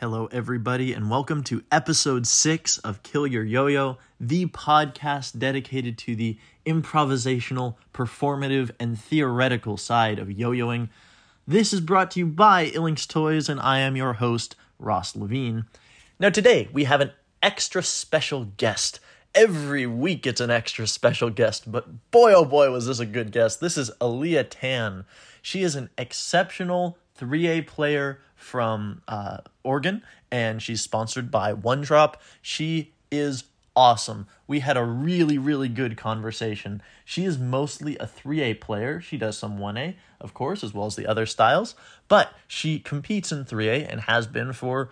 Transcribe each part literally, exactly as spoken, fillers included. Hello, everybody, and welcome to episode six of Kill Your Yo-Yo, the podcast dedicated to the improvisational, performative, and theoretical side of yo-yoing. This is brought to you by Ilinx Toys, and I am your host, Ross Levine. Now, today, we have an extra special guest. Every week, it's an extra special guest, but boy, oh boy, was this a good guest. This is Aaliyah Tan. She is an exceptional three A player from uh, Oregon, and she's sponsored by One Drop. She is awesome. We had a really, really good conversation. She is mostly a three A player. She does some one A, of course, as well as the other styles, but she competes in three A and has been for,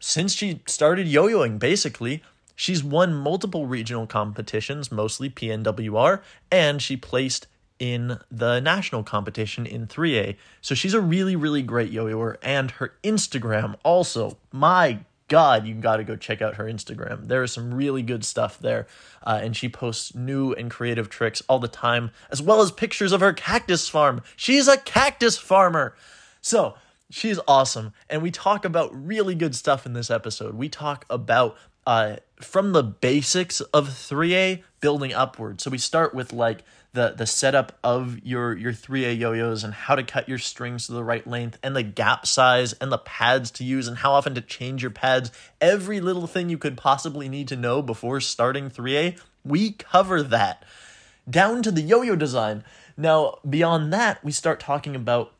since she started yo-yoing, basically. She's won multiple regional competitions, mostly P N W R, and she placed in the national competition in three A. So she's a really, really great yo-yoer, and her Instagram also. My God, you gotta go check out her Instagram. There is some really good stuff there, uh, and she posts new and creative tricks all the time, as well as pictures of her cactus farm. She's a cactus farmer! So, she's awesome, and we talk about really good stuff in this episode. We talk about, uh, from the basics of three A, building upward. So we start with, like, the the setup of your, your three A yo-yos and how to cut your strings to the right length and the gap size and the pads to use and how often to change your pads. Every little thing you could possibly need to know before starting three A, we cover that. Down to the yo-yo design. Now, beyond that, we start talking about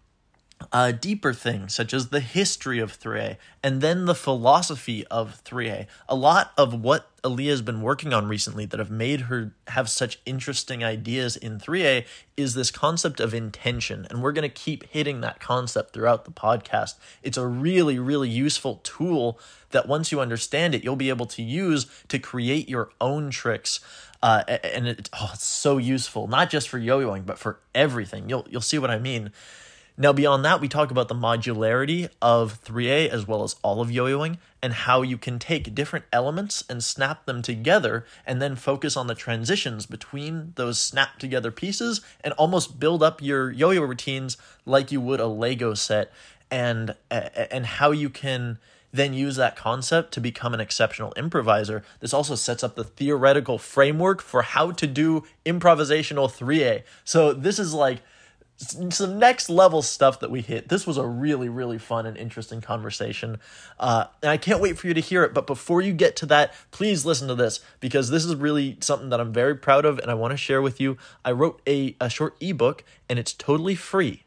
Uh, deeper things, such as the history of three A, and then the philosophy of three A. A lot of what Aaliyah has been working on recently that have made her have such interesting ideas in three A is this concept of intention, and we're going to keep hitting that concept throughout the podcast. It's a really, really useful tool that once you understand it, you'll be able to use to create your own tricks. Uh, and it, oh, it's so useful, not just for yo-yoing, but for everything. You'll, you'll see what I mean. Now, beyond that, we talk about the modularity of three A as well as all of yo-yoing and how you can take different elements and snap them together and then focus on the transitions between those snapped together pieces and almost build up your yo-yo routines like you would a Lego set, and and how you can then use that concept to become an exceptional improviser. This also sets up the theoretical framework for how to do improvisational three A. So this is like some next level stuff that we hit. This was a really, really fun and interesting conversation. Uh, and I can't wait for you to hear it. But before you get to that, please listen to this, because this is really something that I'm very proud of and I want to share with you. I wrote a, a short ebook, and it's totally free.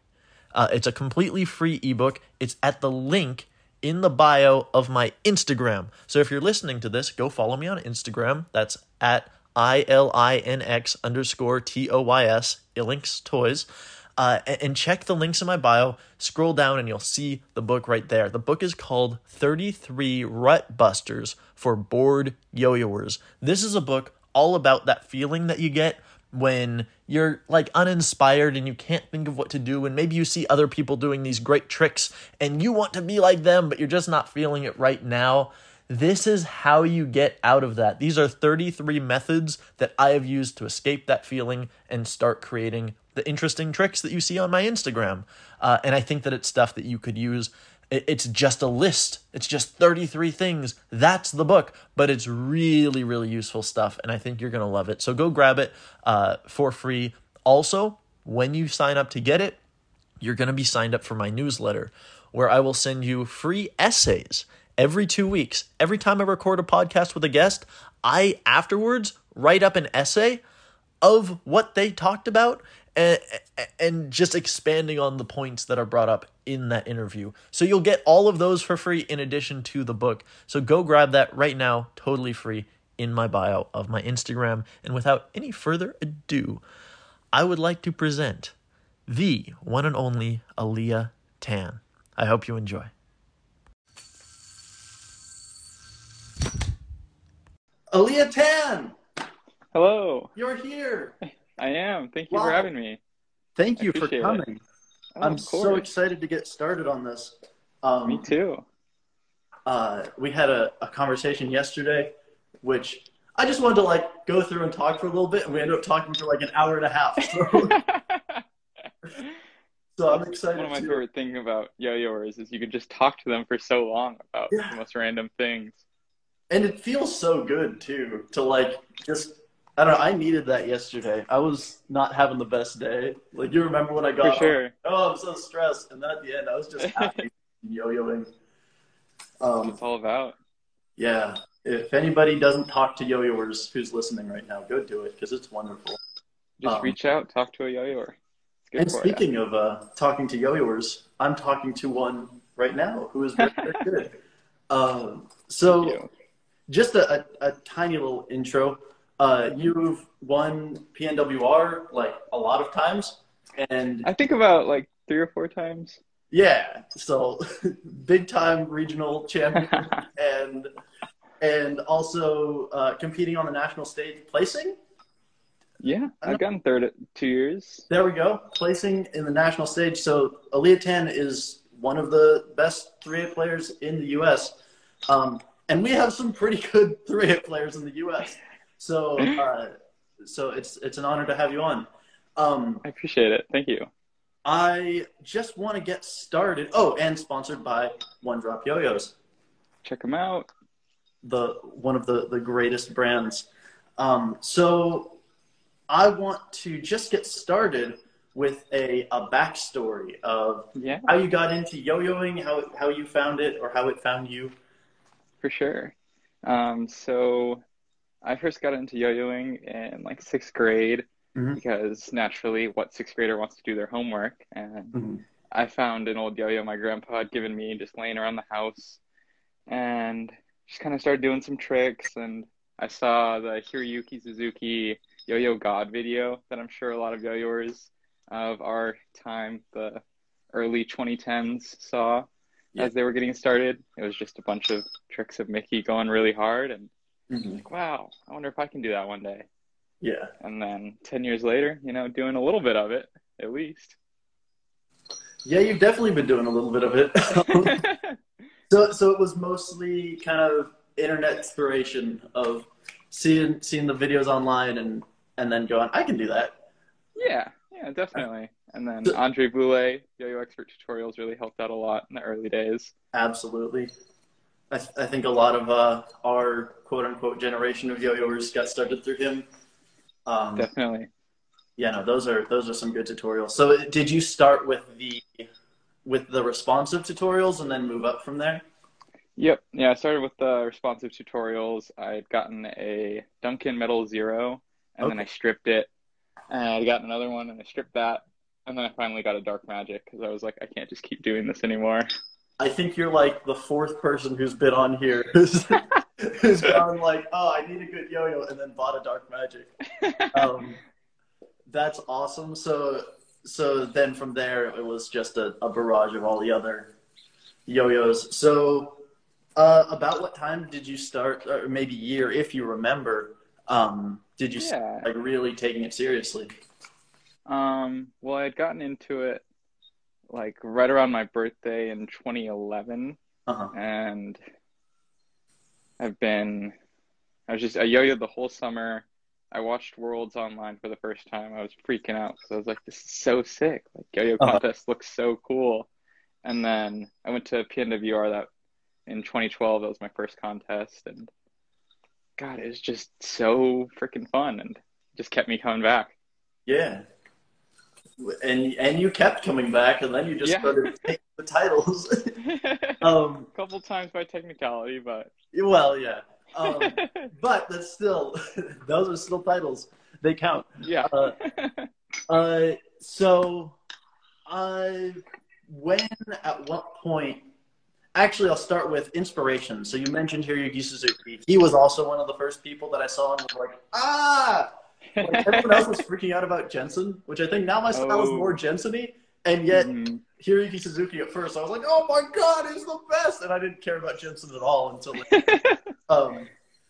Uh, it's a completely free ebook. It's at the link in the bio of my Instagram. So if you're listening to this, go follow me on Instagram. That's at I L I N X underscore T O Y S, Ilinx Toys. Uh, and check the links in my bio, scroll down, and you'll see the book right there. The book is called thirty-three Rut Busters for Bored Yo-Yoers. This is a book all about that feeling that you get when you're, like, uninspired and you can't think of what to do, and maybe you see other people doing these great tricks and you want to be like them, but you're just not feeling it right now. This is how you get out of that. These are thirty-three methods that I have used to escape that feeling and start creating the interesting tricks that you see on my Instagram. Uh, and I think that it's stuff that you could use. It's just a list. It's just thirty-three things. That's the book. But it's really, really useful stuff. And I think you're going to love it. So go grab it uh, for free. Also, when you sign up to get it, you're going to be signed up for my newsletter, where I will send you free essays every two weeks. Every time I record a podcast with a guest, I afterwards write up an essay of what they talked about, And, and just expanding on the points that are brought up in that interview. So you'll get all of those for free in addition to the book. So go grab that right now, totally free, in my bio of my Instagram. And without any further ado, I would like to present the one and only Aaliyah Tan. I hope you enjoy. Aaliyah Tan! Hello. You're here. I am. Thank you wow. for having me. Thank you for coming. Oh, I'm so excited to get started on this. Um, me too. Uh, we had a, a conversation yesterday, which I just wanted to, like, go through and talk for a little bit, and we ended up talking for like an hour and a half. So, So I'm excited. One of my too. favorite things about yo-yoers is you can just talk to them for so long about yeah. the most random things. And it feels so good too to like just, I don't know, I needed that yesterday. I was not having the best day. Like, you remember when I got, for sure. oh, I'm so stressed. And then at the end, I was just happy yo-yoing. Um, it's all about. Yeah. If anybody doesn't talk to yo-yoers who's listening right now, go do it because it's wonderful. Just um, reach out, talk to a yo-yoer. And speaking of uh, talking to yo-yoers, I'm talking to one right now who is very, very good. Um, so just a, a, a tiny little intro. Uh, you've won P N W R like a lot of times. And I think about like three or four times. Yeah. So big time regional champion and and also uh, competing on the national stage, placing. Yeah, I've gotten third at two years. There we go. Placing in the national stage. So Aaliyah Tan is one of the best three A players in the U S Um, and we have some pretty good three A players in the U S So uh, so it's it's an honor to have you on. Um, I appreciate it. Thank you. I just want to get started. Oh, and sponsored by One Drop Yo-Yos. Check them out. The, one of the, the greatest brands. Um, so... I want to just get started with a, a backstory of yeah. how you got into yo-yoing, how, how you found it, or how it found you. For sure. Um, so I first got into yo-yoing in like sixth grade mm-hmm. because naturally what sixth grader wants to do their homework. And mm-hmm. I found an old yo-yo my grandpa had given me just laying around the house and just kind of started doing some tricks. And I saw the Hiroyuki Suzuki Yo-Yo God video that I'm sure a lot of yo-yoers of our time, the early twenty tens, saw yeah. as they were getting started. It was just a bunch of tricks of Mickey going really hard, and mm-hmm. like, wow, I wonder if I can do that one day. Yeah. And then ten years later, you know, doing a little bit of it, at least. Yeah, you've definitely been doing a little bit of it. so, so it was mostly kind of internet inspiration of seeing seeing the videos online and and then going, I can do that. Yeah, yeah, definitely. And then Andre Boulay, Yo-Yo Expert tutorials really helped out a lot in the early days. Absolutely. I, th I think a lot of uh, our quote-unquote generation of yo-yoers got started through him. Um, definitely. Yeah, no, those are those are some good tutorials. So did you start with the with the responsive tutorials and then move up from there? Yep. Yeah, I started with the responsive tutorials. I had gotten a Duncan Metal Zero, and okay. then I stripped it. And I got another one, and I stripped that. And then I finally got a Dark Magic, because I was like, I can't just keep doing this anymore. I think you're like the fourth person who's been on here who's, who's gone like, oh, I need a good yo-yo, and then bought a Dark Magic. Um, that's awesome. So so then from there, it was just a, a barrage of all the other yo-yos. So... Uh, about what time did you start, or maybe year, if you remember, um, did you yeah. start like, really taking it seriously? Um, well, I had gotten into it, like, right around my birthday in twenty eleven, uh-huh. and I've been, I was just, I yo-yoed the whole summer. I watched Worlds online for the first time. I was freaking out, because I was like, this is so sick. Like, yo-yo uh-huh. contest looks so cool. And then I went to P N W R that in twenty twelve, that was my first contest, and God, it was just so freaking fun, and just kept me coming back. Yeah, and and you kept coming back, and then you just yeah. started taking the titles. um, a couple times by technicality, but well, yeah, um, but that's still those are still titles. They count. Yeah. uh, uh, so, uh, when at what point? Actually, I'll start with inspiration. So you mentioned Hiroyuki Suzuki. He was also one of the first people that I saw and was like, ah! Like, everyone else was freaking out about Jensen, which I think now my style oh. is more Jensen-y. And yet, mm-hmm. Hiroyuki Suzuki at first, I was like, oh my God, he's the best! And I didn't care about Jensen at all until later. um,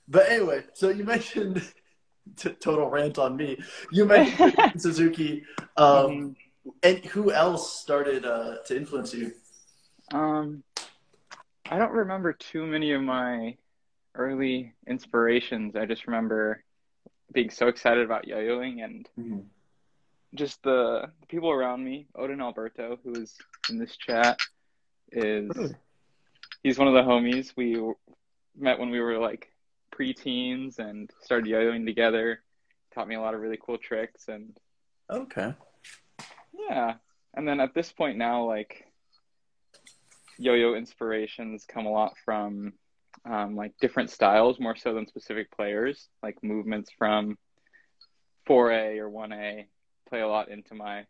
but anyway, so you mentioned, t total rant on me, you mentioned Suzuki. Um, and who else started uh, to influence you? Um... I don't remember too many of my early inspirations. I just remember being so excited about yo-yoing and mm-hmm. just the people around me. Odin Alberto, who is in this chat, is Ooh. he's one of the homies we met when we were like pre-teens and started yo-yoing together. Taught me a lot of really cool tricks and okay, yeah. And then at this point now, like, yo-yo inspirations come a lot from um, like different styles more so than specific players, like movements from four A or one A play a lot into my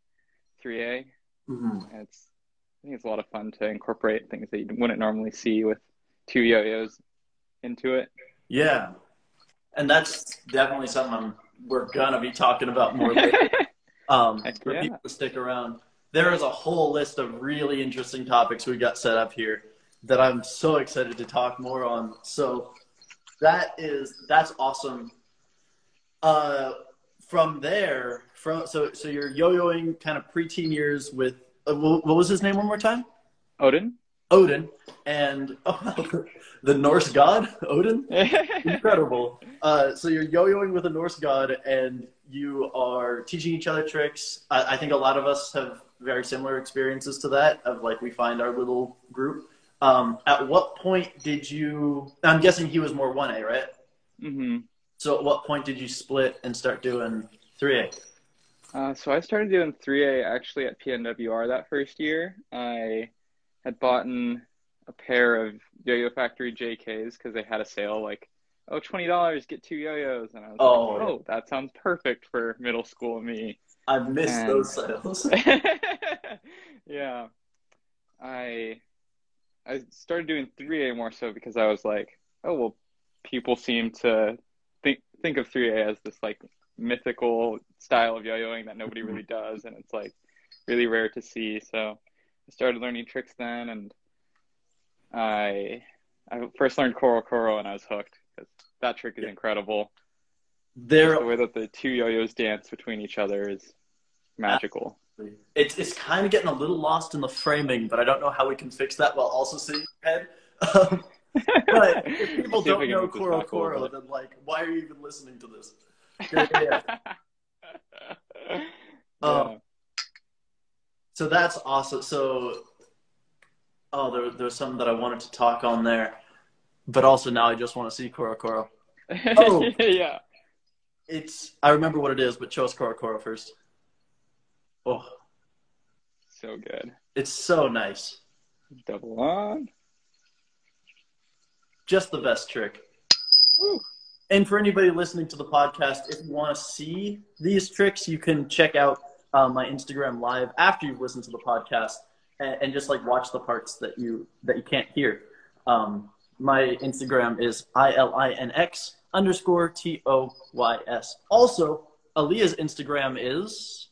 three A. Mm-hmm. And it's I think it's a lot of fun to incorporate things that you wouldn't normally see with two yo-yos into it. Yeah, and that's definitely something I'm, we're gonna be talking about more later. Um, for yeah. people to stick around. There is a whole list of really interesting topics we got set up here that I'm so excited to talk more on. So that is, that's awesome. Uh, from there, from so so you're yo-yoing kind of pre-teen years with, uh, what was his name one more time? Odin. Odin, and oh, the Norse god, Odin? Incredible. Uh, so you're yo-yoing with a Norse god, and you are teaching each other tricks. I, I think a lot of us have very similar experiences to that, of like we find our little group. Um, at what point did you, I'm guessing he was more one A, right? Mm-hmm. So at what point did you split and start doing three A? Uh, so I started doing three A actually at P N W R that first year. I had bought in a pair of Yo-Yo Factory J Ks because they had a sale like, oh, twenty dollars, get two yo-yos. And I was oh, like, oh, that sounds perfect for middle school me. I missed and... those sales. Yeah. I I started doing three A more so because I was like, oh, well, people seem to think think of three A as this like mythical style of yo-yoing that nobody really does. And it's like really rare to see. So I started learning tricks then, and I I first learned Koro Koro, and I was hooked because that trick is yeah. incredible. There, the way that the two yo-yos dance between each other is magical. Absolutely. It's it's kind of getting a little lost in the framing, but I don't know how we can fix that while also sitting in your head. Um, but if people don't know Koro Koro, then like, why are you even listening to this? Yeah. yeah. yeah. Um, So that's awesome. So, oh, there, there was something that I wanted to talk on there, but also now I just want to see Koro Koro. Oh, yeah. It's, I remember what it is, but show us Koro Koro first. Oh. So good. It's so nice. Double on. Just the best trick. Woo. And for anybody listening to the podcast, if you want to see these tricks, you can check out Uh, my Instagram live after you've listened to the podcast, and, and just like watch the parts that you that you can't hear. Um, my Instagram is I L I N X underscore T O Y S. Also, Aaliyah's Instagram is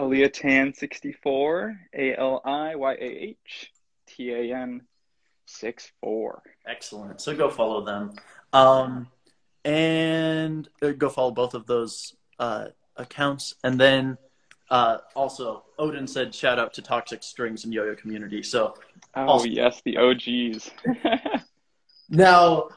Aaliyah Tan sixty-four, A L I Y A H T A N sixty-four. Excellent. So go follow them. Um, and uh, go follow both of those uh, accounts. And then uh also Odin said shout out to Toxic Strings and yo-yo community, so oh also. Yes, the O Gs. Now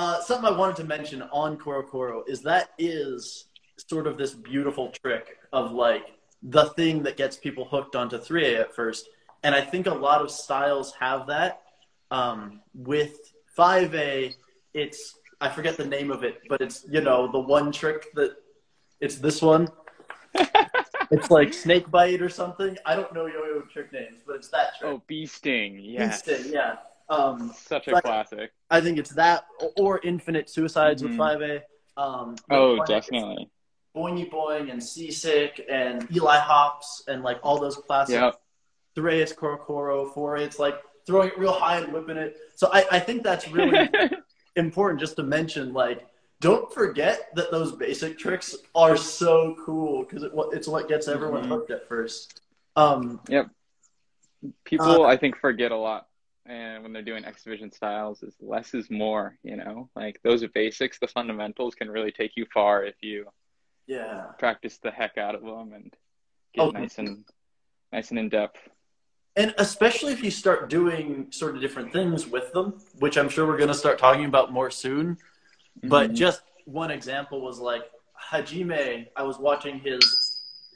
uh something I wanted to mention on Koro Koro is that is sort of this beautiful trick of like the thing that gets people hooked onto three A at first, and I think a lot of styles have that. Um with five A, it's I forget the name of it, but it's, you know, the one trick that it's this one. It's like snake bite or something. I don't know yo-yo trick names, but it's that trick. Oh, bee sting. Yeah. Bee sting, yeah. Um, Such a classic. I think it's that or infinite suicides mm-hmm. with five A. Um, oh, five A, definitely. Boingy Boing and Seasick and Eli Hops and like all those classics. Yep. three A, it's Koro Koro. four A, it's like throwing it real high and whipping it. So I, I think that's really important just to mention, like, don't forget that those basic tricks are so cool because it, it's what gets everyone mm-hmm. hooked at first. Um, yep. People, uh, I think, forget a lot, and when they're doing exhibition styles, is less is more, you know? Like, those are basics, the fundamentals can really take you far if you yeah. practice the heck out of them and get okay. nice and nice and in-depth. And especially if you start doing sort of different things with them, which I'm sure we're going to start talking about more soon. But mm-hmm. just one example was like Hajime. I was watching his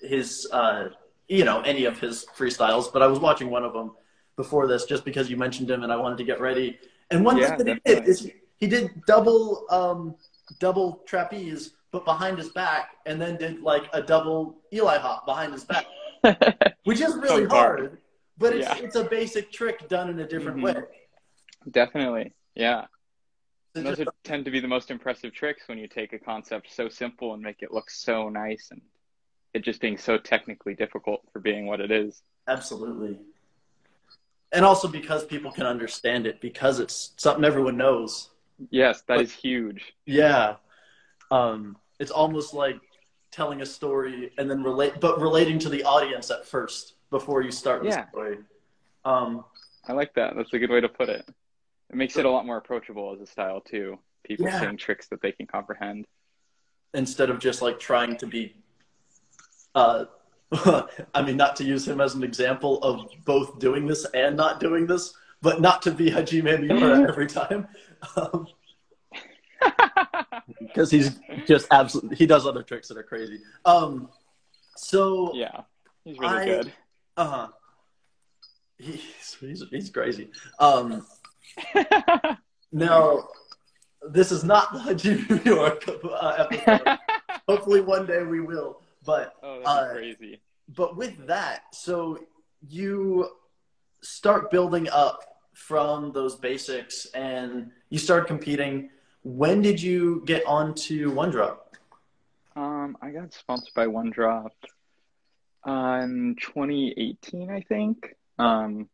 his, uh, you know, any of his freestyles, but I was watching one of them before this just because you mentioned him and I wanted to get ready. And one yeah, thing that he did nice. is he did double, um, double trapeze, but behind his back, and then did like a double Eli hop behind his back, which is really so hard. hard, but it's, yeah. it's a basic trick done in a different mm-hmm. way. Definitely. Yeah. And those tend to be the most impressive tricks when you take a concept so simple and make it look so nice, and it just being so technically difficult for being what it is. Absolutely. And also because people can understand it, because it's something everyone knows. Yes, that but, is huge. Yeah. Um, it's almost like telling a story and then relate, but relating to the audience at first before you start the yeah. story. Um, I like that. That's a good way to put it. It makes it a lot more approachable as a style, too. People yeah. seeing tricks that they can comprehend. Instead of just, like, trying to be, uh, I mean, not to use him as an example of both doing this and not doing this, but not to be Hajime Miura every time. Because um, he's just absolutely, he does other tricks that are crazy. Um, so. Yeah, he's really I, good. Uh-huh. He's, he's, he's crazy. Um. Now, this is not the Hajime Miura uh, episode. Hopefully one day we will. But oh, that's uh, crazy. But with that, so you start building up from those basics and you start competing. When did you get on to One Drop? Um, I got sponsored by One Drop in twenty eighteen, I think. Um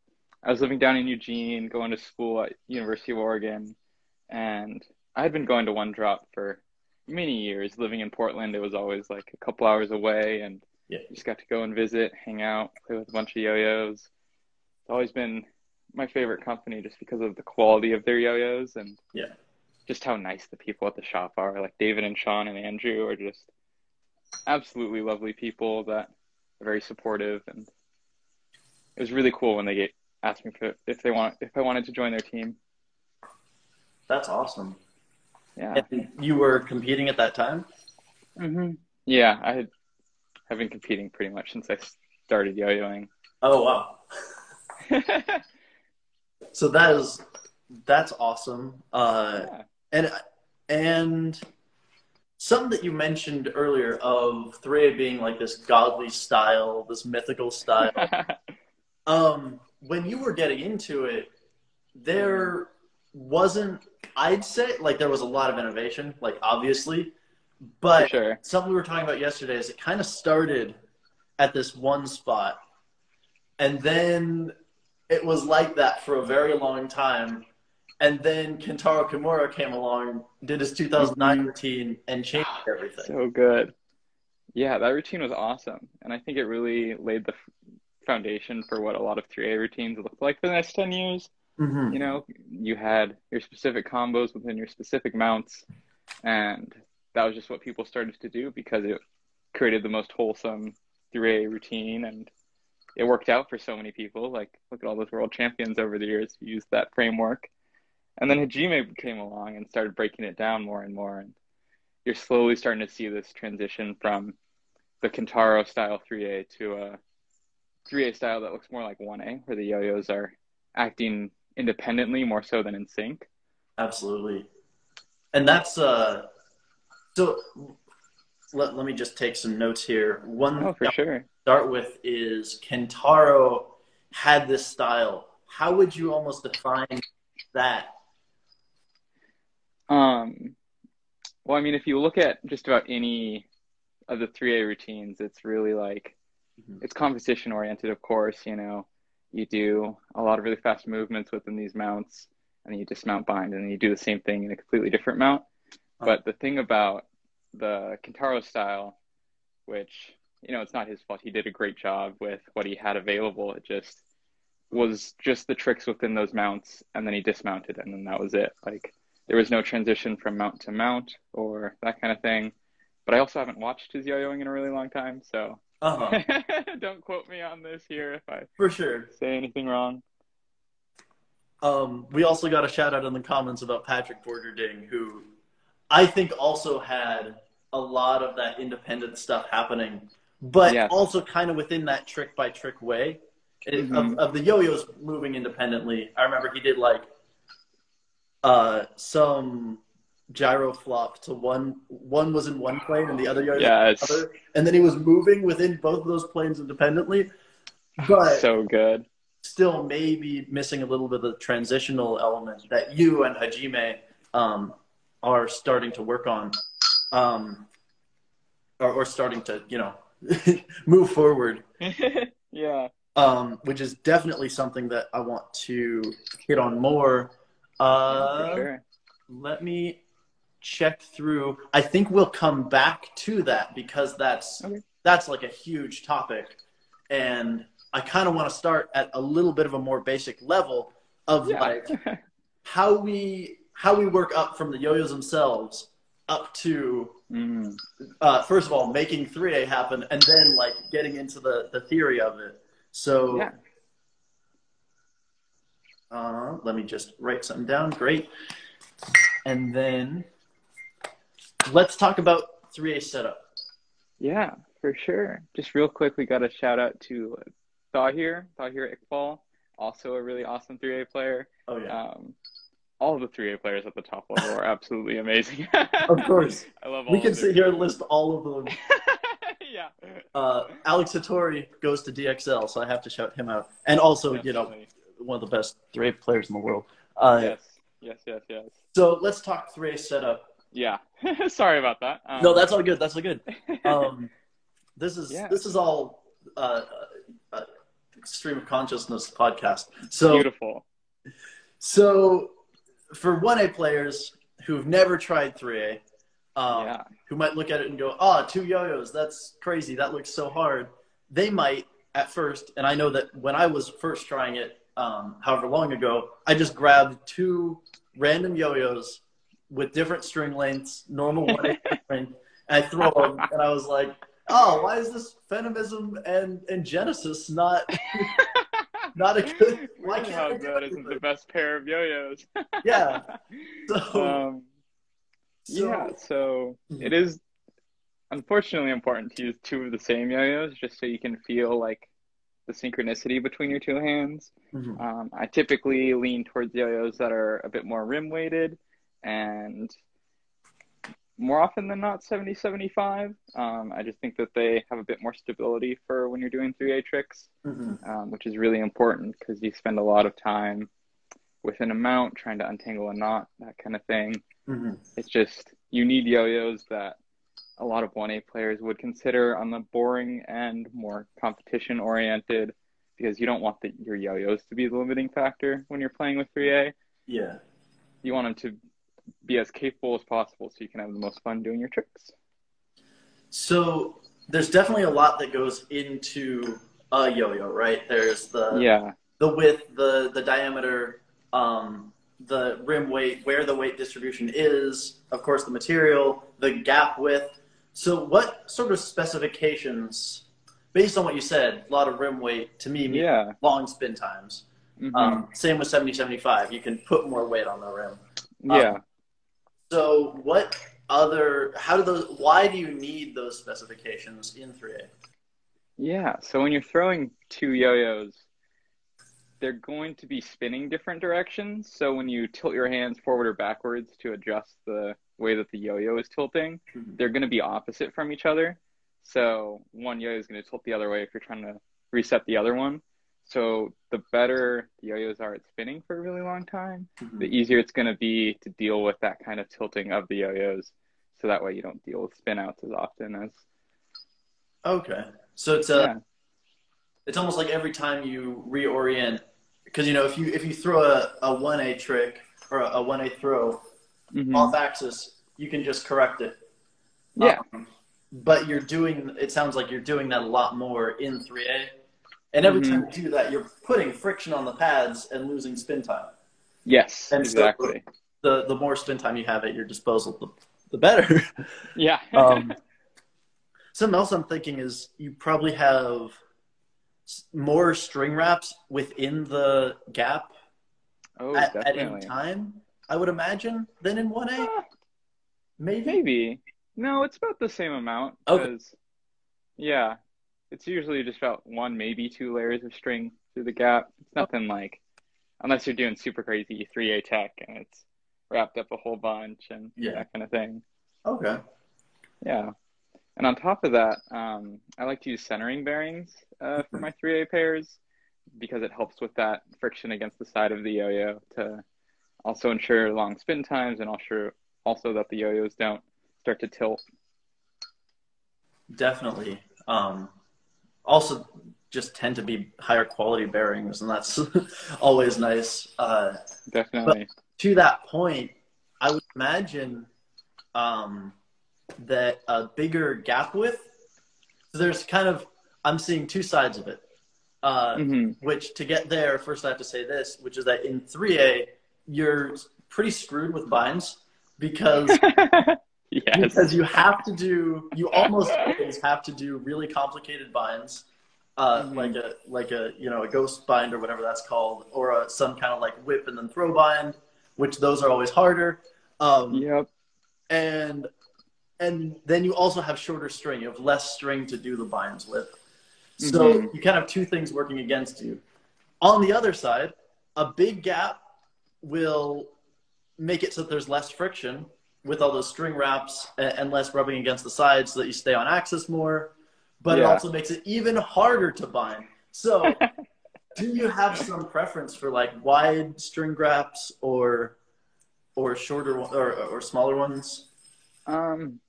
I was living down in Eugene, going to school at University of Oregon, and I had been going to One Drop for many years. Living in Portland, it was always like a couple hours away, and yeah. just got to go and visit, hang out, play with a bunch of yo-yos. It's always been my favorite company just because of the quality of their yo-yos and yeah. just how nice the people at the shop are. Like David and Sean and Andrew are just absolutely lovely people that are very supportive, and it was really cool when they get asked me for, if they want, if I wanted to join their team. That's awesome. Yeah. And you were competing at that time? Mm-hmm. Yeah, I had, have been competing pretty much since I started yo-yoing. Oh, wow. So that is, that's awesome. Uh, yeah. And, and something that you mentioned earlier of three A being like this godly style, this mythical style. um, When you were getting into it, there wasn't, I'd say, like there was a lot of innovation, like obviously, but sure. something we were talking about yesterday is it kind of started at this one spot, and then it was like that for a very long time, and then Kentaro Kimura came along, did his two thousand nine mm-hmm. routine, and changed everything. So good. Yeah, that routine was awesome, and I think it really laid the foundation for what a lot of three A routines look like for the next ten years. Mm-hmm. You know, you had your specific combos within your specific mounts, and that was just what people started to do because it created the most wholesome three A routine, and it worked out for so many people. Like, look at all those world champions over the years who used that framework. And then Hajime came along and started breaking it down more and more, and you're slowly starting to see this transition from the Kentaro style three A to a three A style that looks more like one A, where the yo-yos are acting independently more so than in sync. Absolutely. And that's, uh, so let, let me just take some notes here. One oh, for sure. to start with is Kentaro had this style. How would you almost define that? Um, well, I mean, if you look at just about any of the three A routines, it's really like, it's composition oriented, of course. You know, you do a lot of really fast movements within these mounts, and then you dismount bind, and then you do the same thing in a completely different mount. Oh. But the thing about the Kentaro style, which, you know, it's not his fault, he did a great job with what he had available. It just was just the tricks within those mounts, and then he dismounted, and then that was it. Like, there was no transition from mount to mount or that kind of thing. But I also haven't watched his yo-yoing in a really long time, so... Uh-huh. Don't quote me on this here if I for sure say anything wrong. Um, we also got a shout out in the comments about Patrick Borderding, who I think also had a lot of that independent stuff happening, but yeah. also kind of within that trick by trick way it, mm-hmm. of, of the yo-yos moving independently. I remember he did like uh, some gyro flop to one. One was in one plane and the other yo-yo yeah, was in the other. And then he was moving within both of those planes independently. But so good. Still maybe missing a little bit of the transitional element that you and Hajime um, are starting to work on um, or, or starting to, you know, move forward. Yeah. Um, which is definitely something that I want to hit on more. Uh, yeah, for sure. Let me check through. I think we'll come back to that because that's, okay. that's like a huge topic. And I kind of want to start at a little bit of a more basic level of yeah. like how we how we work up from the yo-yos themselves up to mm. uh, first of all making three A happen and then like getting into the, the theory of it. So yeah. uh, let me just write something down. Great, and then let's talk about three A setup. Yeah. For sure. Just real quick, we got a shout out to Tahir, Tahir Iqbal, also a really awesome three A player. Oh yeah. Um, all the three A players at the top level are absolutely amazing. Of course. I love all we can sit here and list all of them. Yeah. Uh, Alex Hattori goes to D X L, so I have to shout him out. And also, yes, you know, definitely. One of the best three A players in the world. Uh, yes. Yes, yes, yes. So let's talk three A setup. Yeah. Sorry about that. Um, no, that's all good. That's all good. Um, This is yeah. this is all uh, uh, stream of consciousness podcast. So beautiful. So for one A players who've never tried three A, um, yeah. who might look at it and go, "Oh, two yo-yos, that's crazy. That looks so hard." They might at first, and I know that when I was first trying it, um, however long ago, I just grabbed two random yo-yos with different string lengths, normal one A string, and I throw them, and I was like. Oh, why is this Phantomism and, and Genesis not not a good? Why can't How I good isn't the best pair of yo-yos? Yeah. So, um, so yeah, so it is unfortunately important to use two of the same yo-yos just so you can feel like the synchronicity between your two hands. Mm-hmm. Um, I typically lean towards yo-yos that are a bit more rim-weighted and. More often than not, seventy seventy-five. Um, I just think that they have a bit more stability for when you're doing three A tricks, mm-hmm. um, which is really important because you spend a lot of time within a mount trying to untangle a knot, that kind of thing. Mm-hmm. It's just, you need yo-yos that a lot of one A players would consider on the boring end, more competition-oriented, because you don't want the, your yo-yos to be the limiting factor when you're playing with three A. Yeah. You want them to... be as capable as possible so you can have the most fun doing your tricks. So there's definitely a lot that goes into a yo-yo, right? There's the yeah. the width, the the diameter, um, the rim weight, where the weight distribution is, of course the material, the gap width. So what sort of specifications, based on what you said, a lot of rim weight to me means yeah. long spin times. Mm-hmm. Um, same with seventy seventy-five, you can put more weight on the rim. Yeah. Um, So what other, how do those, why do you need those specifications in three A? Yeah, so when you're throwing two yo-yos, they're going to be spinning different directions. So when you tilt your hands forward or backwards to adjust the way that the yo-yo is tilting, mm-hmm. they're going to be opposite from each other. So one yo-yo is going to tilt the other way if you're trying to reset the other one. So the better the yo-yos are at spinning for a really long time, mm-hmm. the easier it's going to be to deal with that kind of tilting of the yo-yos. So that way you don't deal with spin outs as often as. Okay. So it's a, yeah. it's almost like every time you reorient, because, you know, if you, if you throw a, a one A trick or a, a one A throw mm-hmm. off axis, you can just correct it. Yeah. Um, but you're doing, it sounds like you're doing that a lot more in three A. And every mm-hmm. time you do that, you're putting friction on the pads and losing spin time. Yes, and exactly. So the, the more spin time you have at your disposal, the, the better. Yeah. um, something else I'm thinking is you probably have more string wraps within the gap oh, at, at any time, I would imagine, than in one A. Uh, Maybe. Maybe. No, it's about the same amount. Okay. Yeah, it's usually just about one, maybe two layers of string through the gap. It's nothing like, unless you're doing super crazy three A tech and it's wrapped up a whole bunch and yeah. that kind of thing. Okay. Yeah. And on top of that, um, I like to use centering bearings uh, for my three A pairs because it helps with that friction against the side of the yo-yo to also ensure long spin times and also, also that the yo-yos don't start to tilt. Definitely. Um, also, just tend to be higher quality bearings, and that's always nice. Uh, Definitely. To that point, I would imagine um, that a bigger gap width, so there's kind of, I'm seeing two sides of it, uh, mm-hmm. which to get there, first I have to say this, which is that in three A, you're pretty screwed with binds because, yes. because you have to do, you almost always have to do really complicated binds. Uh, mm-hmm. like a, like a, you know, a ghost bind or whatever that's called, or a, some kind of like whip and then throw bind, which those are always harder. Um, yep. And, and then you also have shorter string. You have less string to do the binds with. So mm-hmm. you kind of have two things working against you. On the other side, a big gap will make it so that there's less friction with all those string wraps and, and less rubbing against the sides so that you stay on axis more. But yeah. it also makes it even harder to bind. So do you have some preference for like wide string wraps or or shorter or, or smaller ones? Um,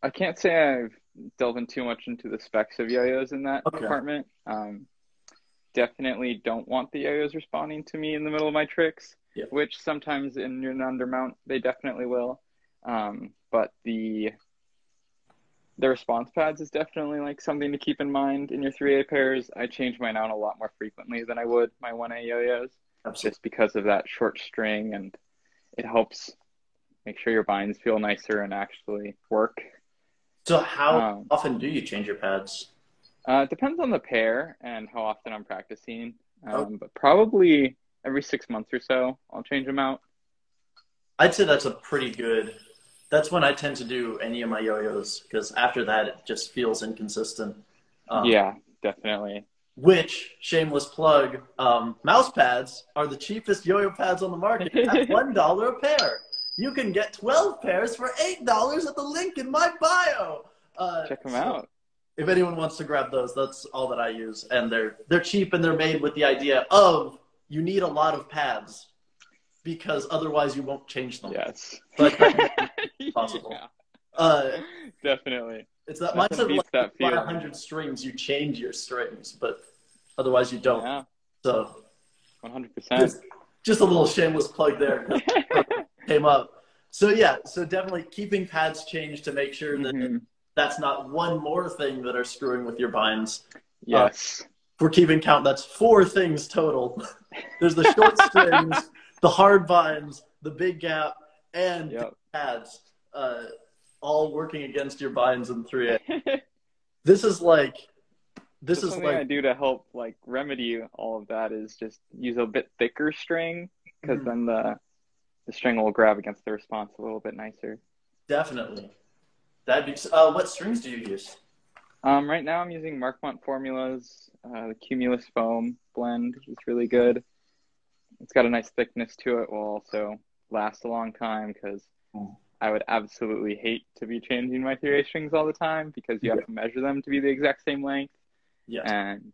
I can't say I've delved in too much into the specs of yo-yos in that okay. department. Um, definitely don't want the yo-yos responding to me in the middle of my tricks, yeah. which sometimes in an undermount, they definitely will. Um, but the... The response pads is definitely like something to keep in mind in your three A pairs. I change mine out a lot more frequently than I would my one A yo-yos Absolutely. Just because of that short string, and it helps make sure your binds feel nicer and actually work. So how um, often do you change your pads? Uh, it depends on the pair and how often I'm practicing, um, oh. but probably every six months or so I'll change them out. I'd say that's a pretty good... That's when I tend to do any of my yo-yos, because after that, it just feels inconsistent. Um, yeah, definitely. Which, shameless plug, um, mouse pads are the cheapest yo-yo pads on the market at one dollar a pair. You can get twelve pairs for eight dollars at the link in my bio. Uh, Check them so out. If anyone wants to grab those, that's all that I use. And they're, they're cheap, and they're made with the idea of you need a lot of pads, because otherwise you won't change them. Yes. But possible. Yeah. Uh, Definitely. It's that mindset of like, that by one hundred strings, you change your strings, but otherwise you don't. Yeah. So one hundred percent. Just, just a little shameless plug there. Came up. So yeah, so definitely keeping pads changed to make sure that mm-hmm. that's not one more thing that are screwing with your binds. Yes. Uh, if we're keeping count, that's four things total. There's the short strings, the hard binds, the big gap, and yep. the pads, uh, all working against your binds in three A. This is like, this so is something like... I do to help like remedy all of that is just use a bit thicker string, because mm-hmm. then the, the string will grab against the response a little bit nicer. Definitely. That'd be, uh, what strings do you use? Um, right now I'm using Markmont formulas, uh, the Cumulus foam blend, which is really good. It's got a nice thickness to it. It will also last a long time, because mm. I would absolutely hate to be changing my three A strings all the time, because you yeah. have to measure them to be the exact same length. Yes. And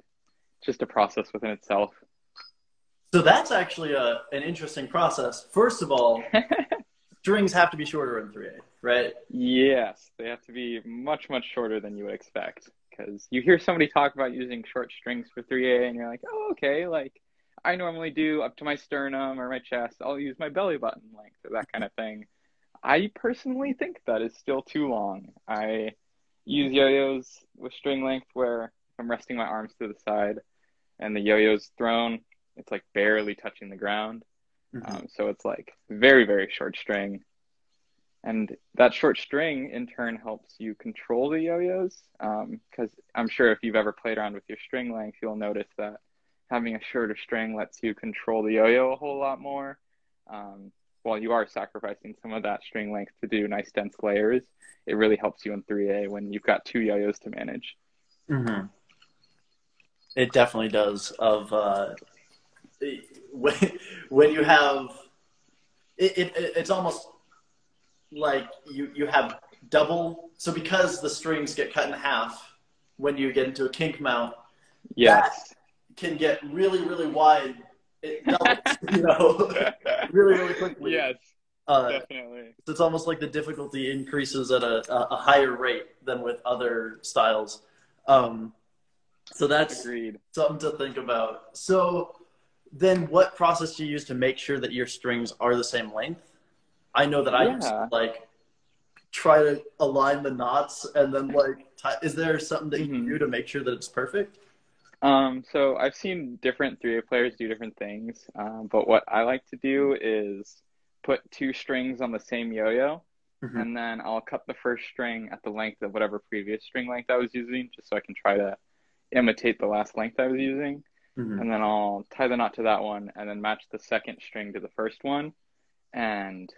just a process within itself. So that's actually a, an interesting process. First of all, strings have to be shorter in three A, right? Yes. They have to be much, much shorter than you would expect, because you hear somebody talk about using short strings for three A and you're like, oh, okay, like, I normally do up to my sternum or my chest. I'll use my belly button length or that kind of thing. I personally think that is still too long. I use yo-yos with string length where I'm resting my arms to the side and the yo-yo's thrown. It's like barely touching the ground. Mm-hmm. Um, so it's like very, very short string. And that short string in turn helps you control the yo-yos. Um, 'cause I'm sure if you've ever played around with your string length, you'll notice that having a shorter string lets you control the yo-yo a whole lot more. Um, while you are sacrificing some of that string length to do nice dense layers, it really helps you in three A when you've got two yo-yos to manage. Mm-hmm. It definitely does. Of uh, when, when you have it, it, it's almost like you you have double. So because the strings get cut in half when you get into a kink mount, yes, that can get really really wide. It doubles, you know, really really quickly. Yes. Uh, Definitely. So it's almost like the difficulty increases at a, a higher rate than with other styles. Um, so that's Agreed. Something to think about. So then what process do you use to make sure that your strings are the same length? I know that I yeah. used to, like, try to align the knots and then, like, tie. Is there something that you can mm-hmm. do to make sure that it's perfect? Um, so I've seen different three A players do different things, um, but what I like to do is put two strings on the same yo-yo, mm-hmm. and then I'll cut the first string at the length of whatever previous string length I was using, just so I can try to imitate the last length I was using. Mm-hmm. And then I'll tie the knot to that one, and then match the second string to the first one. And,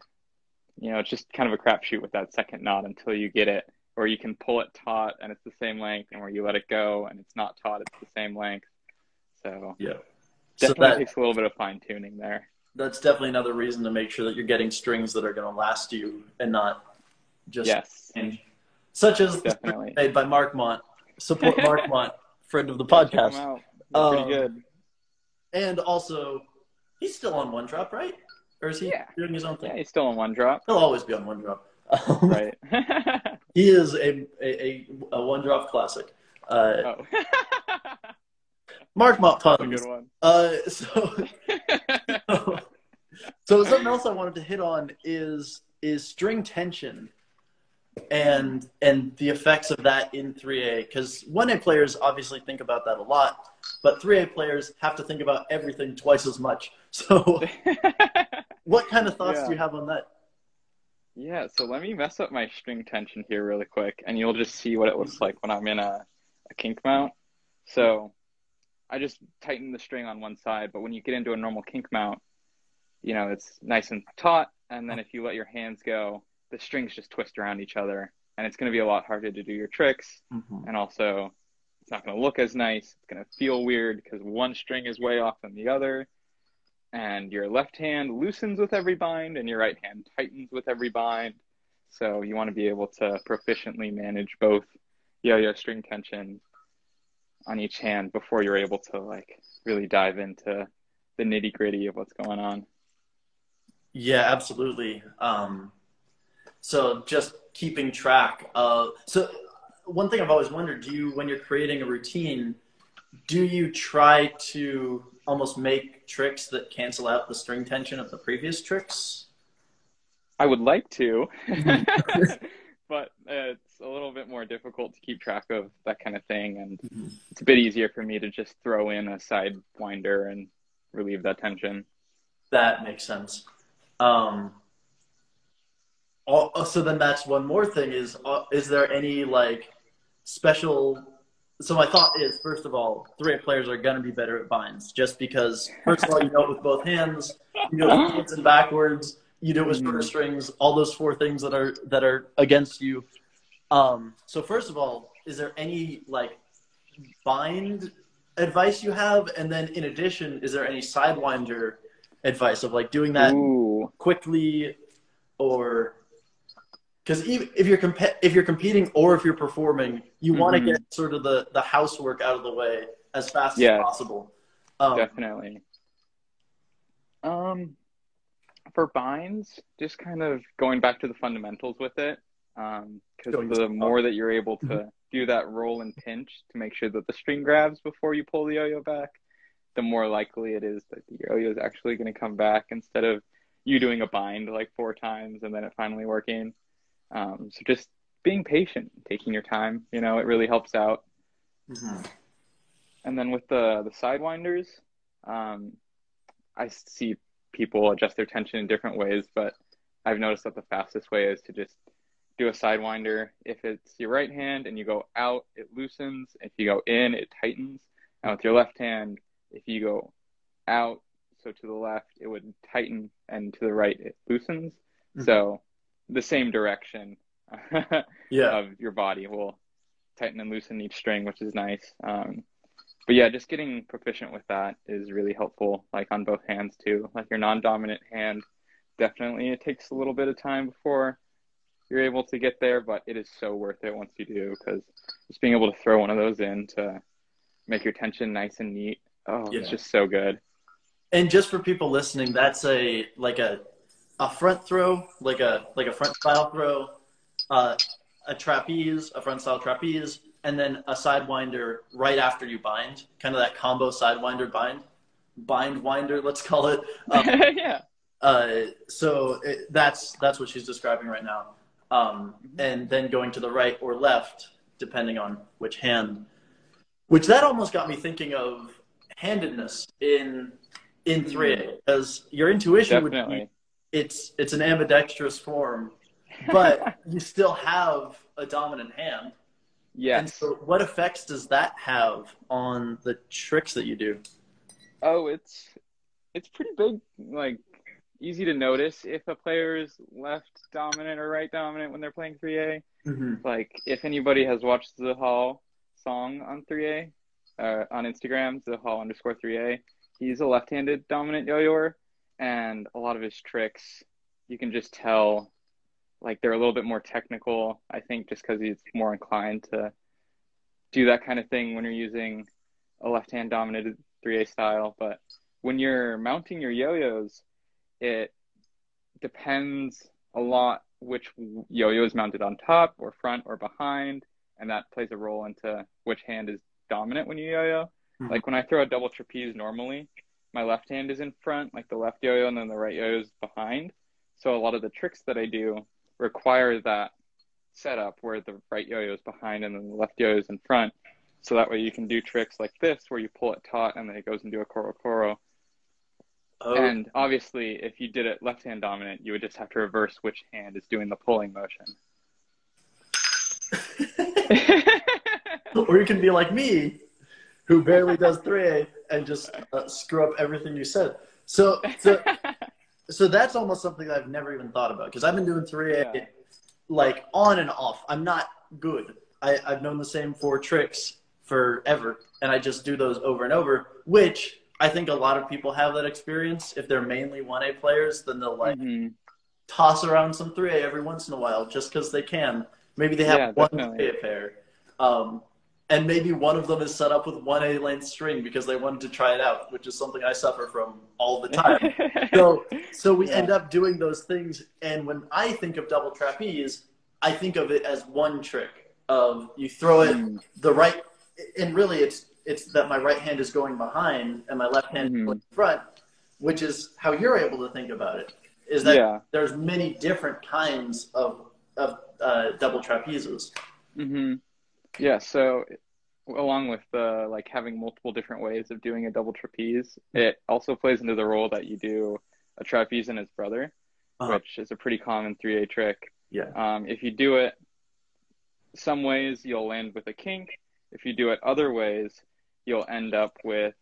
you know, it's just kind of a crapshoot with that second knot until you get it, or you can pull it taut, and it's the same length, and where you let it go, and it's not taut, it's the same length. So yeah, definitely so that takes a little bit of fine-tuning there. That's definitely another reason to make sure that you're getting strings that are going to last you and not just yes. change. Such as definitely. Made by Markmont. Support Markmont, friend of the podcast. Check um, pretty good. And also, he's still on One Drop, right? Or is he yeah. doing his own thing? Yeah, he's still on One Drop. He'll always be on One Drop. Right. He is a a, a, a One Drop classic. Uh, oh. Markmont puns. That's a good one. Uh, so... so, so something else I wanted to hit on is is string tension and and the effects of that in three A, because one A players obviously think about that a lot, but three A players have to think about everything twice as much. So what kind of thoughts yeah. do you have on that? Yeah, so let me mess up my string tension here really quick, and you'll just see what it looks like when I'm in a, a kink mount. So I just tighten the string on one side, but when you get into a normal kink mount, you know, it's nice and taut, and then if you let your hands go, the strings just twist around each other, and it's going to be a lot harder to do your tricks, mm-hmm. and also it's not going to look as nice, it's going to feel weird because one string is way off from the other, and your left hand loosens with every bind, and your right hand tightens with every bind, so you want to be able to proficiently manage both yo-yo string tension on each hand before you're able to, like, really dive into the nitty gritty of what's going on. Yeah, absolutely. Um, so just keeping track of, so one thing I've always wondered, do you, when you're creating a routine, do you try to almost make tricks that cancel out the string tension of the previous tricks? I would like to, but uh, it's a little bit more difficult to keep track of that kind of thing. And mm-hmm. it's a bit easier for me to just throw in a sidewinder and relieve that tension. That makes sense. Um, so then that's one more thing is, uh, is there any, like, special... So my thought is, first of all, three A players are going to be better at binds just because, first of all, you know it with both hands, you know it with hands and backwards, you do it with shorter strings, all those four things that are that are against you. Um, so first of all, is there any, like, bind advice you have? And then in addition, is there any sidewinder advice of, like, doing that Ooh. quickly, or because if you're comp- if you're competing or if you're performing, you want to mm-hmm. get sort of the the housework out of the way as fast yes. as possible. Um, Definitely. Um. For binds, just kind of going back to the fundamentals with it, because um, the more that you're able to do that roll and pinch to make sure that the string grabs before you pull the yo-yo back, the more likely it is that the yo-yo is actually going to come back instead of you doing a bind like four times and then it finally working. Um, so just being patient, taking your time, you know, it really helps out. Mm-hmm. And then with the, the sidewinders, um, I see people adjust their tension in different ways, but I've noticed that the fastest way is to just do a sidewinder. If it's your right hand and you go out, it loosens. If you go in, it tightens. And with your left hand, if you go out, so to the left, it would tighten, and to the right, it loosens. Mm-hmm. So the same direction yeah. of your body will tighten and loosen each string, which is nice. Um, But yeah, just getting proficient with that is really helpful, like on both hands too. Like your non-dominant hand, definitely it takes a little bit of time before you're able to get there, but it is so worth it once you do, because just being able to throw one of those in to make your tension nice and neat, oh, yeah. It's just so good. And just for people listening, that's a like a a front throw, like a like a front style throw, uh, a trapeze, a front style trapeze, and then a sidewinder right after you bind, kind of that combo sidewinder bind, bind winder, let's call it. Um, yeah. Uh, so it, that's that's what she's describing right now, um, and then going to the right or left depending on which hand. Which that almost got me thinking of handedness in in three A, because your intuition Definitely. would be it's it's an ambidextrous form, but you still have a dominant hand. Yes. And so what effects does that have on the tricks that you do? Oh, it's it's pretty big, like easy to notice if a player is left dominant or right dominant when they're playing three A. Mm-hmm. Like if anybody has watched the Hall song on three A, uh, on Instagram, the Hall underscore three A, he's a left-handed dominant yo-yoer, and a lot of his tricks, you can just tell, like they're a little bit more technical, I think, just because he's more inclined to do that kind of thing when you're using a left-hand dominated three A style. But when you're mounting your yo-yos, it depends a lot which yo-yo is mounted on top or front or behind, and that plays a role into which hand is dominant when you yo-yo. Mm-hmm. Like when I throw a double trapeze normally, my left hand is in front, like the left yo-yo, and then the right yo-yo is behind. So a lot of the tricks that I do require that setup where the right yo-yo is behind and then the left yo-yo is in front. So that way you can do tricks like this where you pull it taut and then it goes into a Koro Koro. Oh. And obviously if you did it left-hand dominant, you would just have to reverse which hand is doing the pulling motion. Or you can be like me, who barely does three A and just uh, screw up everything you said. So, so, so that's almost something that I've never even thought about, because I've been doing three A yeah. like on and off. I'm not good. I, I've known the same four tricks forever, and I just do those over and over, which I think a lot of people have that experience. If they're mainly one A players, then they'll like mm-hmm. toss around some three A every once in a while just because they can. Maybe they have yeah, one three A pair. Um, And maybe one of them is set up with one A-length string because they wanted to try it out, which is something I suffer from all the time. so so we yeah. end up doing those things. And when I think of double trapeze, I think of it as one trick of you throw it mm. the right, and really it's it's that my right hand is going behind and my left hand mm-hmm. is going in front, which is how you're able to think about it, is that yeah. there's many different kinds of, of uh, double trapezes. Mm-hmm. Yeah, so along with the like having multiple different ways of doing a double trapeze, it also plays into the role that you do a trapeze and its brother, uh-huh. which is a pretty common three A trick. Yeah. Um, if you do it some ways, you'll land with a kink. If you do it other ways, you'll end up with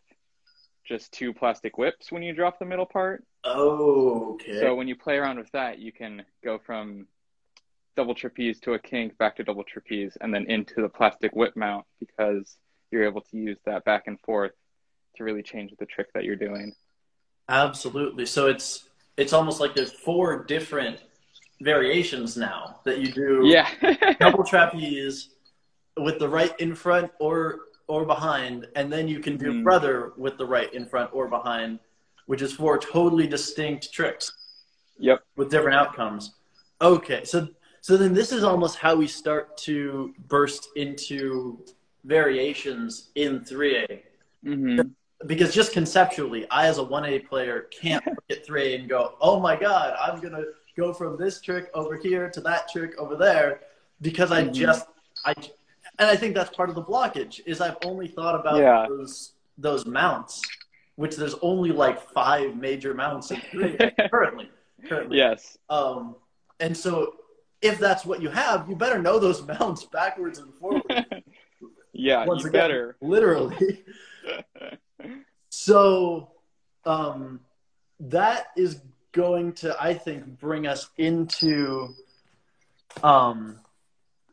just two plastic whips when you drop the middle part. Oh, okay. So when you play around with that, you can go from double trapeze to a kink, back to double trapeze, and then into the plastic whip mount, because you're able to use that back and forth to really change the trick that you're doing. Absolutely. So it's it's almost like there's four different variations now that you do. Yeah. Double trapeze with the right in front or or behind, and then you can do mm. brother with the right in front or behind, which is four totally distinct tricks. Yep. With different outcomes. Okay. So So then this is almost how we start to burst into variations in three A. Mm-hmm. Because just conceptually, I as a one A player can't look at three A and go, oh my God, I'm going to go from this trick over here to that trick over there. Because I mm-hmm. just, I, and I think that's part of the blockage, is I've only thought about yeah. those, those mounts, which there's only like five major mounts in three A currently, currently. Yes. Um, and so... if that's what you have, you better know those mounts backwards and forwards. yeah, Once you again, better. Literally. So um, that is going to, I think, bring us into um,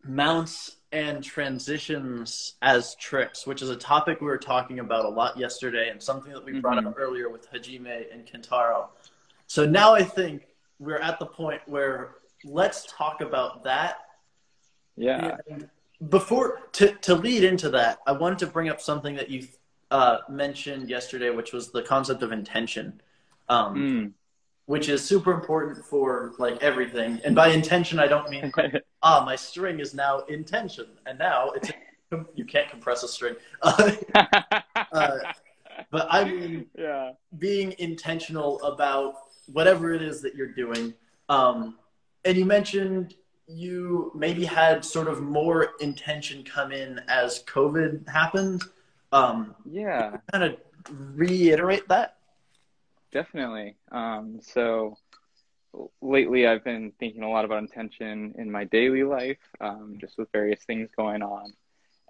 mounts and transitions as tricks, which is a topic we were talking about a lot yesterday and something that we brought mm-hmm. up earlier with Hajime and Kentaro. So now I think we're at the point where let's talk about that. Yeah. And before, to, to lead into that, I wanted to bring up something that you uh, mentioned yesterday, which was the concept of intention, um, mm. which is super important for like everything. And by intention, I don't mean, like, ah, my string is now intention. And now it's, you can't compress a string. uh, but I mean, yeah. being intentional about whatever it is that you're doing. Um, and you mentioned you maybe had sort of more intention come in as COVID happened. Um, yeah. Can you kind of reiterate that? Definitely. Um, so lately I've been thinking a lot about intention in my daily life, um, just with various things going on.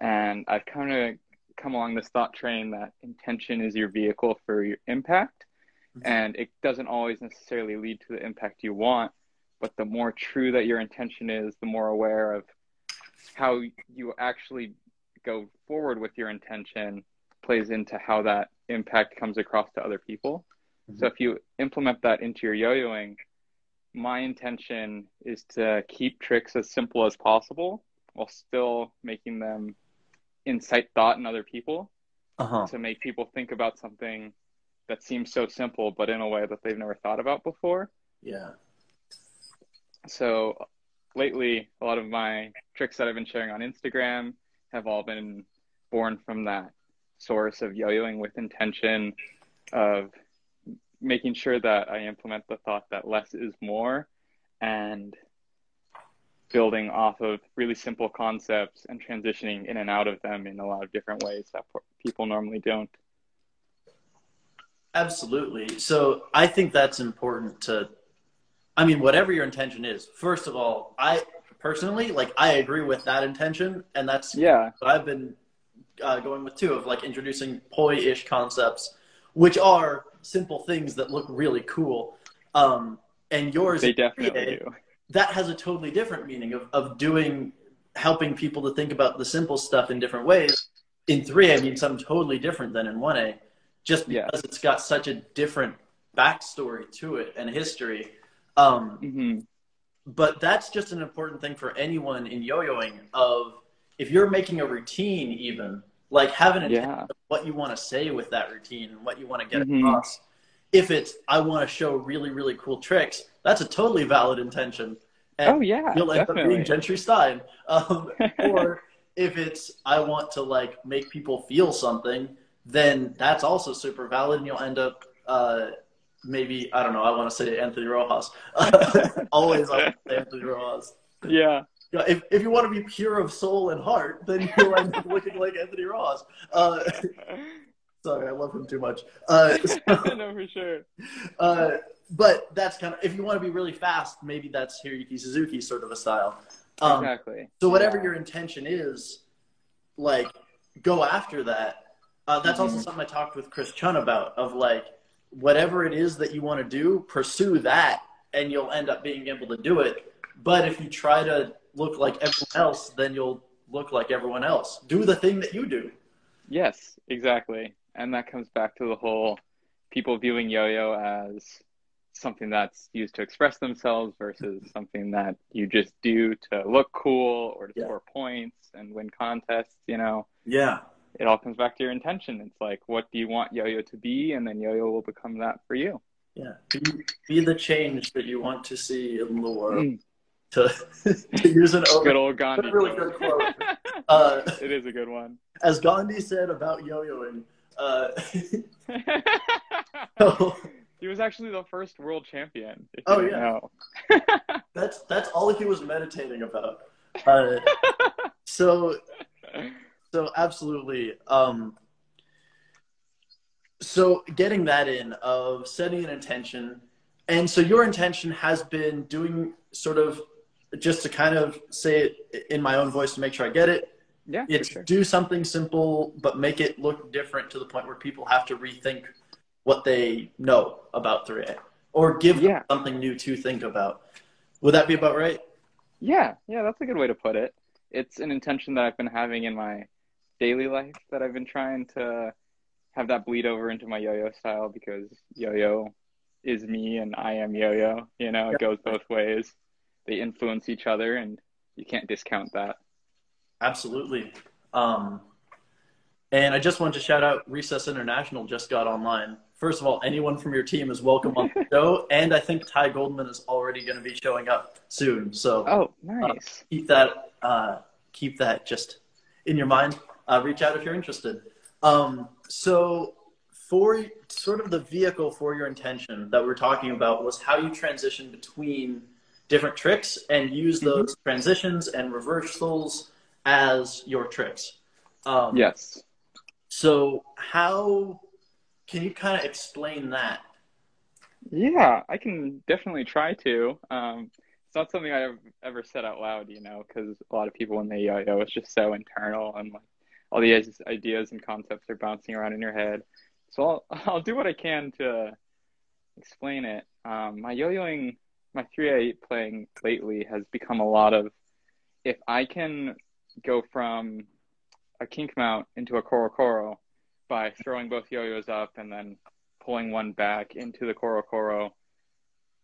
And I've kind of come along this thought train that intention is your vehicle for your impact. Mm-hmm. And it doesn't always necessarily lead to the impact you want. But the more true that your intention is, the more aware of how you actually go forward with your intention plays into how that impact comes across to other people. Mm-hmm. So if you implement that into your yo-yoing, my intention is to keep tricks as simple as possible while still making them incite thought in other people, uh-huh. to make people think about something that seems so simple, but in a way that they've never thought about before. Yeah. So lately, a lot of my tricks that I've been sharing on Instagram have all been born from that source of yo-yoing with intention, of making sure that I implement the thought that less is more, and building off of really simple concepts and transitioning in and out of them in a lot of different ways that people normally don't. Absolutely. So I think that's important to... I mean, whatever your intention is, first of all, I personally, like, I agree with that intention, and that's yeah. what I've been uh, going with too, of like introducing poi-ish concepts, which are simple things that look really cool. Um, and yours, they definitely do. That has a totally different meaning of, of doing, helping people to think about the simple stuff in different ways. In three A, I mean, something totally different than in one A, just because yeah. it's got such a different backstory to it and history. Um, mm-hmm. But that's just an important thing for anyone in yo-yoing, of if you're making a routine, even like have an intention yeah. of what you want to say with that routine and what you want to get mm-hmm. across. If it's, I want to show really, really cool tricks, that's a totally valid intention. And oh yeah, you'll end definitely. up being Gentry Stein. Um, or if it's, I want to like make people feel something, then that's also super valid, and you'll end up, uh, maybe, I don't know, I want to say Anthony Rojas. Always I want to say Anthony Rojas. Yeah. You know, if, if you want to be pure of soul and heart, then you'll end up looking like Anthony Rojas. Uh, sorry, I love him too much. Uh, so, no, for sure. Uh, but that's kind of, if you want to be really fast, maybe that's Hiroyuki Suzuki sort of a style. Um, exactly. So whatever yeah. your intention is, like, go after that. Uh, that's mm-hmm. also something I talked with Chris Chun about, of like, whatever it is that you want to do, pursue that, and you'll end up being able to do it. But if you try to look like everyone else, then you'll look like everyone else. Do the thing that you do. Yes, exactly. And that comes back to the whole people viewing yo-yo as something that's used to express themselves versus something that you just do to look cool or to yeah. score points and win contests, you know? Yeah. It all comes back to your intention. It's like, what do you want yo-yo to be? And then yo-yo will become that for you. Yeah. Be, be the change that you want to see in the world. Mm. To, to use an old, good old Gandhi. Really good quote. Uh, it is a good one. As Gandhi said about yo-yoing. Uh, so, he was actually the first world champion. If oh, you yeah. know. that's, that's all he was meditating about. Uh, so... So absolutely. Um, so getting that in of setting an intention. And so your intention has been doing sort of, just to kind of say it in my own voice to make sure I get it. Yeah. It's sure. do something simple, but make it look different to the point where people have to rethink what they know about three A, or give yeah. them something new to think about. Would that be about right? Yeah. Yeah. That's a good way to put it. it's an intention that I've been having in my daily life that I've been trying to have that bleed over into my yo-yo style, because yo-yo is me and I am yo-yo, you know, it goes both ways. They influence each other and you can't discount that. Absolutely. Um, and I just wanted to shout out Recess International just got online. First of all, anyone from your team is welcome on the show. And I think Ty Goldman is already going to be showing up soon. So oh, nice. uh, keep that, uh, keep that just in your mind. Uh, reach out if you're interested. Um, so for sort of the vehicle for your intention that we're talking about was how you transition between different tricks and use those mm-hmm. transitions and reversals as your tricks. Um, yes. So how can you kind of explain that? Yeah, I can definitely try to. Um, it's not something I've ever said out loud, you know, because a lot of people when they yo-yo, it's just so internal and like all these ideas and concepts are bouncing around in your head. So I'll, I'll do what I can to explain it. Um, my yo-yoing, my three eight playing lately has become a lot of, if I can go from a kink mount into a Koro Koro by throwing both yo-yos up and then pulling one back into the Koro Koro,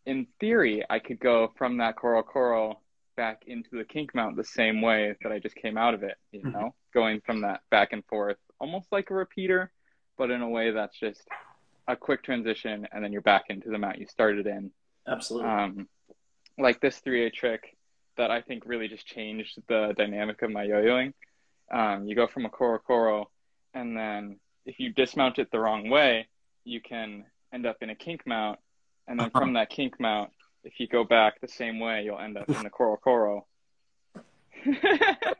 in theory, I could go from that Koro Koro back into the kink mount the same way that I just came out of it, you know, mm-hmm. going from that back and forth, almost like a repeater, but in a way that's just a quick transition and then you're back into the mount you started in. Absolutely. Um, like this three eight trick that I think really just changed the dynamic of my yo-yoing. Um, you go from a Koro Koro, and then if you dismount it the wrong way, you can end up in a kink mount. And then from that kink mount, if you go back the same way, you'll end up in the Koro Koro.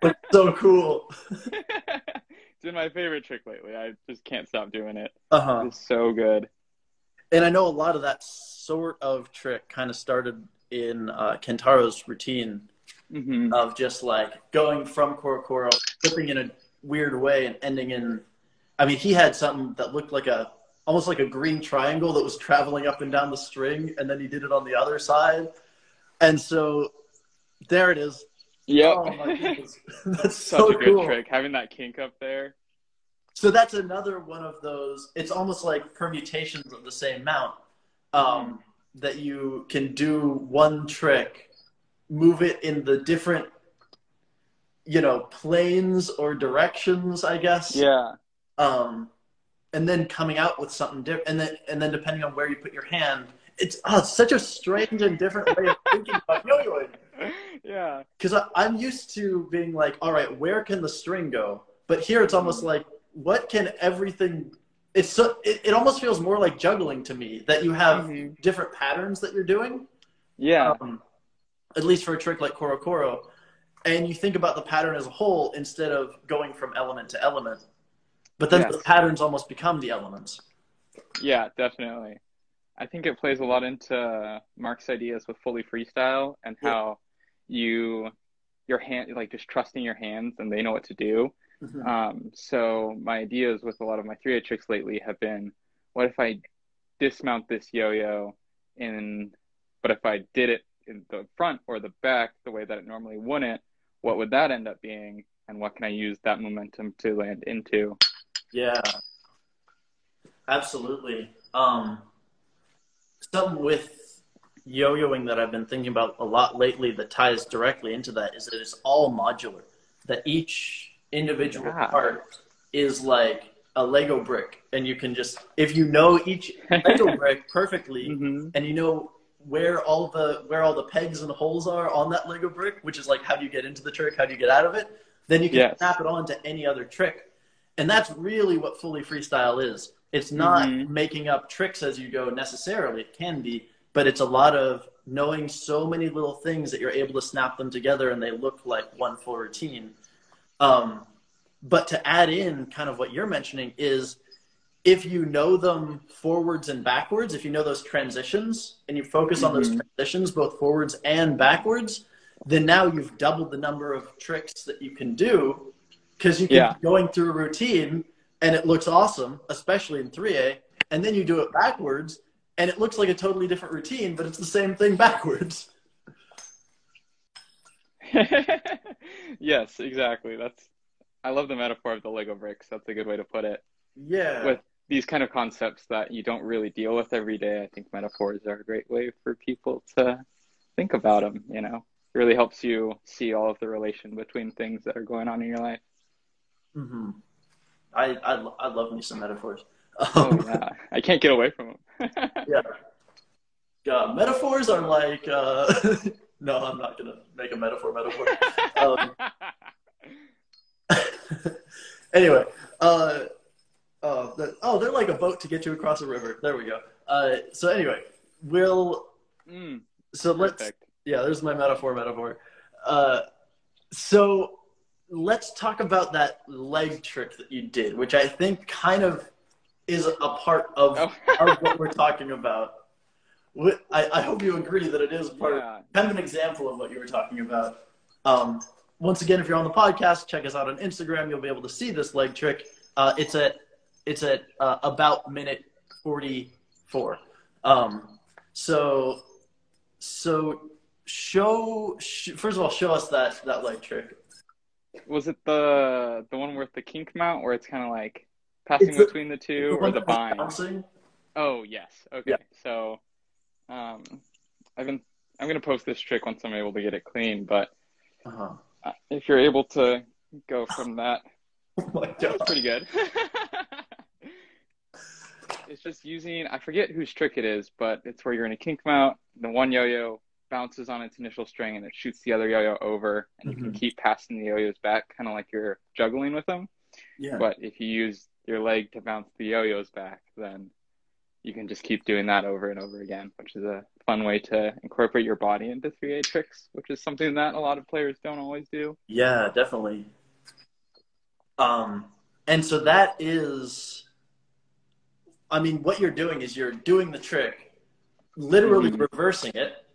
That's so cool. It's been my favorite trick lately. I just can't stop doing it. Uh-huh. It's so good. And I know a lot of that sort of trick kind of started in uh, Kentaro's routine mm-hmm. of just like going from Koro Koro, flipping in a weird way and ending in, I mean, he had something that looked like a, almost like a green triangle that was traveling up and down the string. And then he did it on the other side. And so there it is. Yep. Oh my goodness. That's so such a good cool. trick. Having that kink up there. So that's another one of those, it's almost like permutations of the same mount. Um, mm-hmm. that you can do one trick, move it in the different, you know, planes or directions, I guess. Yeah. Um, and then coming out with something different. And then, and then depending on where you put your hand, it's, oh, it's such a strange and different way of thinking about yo-yoing. Yeah. Because I'm used to being like, all right, where can the string go? But here it's almost like, what can everything... It's so, it, it almost feels more like juggling to me, that you have mm-hmm. different patterns that you're doing. Yeah. Um, at least for a trick like Koro Koro. And you think about the pattern as a whole instead of going from element to element. But then yes. the patterns almost become the elements. Yeah, definitely. I think it plays a lot into Mark's ideas with fully freestyle and how yeah. you, your hand, like just trusting your hands and they know what to do. Mm-hmm. Um, so my ideas with a lot of my three eight tricks lately have been, what if I dismount this yo-yo in, but if I did it in the front or the back, the way that it normally wouldn't, what would that end up being? And what can I use that momentum to land into? Yeah, absolutely. Um, something with yo-yoing that I've been thinking about a lot lately that ties directly into that is that it's all modular, that each individual yeah. part is like a Lego brick, and you can just, if you know each Lego brick perfectly mm-hmm. and you know where all the where all the pegs and holes are on that Lego brick, which is like how do you get into the trick, how do you get out of it, then you can yes. tap it on to any other trick. And that's really what fully freestyle is. It's not mm-hmm. making up tricks as you go necessarily. It can be, but it's a lot of knowing so many little things that you're able to snap them together and they look like one full routine. Um, but to add in kind of what you're mentioning is, if you know them forwards and backwards, if you know those transitions and you focus mm-hmm. on those transitions, both forwards and backwards, then now you've doubled the number of tricks that you can do, because you can yeah. be going through a routine and it looks awesome, especially in three A, and then you do it backwards and it looks like a totally different routine, but it's the same thing backwards. Yes, exactly. That's, I love the metaphor of the Lego bricks. That's a good way to put it. Yeah. With these kind of concepts that you don't really deal with every day, I think metaphors are a great way for people to think about them, you know? It really helps you see all of the relation between things that are going on in your life. Mm-hmm. I, I, I love me some metaphors. Oh, yeah. I can't get away from them. Yeah. God, metaphors are like, uh, no, I'm not going to make a metaphor metaphor. Um, anyway, uh, oh, the, oh, they're like a boat to get you across a river. There we go. Uh, so anyway, we'll, mm, so perfect. Let's, yeah, there's my metaphor metaphor. Uh, so let's talk about that leg trick that you did, which I think kind of is a part of, oh. of what we're talking about. I, I hope you agree that it is part yeah. of, kind of an example of what you were talking about. Um, once again, if you're on the podcast, check us out on Instagram. You'll be able to see this leg trick. Uh, it's at, it's at uh, about minute forty-four. Um, so so show sh first of all, show us that that leg trick. Was it the the one with the kink mount, where it's kind of like passing it's between the, the two, the or the bind? Bouncing? Oh yes. Okay. Yeah. So. Um, I've been, I'm going to post this trick once I'm able to get it clean, but uh-huh. if you're able to go from that, oh my God. That's pretty good. It's just using, I forget whose trick it is, but it's where you're in a kink mount, the one yo-yo bounces on its initial string and it shoots the other yo-yo over, and mm-hmm. you can keep passing the yo-yos back, kind of like you're juggling with them. Yeah. But if you use your leg to bounce the yo-yos back, then you can just keep doing that over and over again, which is a fun way to incorporate your body into three A tricks, which is something that a lot of players don't always do. Yeah, definitely. Um, and so that is, I mean, what you're doing is you're doing the trick, literally mm-hmm. reversing it,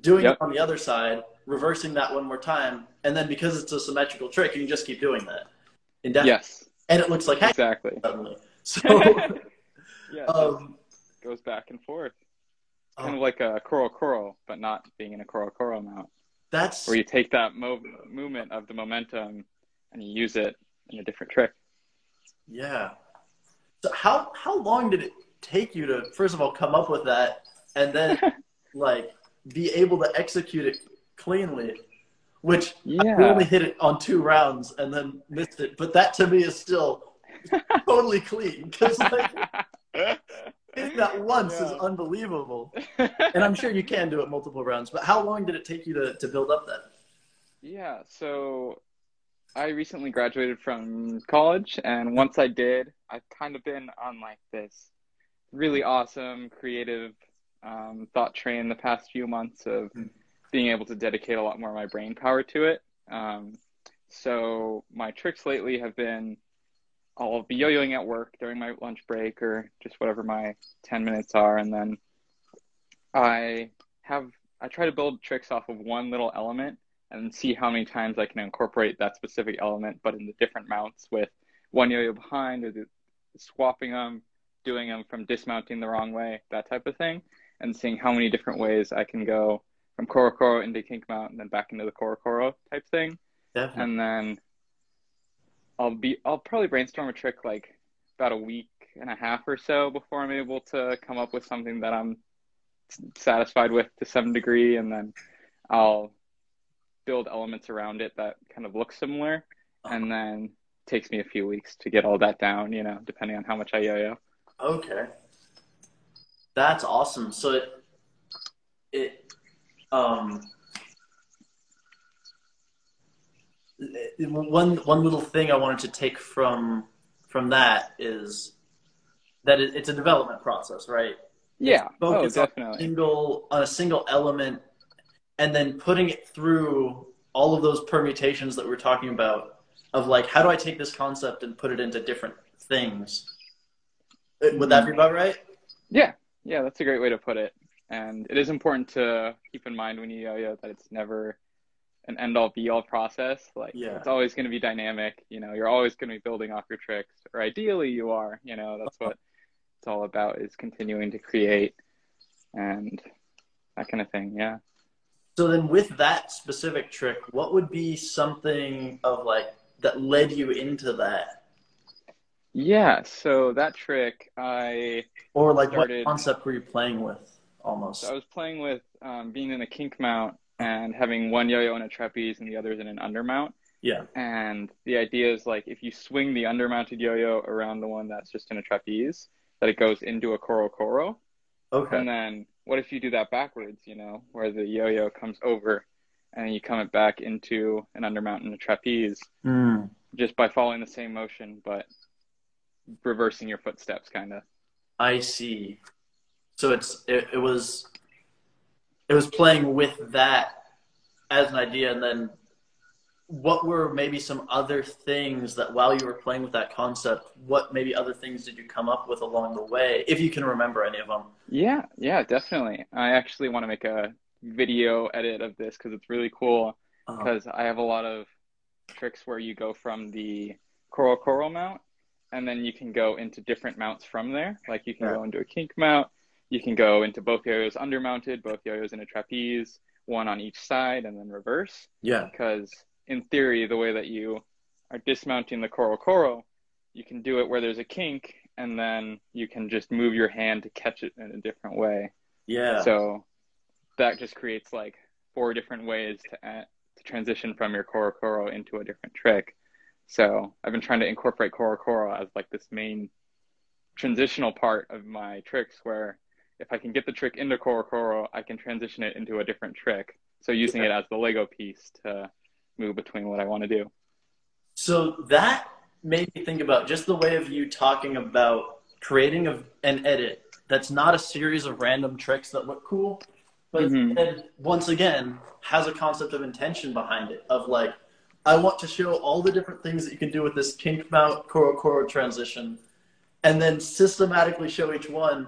doing yep. it on the other side, reversing that one more time. And then because it's a symmetrical trick, you can just keep doing that indefinitely. Yes. And it looks like, hey, exactly. Suddenly. So... Yeah, it um, goes back and forth. Kind um, of like a Koro Koro, but not being in a Koro Koro mount. That's where you take that mo movement of the momentum and you use it in a different trick. Yeah. So how how long did it take you to, first of all, come up with that, and then like be able to execute it cleanly? Which yeah. I only hit it on two rounds and then missed it, but that to me is still totally clean, because like. Hitting that once yeah. is unbelievable. And I'm sure you can do it multiple rounds, but how long did it take you to, to build up that? Yeah, so I recently graduated from college, and once I did, I've kind of been on like this really awesome creative um, thought train the past few months of mm-hmm. being able to dedicate a lot more of my brain power to it. Um, so my tricks lately have been, I'll be yo-yoing at work during my lunch break or just whatever my ten minutes are. And then I have, I try to build tricks off of one little element and see how many times I can incorporate that specific element, but in the different mounts with one yo-yo behind or the, swapping them, doing them from dismounting the wrong way, that type of thing. And seeing how many different ways I can go from Koro Koro into kink mount and then back into the Koro Koro type thing. Definitely. And then I'll be, I'll probably brainstorm a trick like about a week and a half or so before I'm able to come up with something that I'm satisfied with to some degree. And then I'll build elements around it that kind of look similar. And then it takes me a few weeks to get all that down, you know, depending on how much I yo-yo. Okay. That's awesome. So it, it, um, One one little thing I wanted to take from from that is that it, it's a development process, right? Yeah, oh, definitely. On a, single, on a single element, and then putting it through all of those permutations that we're talking about of like, how do I take this concept and put it into different things? Would that be about right? Yeah, yeah, that's a great way to put it. And it is important to keep in mind when you yo-yo that it's never an end-all be-all process. Like yeah. it's always going to be dynamic, you know, you're always going to be building off your tricks, or ideally you are, you know, that's what it's all about, is continuing to create and that kind of thing. Yeah. So then with that specific trick, what would be something of like that led you into that? Yeah, so that trick I Or like started, what concept were you playing with almost? So I was playing with um, being in a kink mount and having one yo-yo in a trapeze and the others in an undermount. Yeah. And the idea is like if you swing the undermounted yo-yo around the one that's just in a trapeze, that it goes into a Koro Koro. Okay. And then what if you do that backwards, you know, where the yo-yo comes over and you come it back into an undermount and a trapeze mm. just by following the same motion, but reversing your footsteps kind of. I see. So it's, it, it was, it was playing with that as an idea. And then what were maybe some other things that while you were playing with that concept, what maybe other things did you come up with along the way, if you can remember any of them? Yeah, yeah, definitely. I actually want to make a video edit of this because it's really cool because uh-huh. I have a lot of tricks where you go from the Koro Koro mount and then you can go into different mounts from there. Like you can yeah. go into a kink mount, you can go into both yo-yos undermounted, both yo-yos in a trapeze, one on each side and then reverse. Yeah. Because in theory, the way that you are dismounting the Koro Koro, you can do it where there's a kink, and then you can just move your hand to catch it in a different way. Yeah. So that just creates like four different ways to, uh, to transition from your Koro Koro into a different trick. So I've been trying to incorporate Koro Koro as like this main transitional part of my tricks, where if I can get the trick into Koro Koro, I can transition it into a different trick. So using yeah. it as the Lego piece to move between what I want to do. So that made me think about just the way of you talking about creating a, an edit that's not a series of random tricks that look cool, but mm-hmm. and once again has a concept of intention behind it of like, I want to show all the different things that you can do with this kink mount Koro Koro transition and then systematically show each one.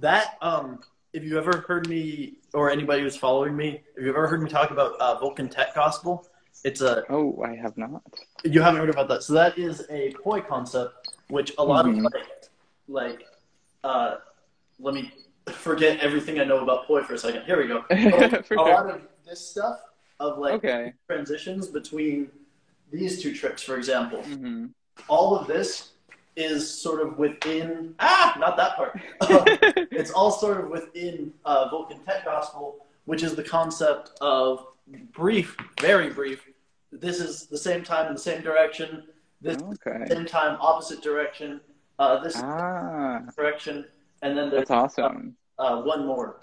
That um if you ever heard me or anybody who's following me, if you've ever heard me talk about uh, Vulcan Tech Gospel, It's a oh, I have not. You haven't heard about that. So that is a poi concept, which a lot mm-hmm. of like, like, uh, let me forget everything I know about poi for a second. Here we go. But, a lot of this stuff of like okay. transitions between these two tricks, for example. Mm-hmm. All of this is sort of within ah, not that part. It's all sort of within uh, Vulcan Tech Gospel, which is the concept of brief, very brief. This is the same time in the same direction. This okay. same time, opposite direction. Uh, this ah. direction, and then there's that's awesome. Uh, one more,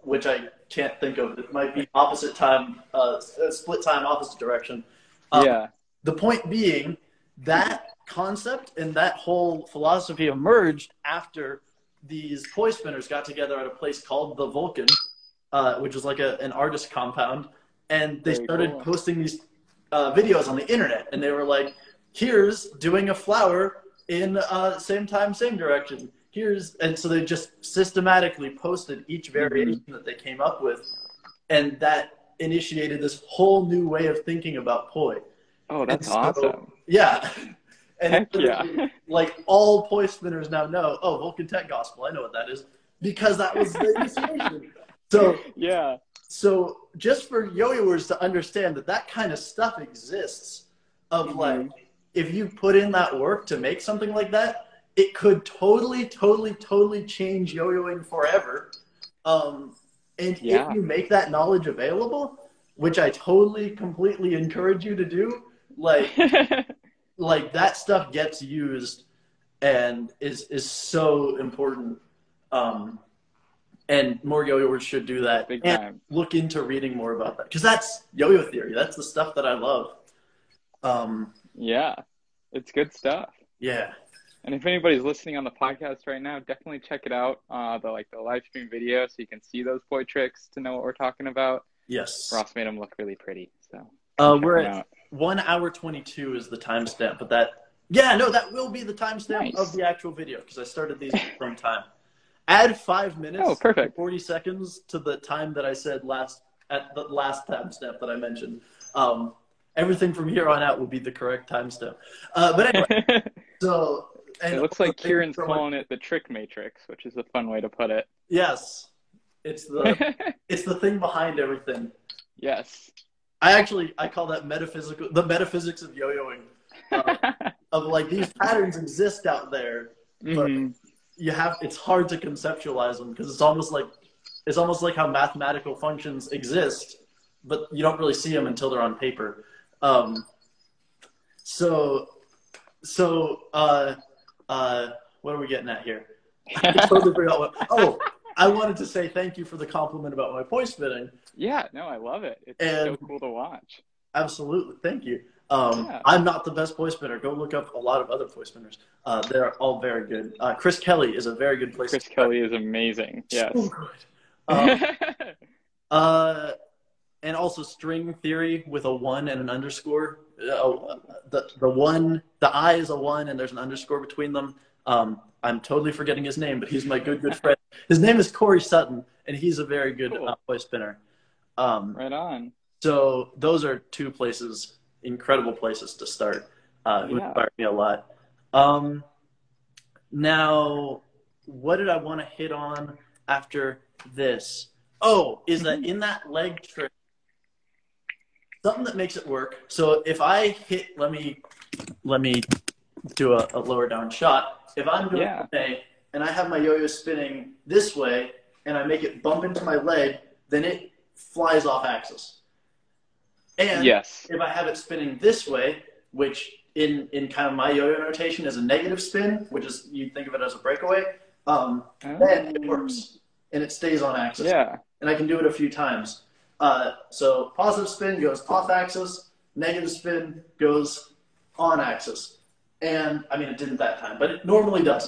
which I can't think of. It might be opposite time, uh, split time, opposite direction. Um, yeah. The point being that concept and that whole philosophy emerged after these poi spinners got together at a place called the Vulcan, uh, which was like a, an artist compound. And they Very started cool. posting these uh, videos on the internet, and they were like, here's doing a flower in uh, same time, same direction. Here's, and so they just systematically posted each variation mm-hmm. that they came up with. And that initiated this whole new way of thinking about poi. Oh, that's so, awesome. Yeah. and Heck yeah. Like all poi spinners now know, oh, Vulcan Tech Gospel, I know what that is, because that was the initiation. So yeah. So just for yo-yoers to understand that that kind of stuff exists of mm-hmm. like, if you put in that work to make something like that, it could totally, totally, totally change yo-yoing forever. Um, and yeah. if you make that knowledge available, which I totally, completely encourage you to do, like, like that stuff gets used and is, is so important. Um, And more yo-yoers should do that. Big and time. Look into reading more about that. Because that's yo-yo theory. That's the stuff that I love. Um, yeah. It's good stuff. Yeah. And if anybody's listening on the podcast right now, definitely check it out. Uh, the like the live stream video so you can see those poi tricks to know what we're talking about. Yes. Ross made them look really pretty. So uh, we're at out. one hour twenty-two is the timestamp. But that, yeah, no, that will be the timestamp nice. Of the actual video. Because I started these from time. Add five minutes, oh, perfect. forty seconds to the time that I said last at the last timestamp that I mentioned. Um, everything from here on out will be the correct timestamp. Uh, but anyway, so and it looks like Kieran's calling it the trick matrix, which is a fun way to put it. Yes, it's the it's the thing behind everything. Yes. I actually, I call that metaphysical, the metaphysics of yo-yoing. Uh, of like, these patterns exist out there, but mm-hmm. you have, it's hard to conceptualize them because it's almost like, it's almost like how mathematical functions exist, but you don't really see them until they're on paper. Um, so, so, uh, uh, what are we getting at here? I totally forgot what, oh, I wanted to say thank you for the compliment about my point spinning. Yeah, no, I love it. It's and so cool to watch. Absolutely. Thank you. Um, yeah. I'm not the best point spinner. Go look up a lot of other point spinners. Uh, they're all very good. Uh, Chris Kelly is a very good place. Chris Kelly is amazing. Yes. So good. Um, uh, and also string theory with a one and an underscore. Uh, the, the one, the I is a one and there's an underscore between them. Um, I'm totally forgetting his name, but he's my good, good friend. His name is Corey Sutton, and he's a very good cool. uh, point spinner. Um, right on. So those are two places, incredible places to start. Uh, yeah. It inspired me a lot. Um, now, what did I want to hit on after this? Oh, is that in that leg trick, something that makes it work. So if I hit, let me, let me do a, a lower down shot. If I'm doing yeah. a, and I have my yo-yo spinning this way, and I make it bump into my leg, then it flies off axis. And yes. if I have it spinning this way, which in, in kind of my yo-yo notation is a negative spin, which is, you think of it as a breakaway, um, oh. then it works, and it stays on axis. Yeah. And I can do it a few times. Uh, so positive spin goes off axis, negative spin goes on axis. And, I mean, it didn't that time, but it normally does.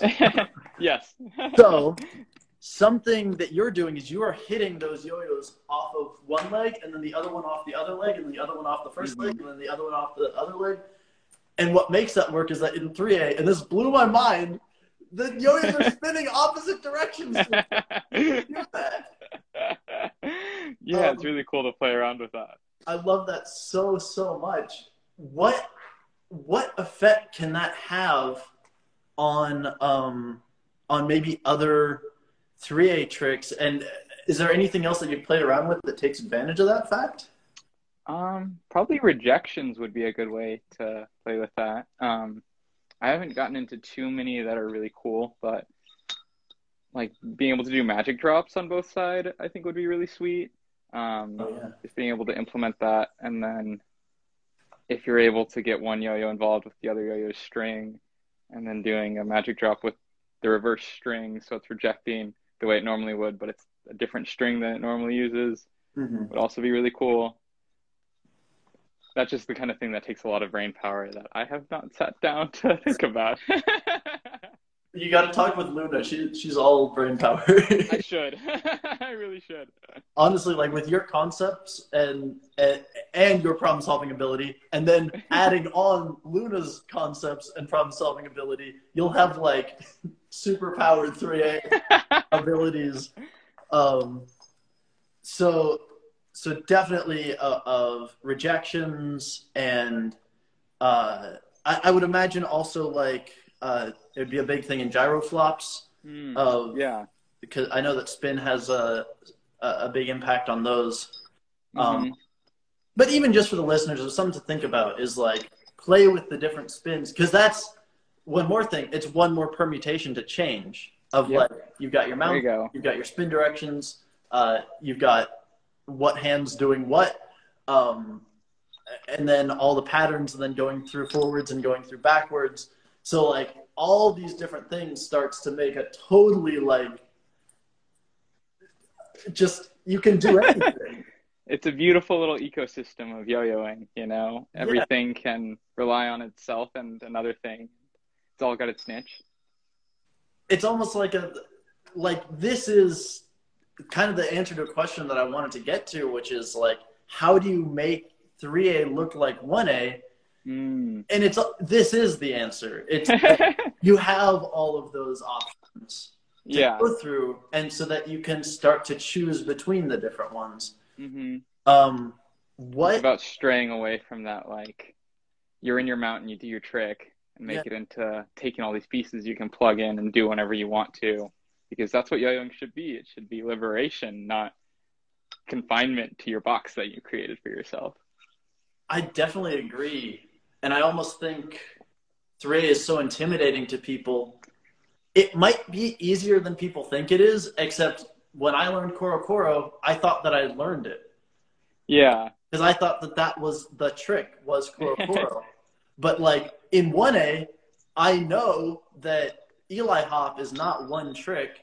Yes. So, something that you're doing is you are hitting those yo-yos off of one leg, and then the other one off the other leg, and the other one off the first mm-hmm. leg, and then the other one off the other leg. And what makes that work is that in three A, and this blew my mind, the yo-yos are spinning opposite directions. Yeah, um, it's really cool to play around with that. I love that so, so much. What... What effect can that have on um, on maybe other three A tricks? And is there anything else that you play around with that takes advantage of that fact? Um, probably rejections would be a good way to play with that. Um, I haven't gotten into too many that are really cool, but like being able to do magic drops on both sides, I think would be really sweet. Um, oh, yeah. Just being able to implement that, and then if you're able to get one yo-yo involved with the other yo-yo string, and then doing a magic drop with the reverse string, so it's rejecting the way it normally would, but it's a different string than it normally uses, mm-hmm. would also be really cool. That's just the kind of thing that takes a lot of brain power that I have not sat down to think about. You got to talk with Luna. She, she's all brain power. I should. I really should. Honestly, like with your concepts and, and and your problem solving ability, and then adding on Luna's concepts and problem solving ability, you'll have like super powered three A abilities. Um, so so definitely uh, of rejections, and uh, I, I would imagine also like. Uh, it would be a big thing in gyro flops. Mm, uh, yeah. Because I know that spin has a, a big impact on those. Um, mm-hmm. But even just for the listeners, there's something to think about is like play with the different spins. Because that's one more thing. It's one more permutation to change of yep. like you've got your mount, you go. you've got your spin directions, uh, you've got what hand's doing what, um, and then all the patterns, and then going through forwards and going through backwards. So like all these different things starts to make a totally like, just, you can do anything. It's a beautiful little ecosystem of yo-yoing, you know, everything yeah. can rely on itself and another thing. It's all got its niche. It's almost like a, like this is kind of the answer to a question that I wanted to get to, which is like, how do you make three A look like one A? Mm. And it's this is the answer. It's you have all of those options to yeah. go through, and so that you can start to choose between the different ones. Mm-hmm. Um, what it's about straying away from that? Like you're in your mount and you do your trick and make yeah. it into taking all these pieces you can plug in and do whenever you want to, because that's what yo-yoing should be. It should be liberation, not confinement to your box that you created for yourself. I definitely agree. And I almost think three A is so intimidating to people. It might be easier than people think it is, except when I learned Koro Koro, I thought that I had learned it. Yeah. Because I thought that that was the trick, was Koro Koro. But, like, in one A, I know that Eli Hop is not one trick.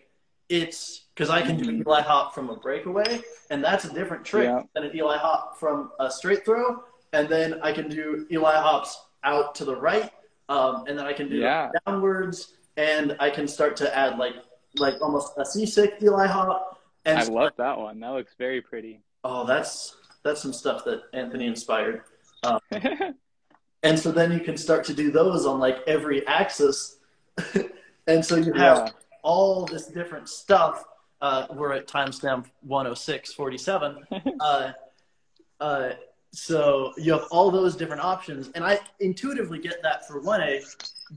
It's because I can do an Eli Hop from a breakaway, and that's a different trick yeah. than an Eli Hop from a straight throw. And then I can do Eli Hops out to the right, um, and then I can do yeah. downwards, and I can start to add, like, like almost a seasick Eli Hop. And I love that one. That looks very pretty. Oh, that's that's some stuff that Anthony inspired. Um, and so then you can start to do those on, like, every axis. And so you have yeah. all this different stuff. Uh, we're at timestamp one oh six forty-seven. uh, uh, so you have all those different options. And I intuitively get that for one A,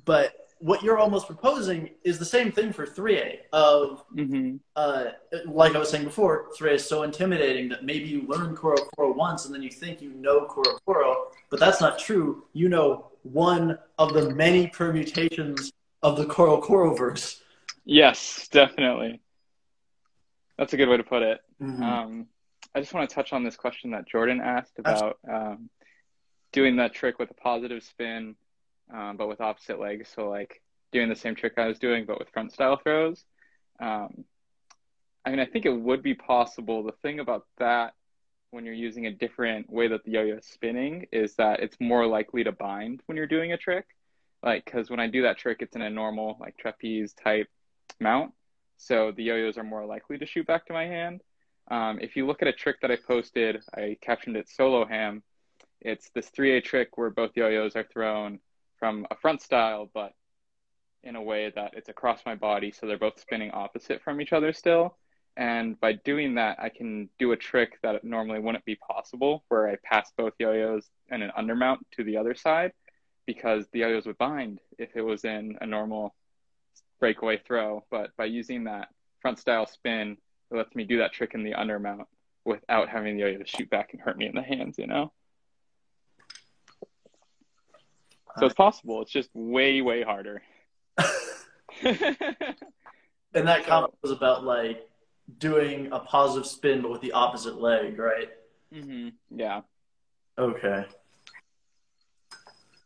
but what you're almost proposing is the same thing for three A. Of mm-hmm. uh, like I was saying before, three A is so intimidating that maybe you learn Koro Koro once and then you think you know Koro Koro, but that's not true. You know one of the many permutations of the Koro Koro verse. Yes, definitely. That's a good way to put it. Mm-hmm. Um, I just want to touch on this question that Jordan asked about um, doing that trick with a positive spin, um, but with opposite legs. So, like, doing the same trick I was doing, but with front style throws. Um, I mean, I think it would be possible. The thing about that, when you're using a different way that the yo-yo is spinning, is that it's more likely to bind when you're doing a trick. Like, because when I do that trick, it's in a normal, like, trapeze type mount. So the yo-yos are more likely to shoot back to my hand. Um, if you look at a trick that I posted, I captioned it Solo Ham. It's this three A trick where both yo-yos are thrown from a front style, but in a way that it's across my body. So they're both spinning opposite from each other still. And by doing that, I can do a trick that normally wouldn't be possible, where I pass both yo-yos and an undermount to the other side, because the yo-yos would bind if it was in a normal breakaway throw. But by using that front style spin, it lets me do that trick in the undermount without having the yo-yo to shoot back and hurt me in the hands, you know? So it's possible. It's just way, way harder. And that comment was about, like, doing a positive spin but with the opposite leg, right? Mm-hmm. Yeah. Okay.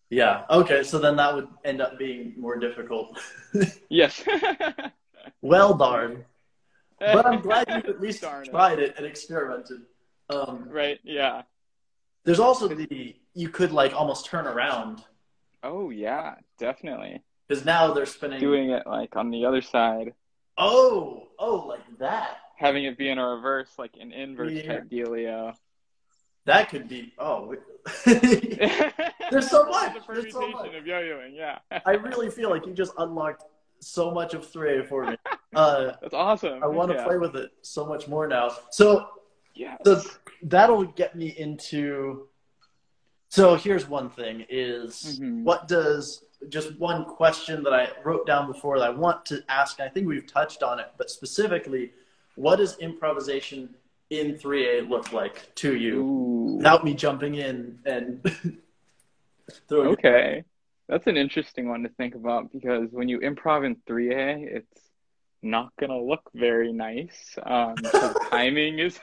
Yeah. Okay. So then that would end up being more difficult. Yes. Well, darn. But I'm glad you at least darn tried it. it and experimented. Um, right. Yeah. There's also the, you could, like, almost turn around. Oh yeah, definitely. Because now they're spinning. Doing it, like, on the other side. Oh, oh, like that. Having it be in a reverse, like an inverse yeah. type dealio. That could be, oh. There's so much. The There's so much. Of yo-yoing, yeah. I really feel like you just unlocked so much of three A for me. Uh, That's awesome. I want to yeah. play with it so much more now. So, yes. so that'll get me into, so here's one thing is, mm-hmm. what does, just one question that I wrote down before that I want to ask, and I think we've touched on it, but specifically, what does improvisation in three A look like to you? Ooh. Without me jumping in and throwing okay. That's an interesting one to think about, because when you improv in three A, it's not going to look very nice. Um, so timing is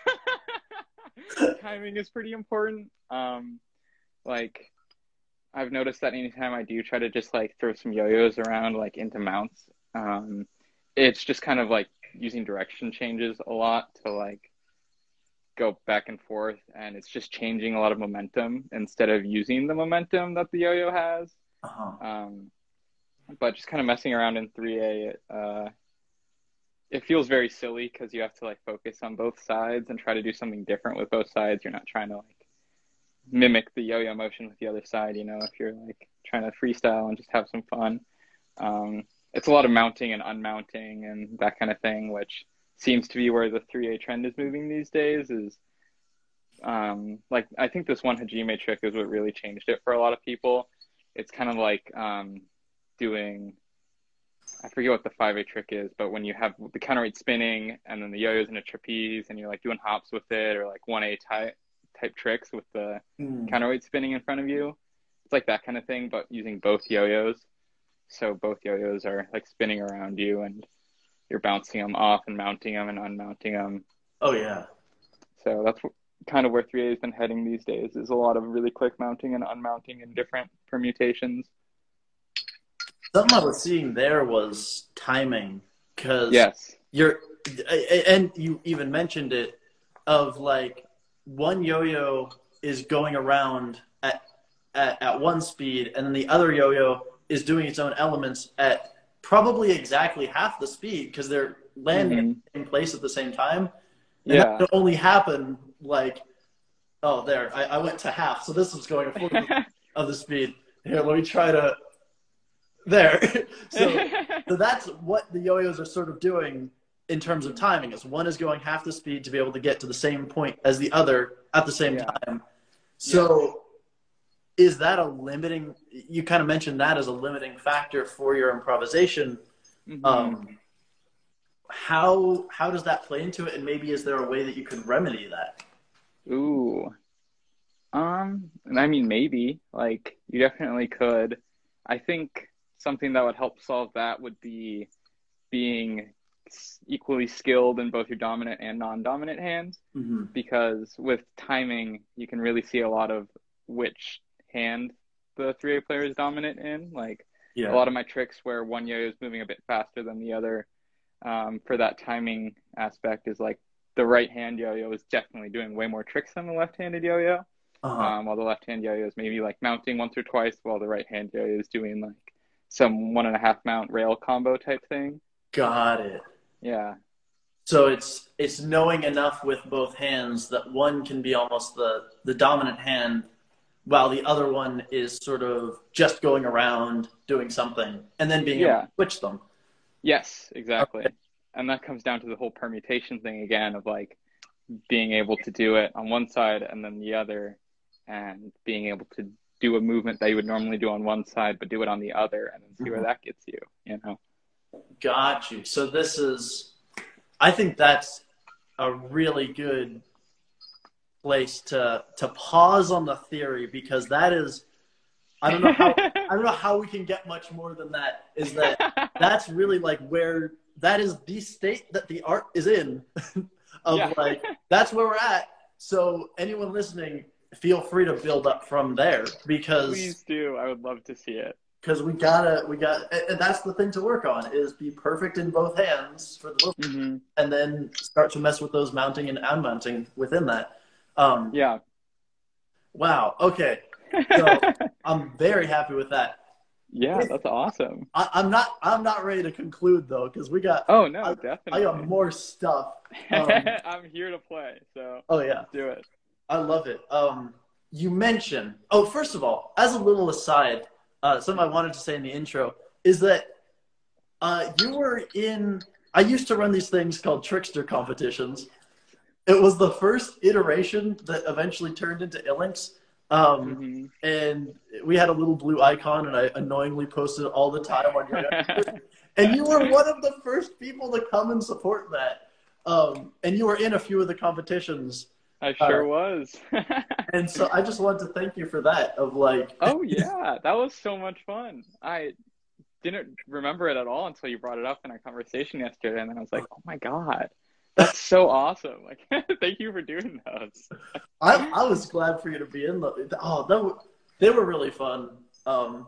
timing is pretty important. Um, like, I've noticed that anytime I do try to just, like, throw some yo-yos around, like, into mounts, um, it's just kind of, like, using direction changes a lot to, like, go back and forth, and it's just changing a lot of momentum instead of using the momentum that the yo-yo has. Uh-huh. Um, but just kind of messing around in three A, it, uh, it feels very silly, because you have to, like, focus on both sides and try to do something different with both sides. You're not trying to, like, mimic the yo-yo motion with the other side, you know, if you're, like, trying to freestyle and just have some fun. Um, it's a lot of mounting and unmounting and that kind of thing, which seems to be where the three A trend is moving these days. Is um, like, I think this one Hajime trick is what really changed it for a lot of people. It's kind of like um, doing I forget what the five A trick is, but when you have the counterweight spinning and then the yo-yo's in a trapeze and you're like doing hops with it, or like one A type type tricks with the mm. counterweight spinning in front of you. It's like that kind of thing, but using both yo-yos. So both yo-yos are like spinning around you and you're bouncing them off and mounting them and unmounting them. Oh, yeah. So that's kind of where three A has been heading these days, is a lot of really quick mounting and unmounting and different permutations. Something I was seeing there was timing, because yes. you're, and you even mentioned it, of like one yo-yo is going around at, at, at one speed, and then the other yo-yo is doing its own elements at probably exactly half the speed, because they're landing mm-hmm. in the same place at the same time. And yeah. that could only happen like, oh, there, I, I went to half, so this was going a fourth of the speed. Here, let me try to... There. so, so that's what the yo-yos are sort of doing in terms of timing, is one is going half the speed to be able to get to the same point as the other at the same yeah. time. So yeah. is that a limiting, you kind of mentioned that as a limiting factor for your improvisation. Mm-hmm. Um, how, how does that play into it? And maybe is there a way that you could remedy that? Ooh. Um, and I mean, maybe, like, you definitely could. I think something that would help solve that would be being equally skilled in both your dominant and non-dominant hands, mm-hmm. because with timing, you can really see a lot of which hand the three A player is dominant in. Like yeah. a lot of my tricks where one yo-yo is moving a bit faster than the other, um, for that timing aspect, is like the right-hand yo-yo is definitely doing way more tricks than the left-handed yo-yo, uh-huh. um, while the left-hand yo-yo is maybe like mounting once or twice, while the right-hand yo-yo is doing like some one and a half mount rail combo type thing. Got it. Yeah. So it's it's knowing enough with both hands that one can be almost the, the dominant hand while the other one is sort of just going around doing something, and then being yeah. able to switch them. Yes, exactly. Okay. And that comes down to the whole permutation thing again, of like being able to do it on one side and then the other, and being able to do a movement that you would normally do on one side, but do it on the other, and then see where that gets you, you know? Got you. So this is, I think that's a really good place to, to pause on the theory, because that is, I don't know how, I don't know how we can get much more than that, is that that's really like where, that is the state that the art is in of yeah. like, that's where we're at. So anyone listening, feel free to build up from there, because please do. I would love to see it, because we gotta we got and that's the thing to work on, is be perfect in both hands for the movement, mm-hmm. and then start to mess with those mounting and unmounting within that. Um, yeah. Wow. Okay. So I'm very happy with that. Yeah, if, that's awesome. I, I'm not I'm not ready to conclude though, because we got oh no I, definitely I got more stuff. Um, I'm here to play. So oh yeah, let's do it. I love it. Um, you mentioned, oh, first of all, as a little aside, uh, something I wanted to say in the intro is that uh, you were in, I used to run these things called trickster competitions. It was the first iteration that eventually turned into Ilinx. Um, mm-hmm. And we had a little blue icon, and I annoyingly posted all the time on your and you were one of the first people to come and support that. Um, and you were in a few of the competitions. I sure uh, was. And so I just wanted to thank you for that, of like oh yeah, that was so much fun. I didn't remember it at all until you brought it up in our conversation yesterday, and then I was like, oh my god, that's so awesome. Like thank you for doing those. I, I was glad for you to be in the, oh that w they were really fun. Um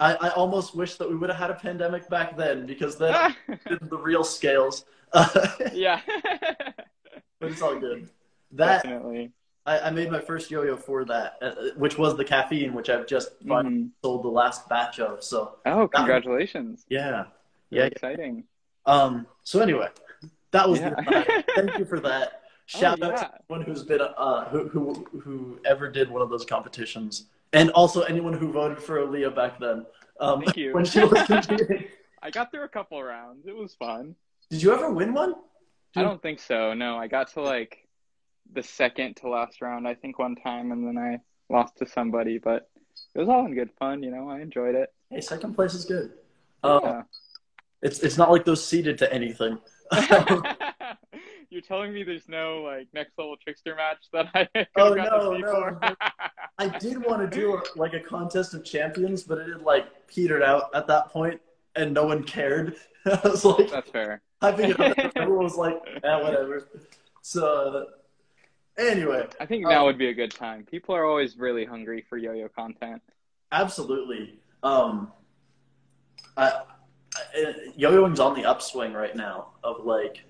I, I almost wish that we would have had a pandemic back then, because then did the real scales. Yeah. But it's all good. That, definitely. I, I made my first yo-yo for that, uh, which was the caffeine, which I've just mm-hmm. sold the last batch of. So oh, congratulations! That, yeah, yeah, exciting. Yeah. Um. So anyway, that was. Yeah. The thank you for that. Shout oh, out yeah. to anyone who's been uh who who who ever did one of those competitions, and also anyone who voted for Aaliyah back then. Um, thank you. When she was competing. I got through a couple rounds. It was fun. Did you ever win one? Did I don't you... think so. No, I got to like. the second to last round, I think, one time, and then I lost to somebody, but it was all in good fun, you know, I enjoyed it. Hey, second place is good. Yeah. Uh, It's it's not like those seeded to anything. You're telling me there's no like next level trickster match that I could oh, have no, no. for? I did want to do like a contest of champions, but it had like petered out at that point, and no one cared. I was like, that's fair. I think everyone was like, eh, whatever. So anyway, I think now um, would be a good time. People are always really hungry for yo-yo content. Absolutely. Um, I, I, yo-yoing's on the upswing right now. Of like,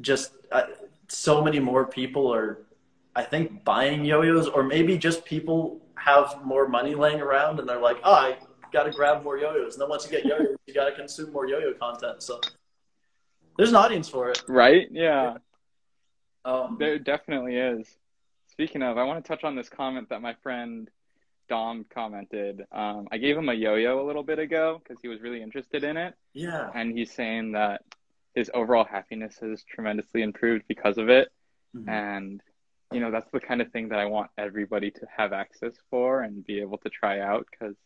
just I, so many more people are, I think, buying yo-yos, or maybe just people have more money laying around and they're like, oh, I got to grab more yo-yos. And then once you get yo-yos, you got to consume more yo-yo content. So there's an audience for it, right? Yeah. yeah. Um, there definitely is. Speaking of, I want to touch on this comment that my friend Dom commented. um I gave him a yo-yo a little bit ago because he was really interested in it. Yeah. And he's saying that his overall happiness has tremendously improved because of it. Mm-hmm. And you know, that's the kind of thing that I want everybody to have access for and be able to try out, because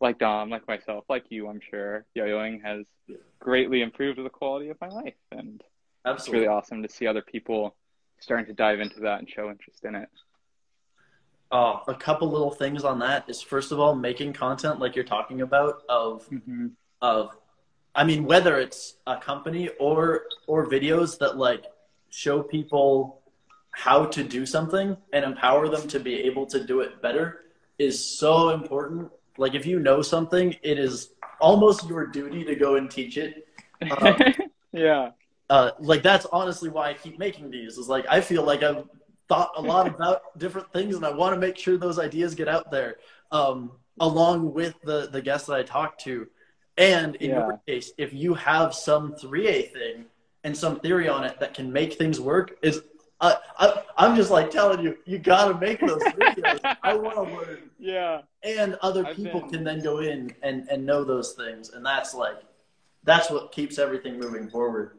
like Dom, like myself, like you, I'm sure yo-yoing has yeah. greatly improved the quality of my life, and Absolutely. It's really awesome to see other people starting to dive into that and show interest in it. Oh, a couple little things on that is, first of all, making content like you're talking about of, mm-hmm. of, I mean, whether it's a company or, or videos that like show people how to do something and empower them to be able to do it better is so important. Like if you know something, it is almost your duty to go and teach it. Um, yeah. Uh, like that's honestly why I keep making these, is like, I feel like I've thought a lot about different things, and I want to make sure those ideas get out there, um, along with the, the guests that I talked to. And in yeah. your case, if you have some three A thing and some theory on it that can make things work, is uh, I, I'm just like telling you, you got to make those videos. I want to learn. Yeah. And other I've people been... can then go in and, and know those things. And that's like, that's what keeps everything moving forward.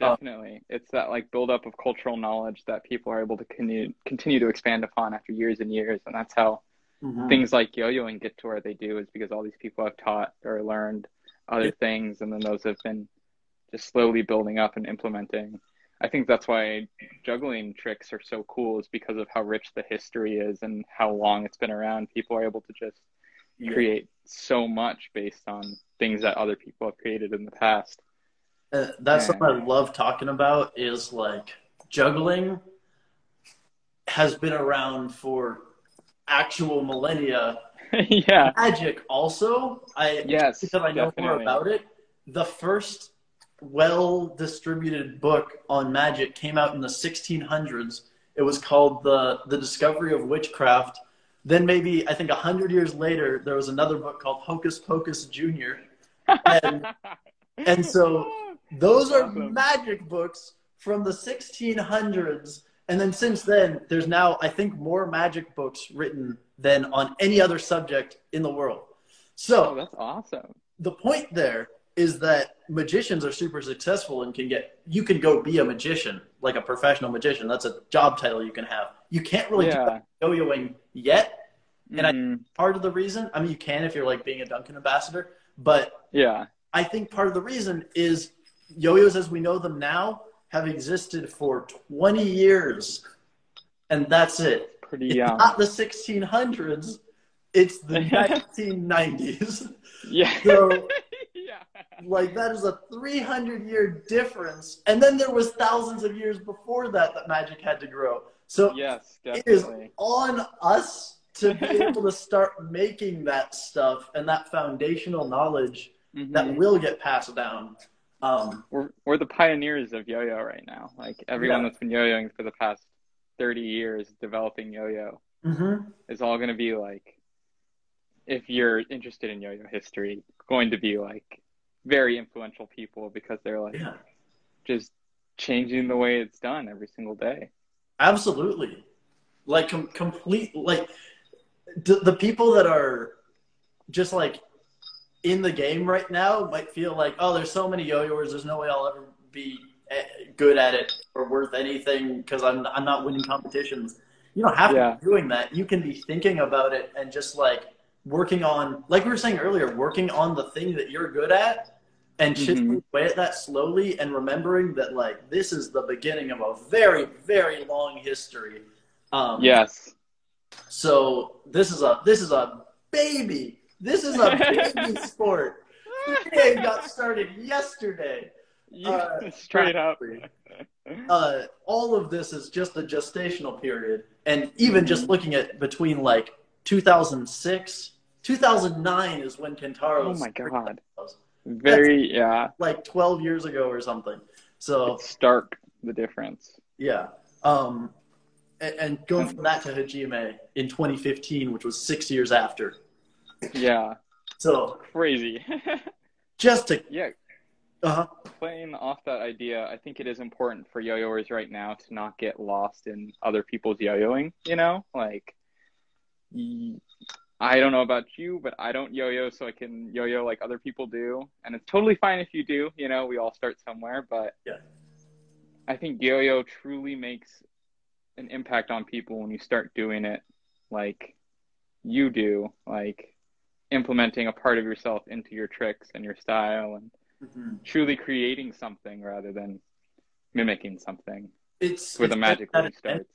Definitely. Um, it's that like buildup of cultural knowledge that people are able to con continue to expand upon after years and years. And that's how mm-hmm. things like yo-yoing get to where they do, is because all these people have taught or learned other things. And then those have been just slowly building up and implementing. I think that's why juggling tricks are so cool, is because of how rich the history is and how long it's been around. People are able to just yeah. create so much based on things that other people have created in the past. Uh, that's something I love talking about, is like juggling has been around for actual millennia. yeah. Magic also. I, yes. Because I know definitely. more about it. The first well-distributed book on magic came out in the sixteen hundreds. It was called the, the Discovery of Witchcraft. Then maybe, I think a hundred years later, there was another book called Hocus Pocus Junior And, and so... Those are awesome. Magic books from the sixteen hundreds. And then since then, there's now, I think, more magic books written than on any other subject in the world. So oh, that's awesome. The point there is that magicians are super successful and can get, you can go be a magician, like a professional magician. That's a job title you can have. You can't really yeah. do yo-yoing yet. And mm. I, part of the reason, I mean, you can if you're like being a Duncan ambassador, but yeah, I think part of the reason is yo-yos as we know them now have existed for twenty years, and that's it. Pretty young. It's not the sixteen hundreds, it's the nineteen nineties. Yeah. So, yeah. like, that is a three hundred year difference, and then there was thousands of years before that that magic had to grow. So yes, definitely. It is on us to be able to start making that stuff and that foundational knowledge mm-hmm. that will get passed down. Um, we're, we're the pioneers of yo-yo right now. Like everyone yeah. that's been yo-yoing for the past thirty years developing yo-yo mm-hmm. is all going to be like, if you're interested in yo-yo history, going to be like very influential people, because they're like yeah. just changing the way it's done every single day. Absolutely. Like com complete, like d the people that are just like, in the game right now might feel like, oh, there's so many yo-yoers, there's no way I'll ever be good at it or worth anything because I'm, I'm not winning competitions. You don't have yeah. to be doing that. You can be thinking about it and just like working on, like we were saying earlier, working on the thing that you're good at and chipping mm-hmm. away at that slowly and remembering that, like, this is the beginning of a very, very long history. Um, yes. So this is a, this is a baby. This is a baby sport. It got started yesterday. Yeah, uh, straight up. uh, all of this is just a gestational period. And even just looking at between, like, two thousand six, two thousand nine is when Kentaro. Oh my God. Very, that's yeah. Like twelve years ago or something. So it's stark, the difference. Yeah. Um, and, and going from that to Hajime in twenty fifteen, which was six years after. Yeah. So crazy. Just to. Yeah. Uh-huh. Playing off that idea, I think it is important for yo-yoers right now to not get lost in other people's yo-yoing, you know? Like, I don't know about you, but I don't yo-yo, so I can yo-yo like other people do. And it's totally fine if you do, you know, we all start somewhere, but yeah. I think yo-yo truly makes an impact on people when you start doing it like you do, like implementing a part of yourself into your tricks and your style and mm-hmm. truly creating something rather than mimicking something. It's where the magic really starts.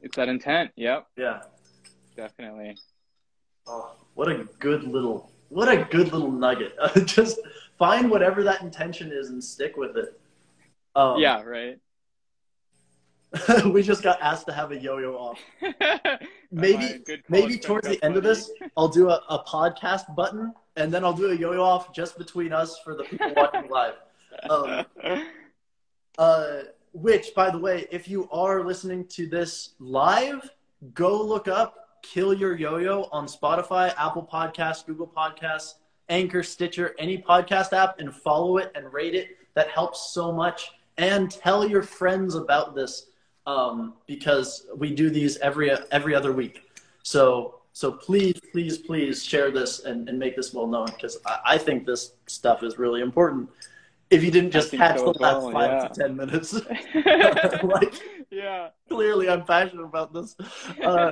It's that intent. Yep. Yeah. Definitely. Oh, what a good little, what a good little nugget. Just find whatever that intention is and stick with it. Um, yeah. Right. We just got asked to have a yo-yo off. Maybe, maybe towards the end of this, I'll do a, a podcast button, and then I'll do a yo-yo off just between us for the people watching live. Um, uh, which, by the way, if you are listening to this live, go look up Kill Your Yo-Yo on Spotify, Apple Podcasts, Google Podcasts, Anchor, Stitcher, any podcast app, and follow it and rate it. That helps so much. And tell your friends about this. Um, because we do these every every other week. So so please, please, please share this and, and make this well known, because I, I think this stuff is really important. If you didn't just catch so the last well, five yeah. to ten minutes. Like, yeah. Clearly I'm passionate about this. Uh,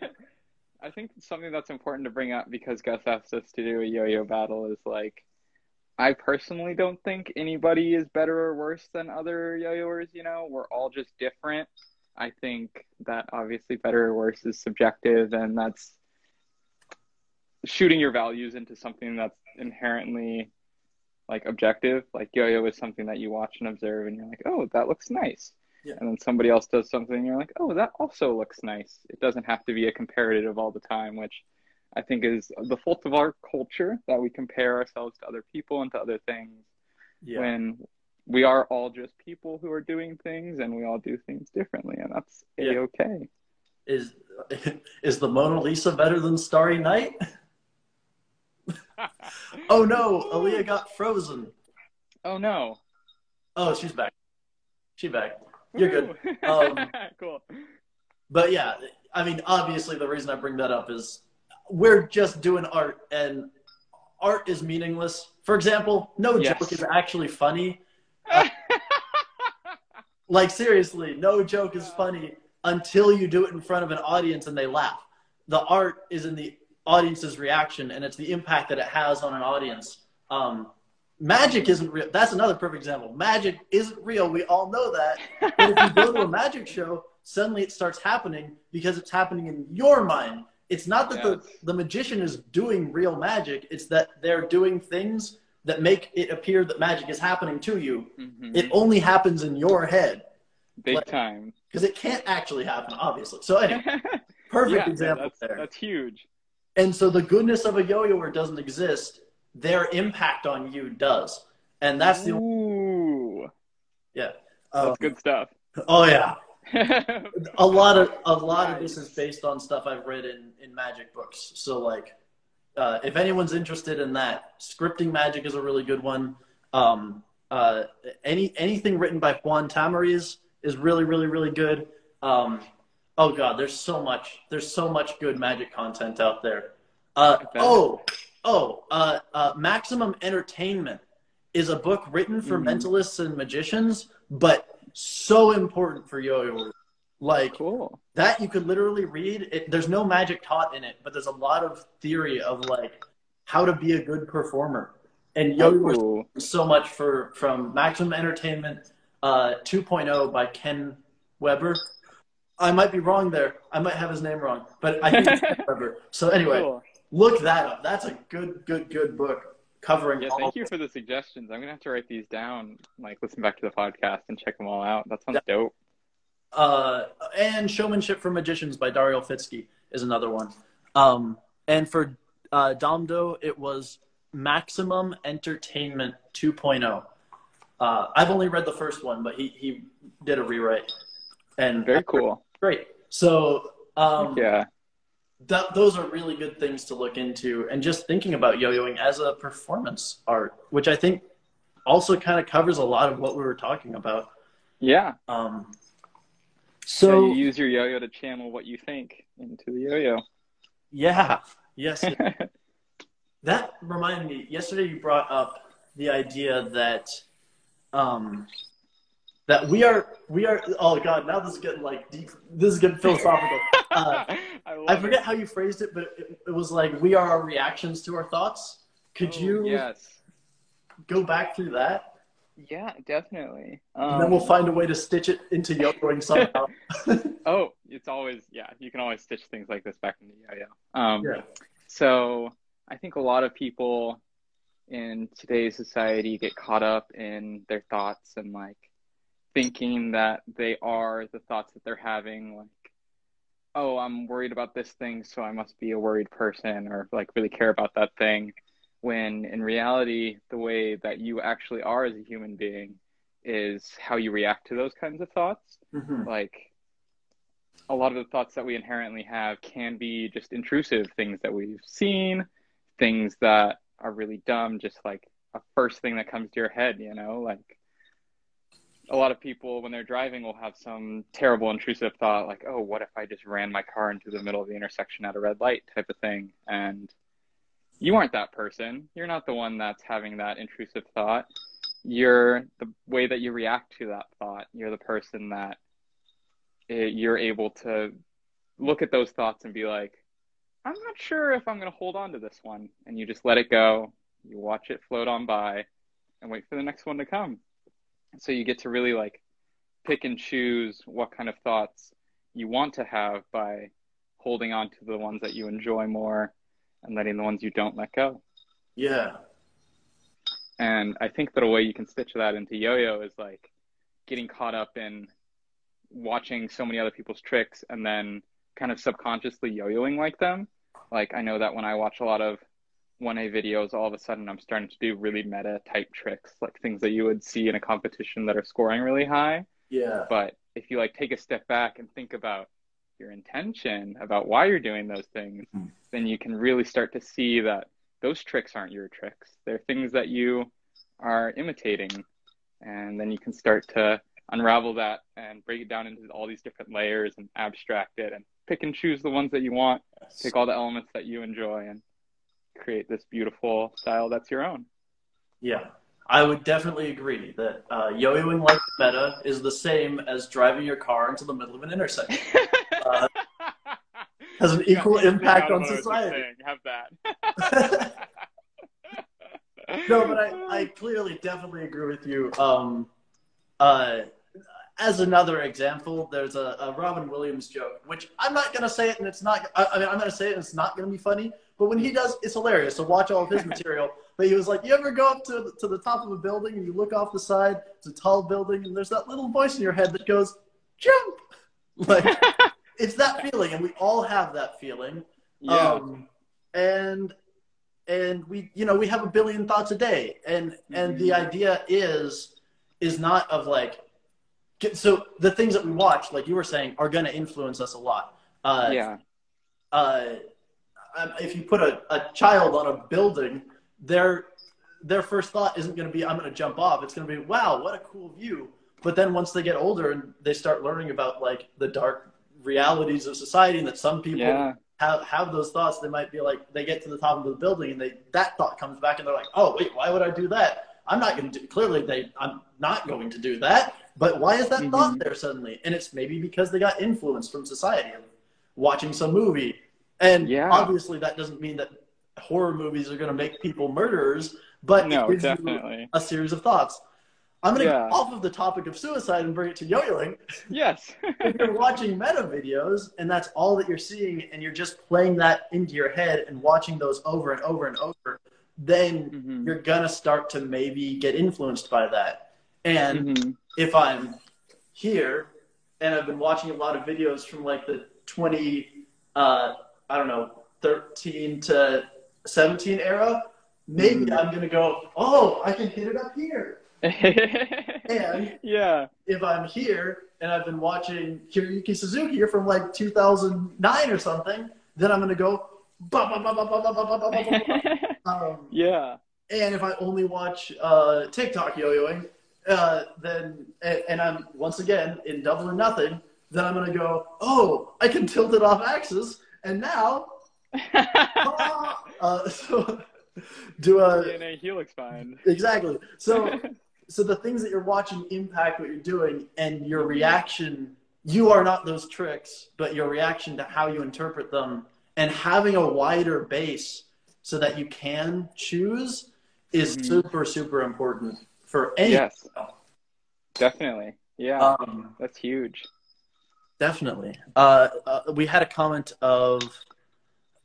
I think something that's important to bring up, because Gus asked us to do a yo-yo battle, is like, I personally don't think anybody is better or worse than other yo-yoers, you know? We're all just different. I think that obviously better or worse is subjective, and that's shooting your values into something that's inherently like objective. Like yo-yo is something that you watch and observe and you're like, oh, that looks nice. Yeah. And then somebody else does something and you're like, oh, that also looks nice. It doesn't have to be a comparative all the time, which I think is the fault of our culture, that we compare ourselves to other people and to other things. Yeah. When we are all just people who are doing things, and we all do things differently, and that's yeah. A-okay. Is is the Mona Lisa better than Starry Night? Oh no, Aaliyah got frozen. Oh no. Oh, she's back. She's back. You're Woo. Good. Um, cool. But yeah, I mean, obviously the reason I bring that up is we're just doing art, and art is meaningless. For example, no yes. joke is actually funny. Uh, like seriously, no joke is funny until you do it in front of an audience and they laugh. The art is in the audience's reaction, and it's the impact that it has on an audience. Um, magic isn't real. That's another perfect example. Magic isn't real. We all know that. But if you go to a magic show, suddenly it starts happening because it's happening in your mind. It's not that yes. the, the magician is doing real magic. It's that they're doing things that make it appear that magic is happening to you. Mm-hmm. It only happens in your head. Big like, time. Because it can't actually happen, obviously. So anyway, perfect yeah, example that's, there. That's huge. And so the goodness of a yo-yoer doesn't exist. Their impact on you does. And that's the Ooh. Yeah. That's um, good stuff. Oh, yeah. a lot of a lot nice. Of this is based on stuff I've read in, in magic books. So, like, Uh, if anyone's interested in that, scripting magic is a really good one. Um, uh, any anything written by Juan Tamariz is really, really, really good. Um, oh God, there's so much. There's so much good magic content out there. Uh, oh, oh, uh, uh, Maximum Entertainment is a book written for mm-hmm. mentalists and magicians, but so important for yo-yoers. Like, cool. That you could literally read. It, there's no magic taught in it, but there's a lot of theory of, like, how to be a good performer. And yo-yo oh. was so much for from Maximum Entertainment uh, two point oh by Ken Weber. I might be wrong there. I might have his name wrong, but I think it's Ken Weber. So anyway, cool. Look that up. That's a good, good, good book covering yeah, all. Thank you for the suggestions. I'm going to have to write these down, like listen back to the podcast and check them all out. That sounds yeah. dope. Uh, and Showmanship for Magicians by Dario Fitsky is another one. Um, and for uh, Domdo, it was Maximum Entertainment two point oh. Uh, I've only read the first one, but he, he did a rewrite. And very cool. Great. So um, yeah, th those are really good things to look into. And just thinking about yo-yoing as a performance art, which I think also kind of covers a lot of what we were talking about. Yeah. Um, so yeah, you use your yo-yo to channel what you think into the yo-yo. Yeah. Yes. That reminded me, yesterday you brought up the idea that um, that we are we are oh god, now this is getting like deep, this is getting philosophical. Uh, I, I forget it. how you phrased it, but it, it was like we are our reactions to our thoughts. Could oh, you yes. go back through that? Yeah, definitely. Um, and then we'll find a way to stitch it into yo-yoing somehow. Oh, it's always yeah. You can always stitch things like this back into yo-yo. Um, yeah. So I think a lot of people in today's society get caught up in their thoughts and like thinking that they are the thoughts that they're having. Like, oh, I'm worried about this thing, so I must be a worried person, or like really care about that thing. When in reality, the way that you actually are as a human being is how you react to those kinds of thoughts. Mm-hmm. Like, a lot of the thoughts that we inherently have can be just intrusive things that we've seen, things that are really dumb, just like a first thing that comes to your head, you know, like a lot of people when they're driving will have some terrible intrusive thought like, oh, what if I just ran my car into the middle of the intersection at a red light type of thing. And you aren't that person. You're not the one that's having that intrusive thought. You're the way that you react to that thought. You're the person that it, you're able to look at those thoughts and be like, I'm not sure if I'm going to hold on to this one. And you just let it go. You watch it float on by and wait for the next one to come. So you get to really like pick and choose what kind of thoughts you want to have by holding on to the ones that you enjoy more and letting the ones you don't let go. Yeah. And I think that a way you can stitch that into yo-yo is like getting caught up in watching so many other people's tricks and then kind of subconsciously yo-yoing like them. Like, I know that when I watch a lot of one A videos, all of a sudden I'm starting to do really meta type tricks, like things that you would see in a competition that are scoring really high. Yeah. But if you like take a step back and think about your intention, about why you're doing those things, mm-hmm. then you can really start to see that those tricks aren't your tricks. They're things that you are imitating. And then you can start to unravel that and break it down into all these different layers and abstract it and pick and choose the ones that you want, yes. take all the elements that you enjoy and create this beautiful style that's your own. Yeah, I would definitely agree that uh, yo-yoing like meta is the same as driving your car into the middle of an intersection. Uh, has an equal impact on society. Have that. No, but I, I clearly definitely agree with you. Um, uh, As another example, there's a, a Robin Williams joke, which I'm not going to say it and it's not, I, I mean, I'm going to say it and it's not going to be funny, but when he does, it's hilarious. So watch all of his material. But he was like, you ever go up to, to the top of a building and you look off the side, it's a tall building, and there's that little voice in your head that goes, jump. Like, it's that feeling, and we all have that feeling. Yeah. Um, and, and we, you know, we have a billion thoughts a day. And, mm-hmm. and the idea is, is not of like, so the things that we watch, like you were saying, are going to influence us a lot. Uh, yeah. Uh, if you put a, a child on a building, their their first thought isn't going to be, I'm going to jump off. It's going to be, wow, what a cool view. But then once they get older and they start learning about like the dark realities of society and that some people yeah. have, have those thoughts, they might be like, they get to the top of the building and they that thought comes back and they're like, oh, wait, why would I do that? I'm not going to do, clearly they, I'm not going to do that. But why is that mm-hmm. thought there suddenly? And it's maybe because they got influenced from society, watching some movie. And yeah. obviously that doesn't mean that horror movies are going to make people murderers, but no, it gives definitely. you a series of thoughts. I'm going to yeah. get off of the topic of suicide and bring it to yo-yoing. Yes. If you're watching meta videos and that's all that you're seeing and you're just playing that into your head and watching those over and over and over, then mm-hmm. you're going to start to maybe get influenced by that. And mm-hmm. if I'm here and I've been watching a lot of videos from like the twenty, uh, I don't know, thirteen to seventeen era, maybe mm. I'm going to go, oh, I can hit it up here. And yeah. if I'm here and I've been watching Hiroyuki Suzuki from like two thousand nine or something, then I'm going to go, bah, bah, bah, bah, bah, bah, bah, bah, bah. Um, yeah. And if I only watch uh, TikTok yo-yoing, uh, then, and, and I'm once again in Double or Nothing, then I'm going to go, oh, I can tilt it off axis. And now, ah! uh, so do a D N A helix bind. Exactly. So, so the things that you're watching impact what you're doing, and your reaction. You are not those tricks, but your reaction to how you interpret them, and having a wider base so that you can choose is mm-hmm. super, super important for any. Yes, definitely. Yeah, um, that's huge. Definitely. Uh, uh, we had a comment of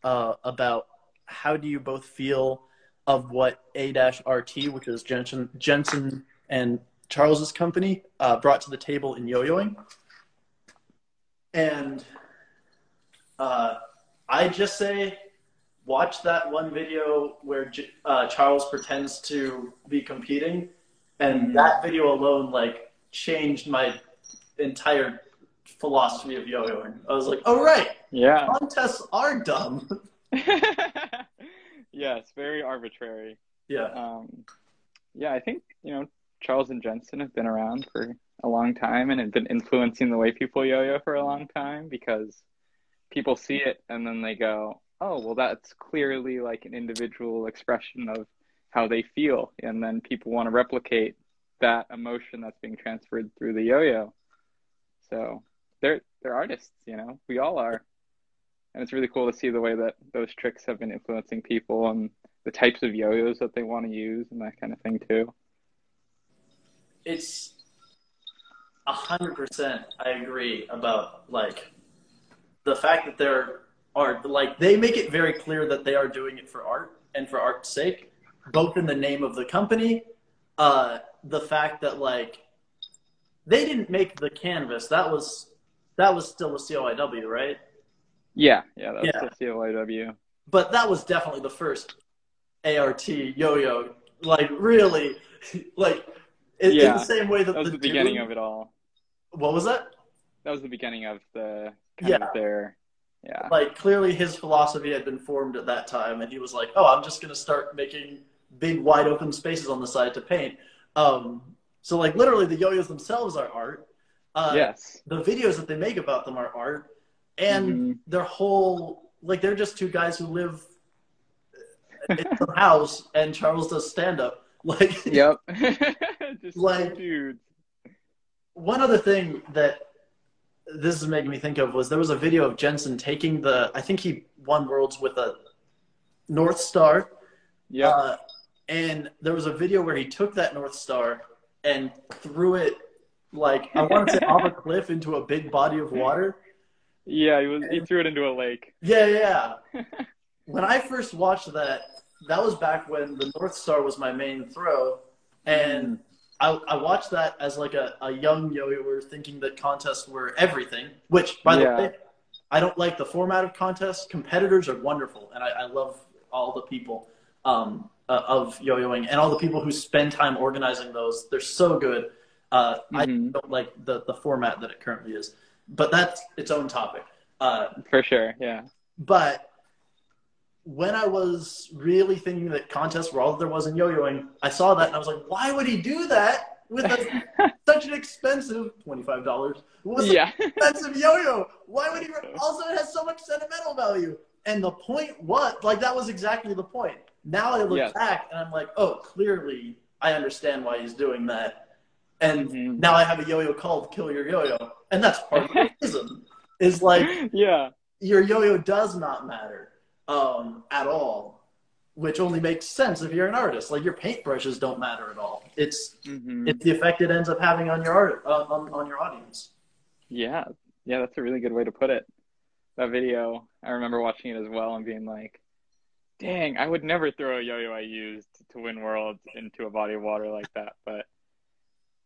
uh, about how do you both feel of what A R T, which is Jensen, Jensen and Charles's company, uh, brought to the table in yo-yoing. And uh, I just say, watch that one video where J uh, Charles pretends to be competing, and that video alone like changed my entire philosophy of yo-yoing. I was like, oh, right. Yeah. Contests are dumb. Yes, very arbitrary. Yeah. Um, yeah, I think, you know, Charles and Jensen have been around for a long time and have been influencing the way people yo-yo for a long time, because people see it and then they go, oh, well, that's clearly like an individual expression of how they feel. And then people want to replicate that emotion that's being transferred through the yo-yo. So they're, they're artists, you know, we all are. And it's really cool to see the way that those tricks have been influencing people and the types of yo-yos that they want to use and that kind of thing too. It's a hundred percent. I agree about like the fact that there are like, they make it very clear that they are doing it for art and for art's sake, both in the name of the company, uh, the fact that like, they didn't make the canvas. That was that was still a C O I W, right? Yeah, yeah, that was yeah. still C O I W. But that was definitely the first A R T yo-yo. Like really, like in, yeah. in the same way that, that was the, the beginning dude, of it all. What was that? That was the beginning of the kind yeah. of their yeah. Like clearly, his philosophy had been formed at that time, and he was like, "Oh, I'm just gonna start making big, wide open spaces on the side to paint." Um, So, like, literally, the yo-yos themselves are art. Uh, yes. The videos that they make about them are art. And mm-hmm. their whole, like, they're just two guys who live in the house, and Charles does stand-up. Like, yep. Just like, dude. One other thing that this is making me think of was there was a video of Jensen taking the, I think he won Worlds with a North Star. Yeah. Uh, and there was a video where he took that North Star and threw it, like, I want to say off a cliff into a big body of water. Yeah, he, was, and, he threw it into a lake. Yeah, yeah. When I first watched that, that was back when the North Star was my main throw. And mm. I, I watched that as, like, a, a young yo-yoer thinking that contests were everything, which, by yeah. the way, I don't like the format of contests. Competitors are wonderful, and I, I love all the people. Um, of yo-yoing and all the people who spend time organizing those. They're so good. Uh, mm-hmm. I don't like the, the format that it currently is, but that's its own topic. Uh, For sure, yeah. But when I was really thinking that contests were all that there was in yo-yoing, I saw that and I was like, why would he do that with a, such an expensive twenty-five dollars? What's yeah. an expensive yo-yo? Why would he? Also, it has so much sentimental value. And the point what? Like, that was exactly the point. Now I look yes. back and I'm like, oh, clearly I understand why he's doing that. And mm-hmm. now I have a yo-yo called Kill Your Yo-Yo. And that's part of the reason. Is like, yeah, your yo-yo does not matter um, at all, which only makes sense if you're an artist. Like, your paintbrushes don't matter at all. It's, mm-hmm. it's the effect it ends up having on your art, uh, on, on your audience. Yeah. Yeah, that's a really good way to put it. That video, I remember watching it as well and being like, dang, I would never throw a yo-yo I used to win worlds into a body of water like that. But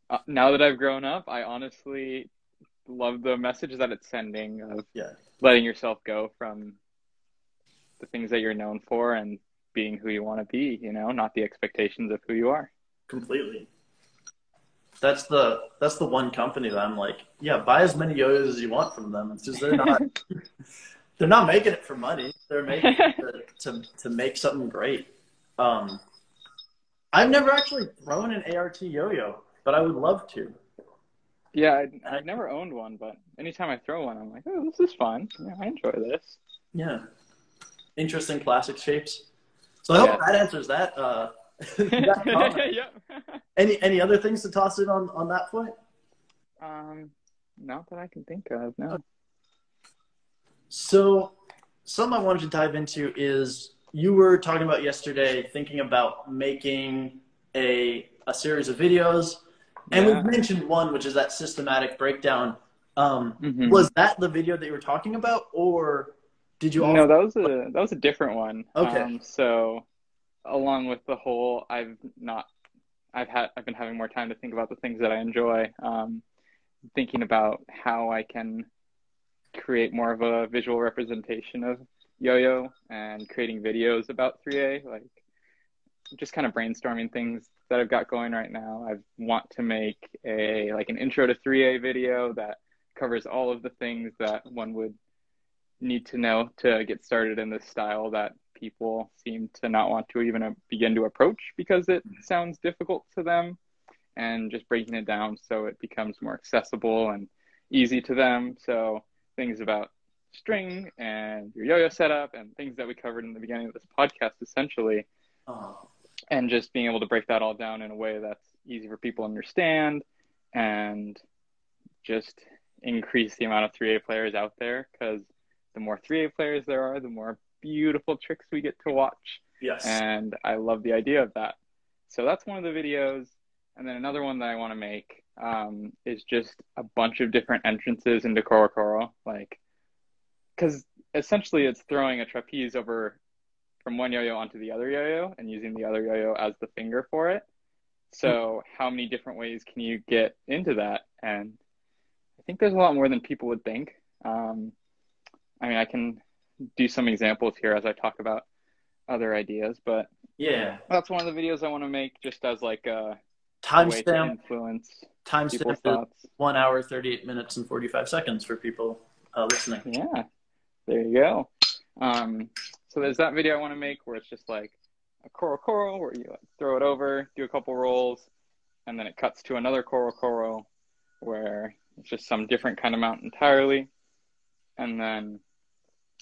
uh, now that I've grown up, I honestly love the message that it's sending of yeah. letting yourself go from the things that you're known for and being who you want to be, you know, not the expectations of who you are. Completely. That's the, that's the one company that I'm like, yeah, buy as many yo-yos as you want from them. It's just they're not... They're not making it for money. They're making it to, to, to make something great. Um, I've never actually thrown an A R T yo-yo, but I would love to. Yeah, I, I've never owned one, but anytime I throw one, I'm like, oh, this is fun. Yeah, I enjoy this. Yeah. Interesting classic shapes. So I hope yeah. that answers that, uh, that comment. Yep. Any, any other things to toss in on, on that point? Um, not that I can think of, no. Okay. So, something I wanted to dive into is you were talking about yesterday thinking about making a, a series of videos, and yeah. we mentioned one, which is that systematic breakdown. Um, mm-hmm. Was that the video that you were talking about, or did you? No, that was a that was a different one. Okay. Um, so, along with the whole, I've not, I've had, I've been having more time to think about the things that I enjoy. Um, thinking about how I can create more of a visual representation of yo-yo and creating videos about three A, like just kind of brainstorming things that I've got going right now. I want to make a like an intro to three A video that covers all of the things that one would need to know to get started in this style that people seem to not want to even begin to approach because it sounds difficult to them, and just breaking it down so it becomes more accessible and easy to them. So things about string and your yo-yo setup and things that we covered in the beginning of this podcast, essentially. Oh. And just being able to break that all down in a way that's easy for people to understand and just increase the amount of three A players out there, because the more three A players there are, the more beautiful tricks we get to watch. Yes. And I love the idea of that. So that's one of the videos. And then another one that I want to make um, is just a bunch of different entrances into Koro Koro. Like, because essentially it's throwing a trapeze over from one yo-yo onto the other yo-yo and using the other yo-yo as the finger for it. So how many different ways can you get into that? And I think there's a lot more than people would think. Um, I mean, I can do some examples here as I talk about other ideas, but yeah, that's one of the videos I want to make just as like a timestamp timestamp one hour thirty-eight minutes and forty-five seconds for people uh, listening. Yeah, there you go. Um, so there's that video I want to make where it's just like a Koro Koro where you like, throw it over, do a couple rolls, and then it cuts to another Koro Koro where it's just some different kind of mount entirely. And then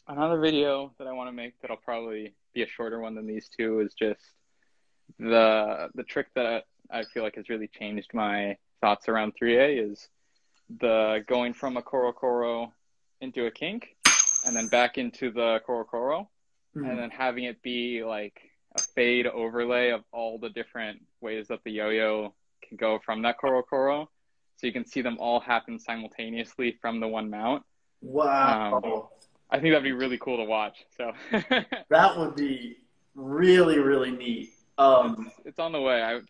another video that I want to make that'll probably be a shorter one than these two is just the the trick that I, I feel like has really changed my thoughts around three A is the going from a Koro Koro into a kink and then back into the Koro Koro mm-hmm. and then having it be like a fade overlay of all the different ways that the yo-yo can go from that Koro Koro. So you can see them all happen simultaneously from the one mount. Wow. Um, I think that'd be really cool to watch. So that would be really, really neat. Um, it's, it's on the way. I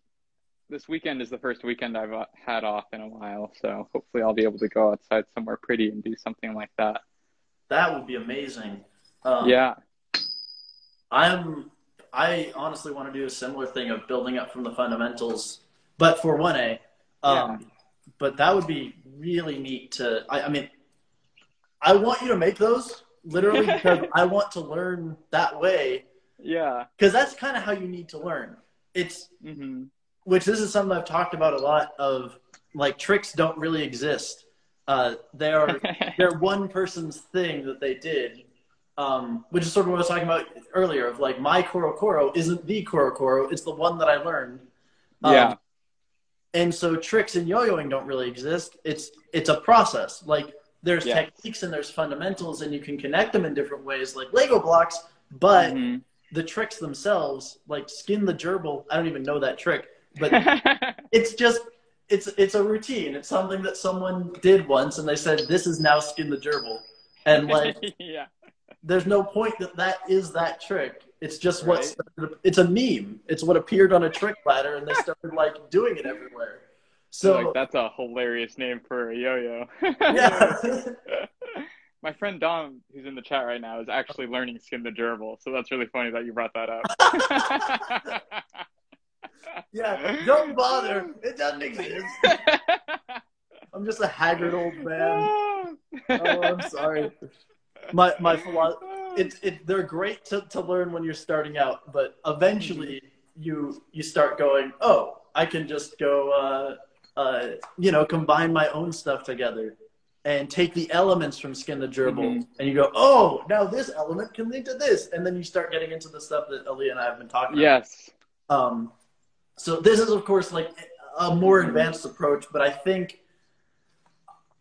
This weekend is the first weekend I've had off in a while, so hopefully I'll be able to go outside somewhere pretty and do something like that. That would be amazing. Um, yeah. I'm, I honestly want to do a similar thing of building up from the fundamentals, but for one A. Um, yeah. But that would be really neat to, I, I mean, I want you to make those, literally, because I want to learn that way. Yeah. Because that's kind of how you need to learn. It's... Mm-hmm. Which this is something I've talked about a lot of, like, tricks don't really exist. Uh, they are, they're one person's thing that they did, um, which is sort of what I was talking about earlier of, like, my Koro Koro isn't the Koro Koro. It's the one that I learned. Yeah. Um, and so tricks in yo-yoing don't really exist. It's, it's a process. Like there's yeah. techniques and there's fundamentals, and you can connect them in different ways, like Lego blocks, but mm-hmm. the tricks themselves, like skin the gerbil. I don't even know that trick, but it's just, it's, it's a routine. It's something that someone did once and they said, this is now skin the gerbil. And like, yeah. there's no point that that is that trick. It's just right. what's, it's a meme. It's what appeared on a trick ladder, and they started like doing it everywhere. So like, that's a hilarious name for a yo-yo. Yeah. My friend Dom, who's in the chat right now, is actually learning skin the gerbil. So that's really funny that you brought that up. Yeah, don't bother. It doesn't exist. I'm just a haggard old man. Oh, I'm sorry. My my philosophy. It's it. They're great to to learn when you're starting out, but eventually mm-hmm. you you start going, oh, I can just go, uh, uh, you know, combine my own stuff together, and take the elements from Skin the Gerbil, mm-hmm. and you go, oh, now this element can lead to this, and then you start getting into the stuff that Aaliyah and I have been talking yes. about. Yes. Um, so this is, of course, like a more advanced approach, but I think.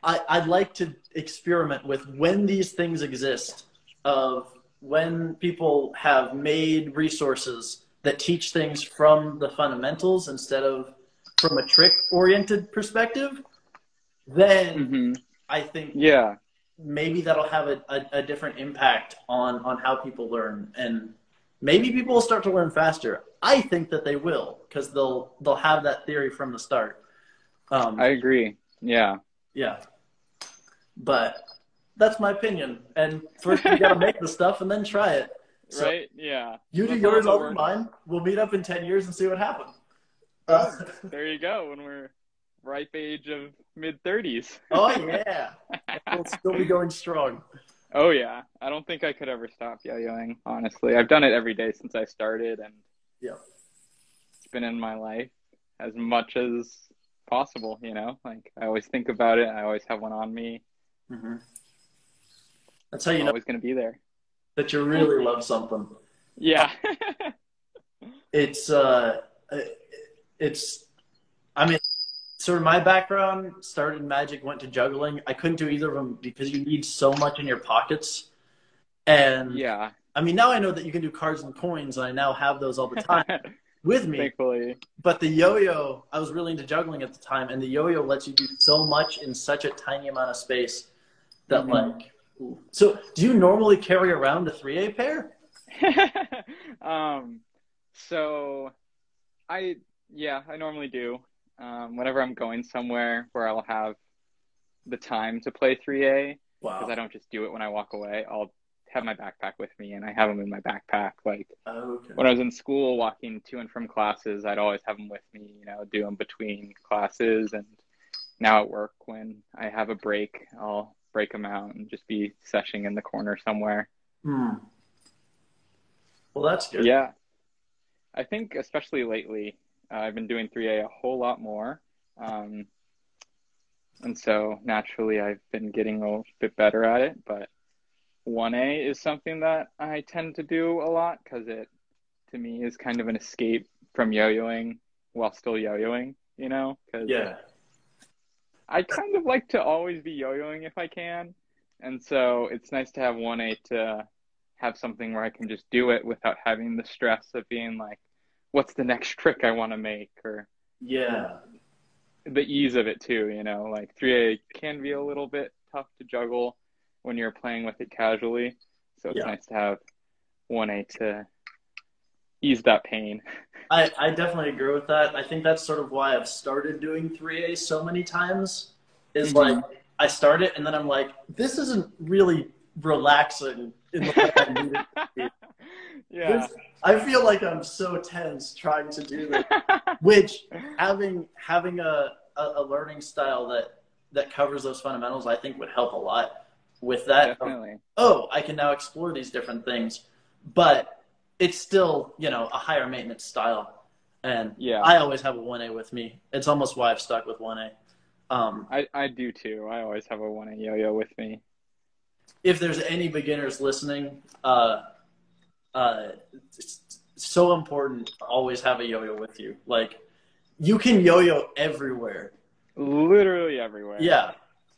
I, I'd like to experiment with when these things exist, of when people have made resources that teach things from the fundamentals instead of from a trick-oriented perspective, then mm-hmm. I think yeah. maybe that'll have a, a, a different impact on, on how people learn. And maybe people will start to learn faster. I think that they will, because they'll, they'll have that theory from the start. Um, I agree. Yeah. Yeah. But that's my opinion. And first you gotta make the stuff and then try it. So right? Yeah. You do yours, I'll do mine. We'll meet up in ten years and see what happens. Uh, there you go. When we're ripe age of mid thirties. Oh yeah. We'll still be going strong. Oh yeah. I don't think I could ever stop yo-yoing. Honestly, I've done it every day since I started, and yeah, it's been in my life as much as possible. You know, like I always think about it, and I always have one on me. Mm-hmm. That's how you I'm know always gonna be there, that you really love something. Yeah. It's uh it's I mean, sort of my background, started in magic, went to juggling. I couldn't do either of them because you need so much in your pockets. And yeah, I mean, now I know that you can do cards and coins, and I now have those all the time with me. Thankfully. But the yo-yo, I was really into juggling at the time, and the yo-yo lets you do so much in such a tiny amount of space that mm-hmm. like, ooh. So do you normally carry around a three A pair? um, so I, yeah, I normally do. Um, whenever I'm going somewhere where I'll have the time to play three A, because wow. I don't just do it when I walk away, I'll have my backpack with me, and I have them in my backpack. Like oh, okay. when I was in school, walking to and from classes, I'd always have them with me, you know, do them between classes. And now at work, when I have a break, I'll break them out and just be seshing in the corner somewhere. Hmm. Well, that's good. Yeah. I think especially lately, uh, I've been doing three A a whole lot more. Um, and so naturally I've been getting a bit better at it, but one A is something that I tend to do a lot, because it, to me, is kind of an escape from yo-yoing while still yo-yoing, you know? Cause yeah. I kind of like to always be yo-yoing if I can, and so it's nice to have one A to have something where I can just do it without having the stress of being like, what's the next trick I want to make? Or yeah, the ease of it, too, you know? Like, three A can be a little bit tough to juggle when you're playing with it casually. So it's yeah. nice to have one A to ease that pain. I, I definitely agree with that. I think that's sort of why I've started doing three A so many times, is mm-hmm. like, I start it and then I'm like, this isn't really relaxing in the way I need it to be. Yeah. This, I feel like I'm so tense trying to do this, which having, having a, a, a learning style that, that covers those fundamentals, I think would help a lot. With that, um, oh, I can now explore these different things, but it's still, you know, a higher maintenance style. And yeah, I always have a one A with me. It's almost why I've stuck with one A. Um, I, I do too. I always have a one A yo-yo with me. If there's any beginners listening, uh, uh, it's so important to always have a yo-yo with you. Like, you can yo-yo everywhere. Literally everywhere. Yeah.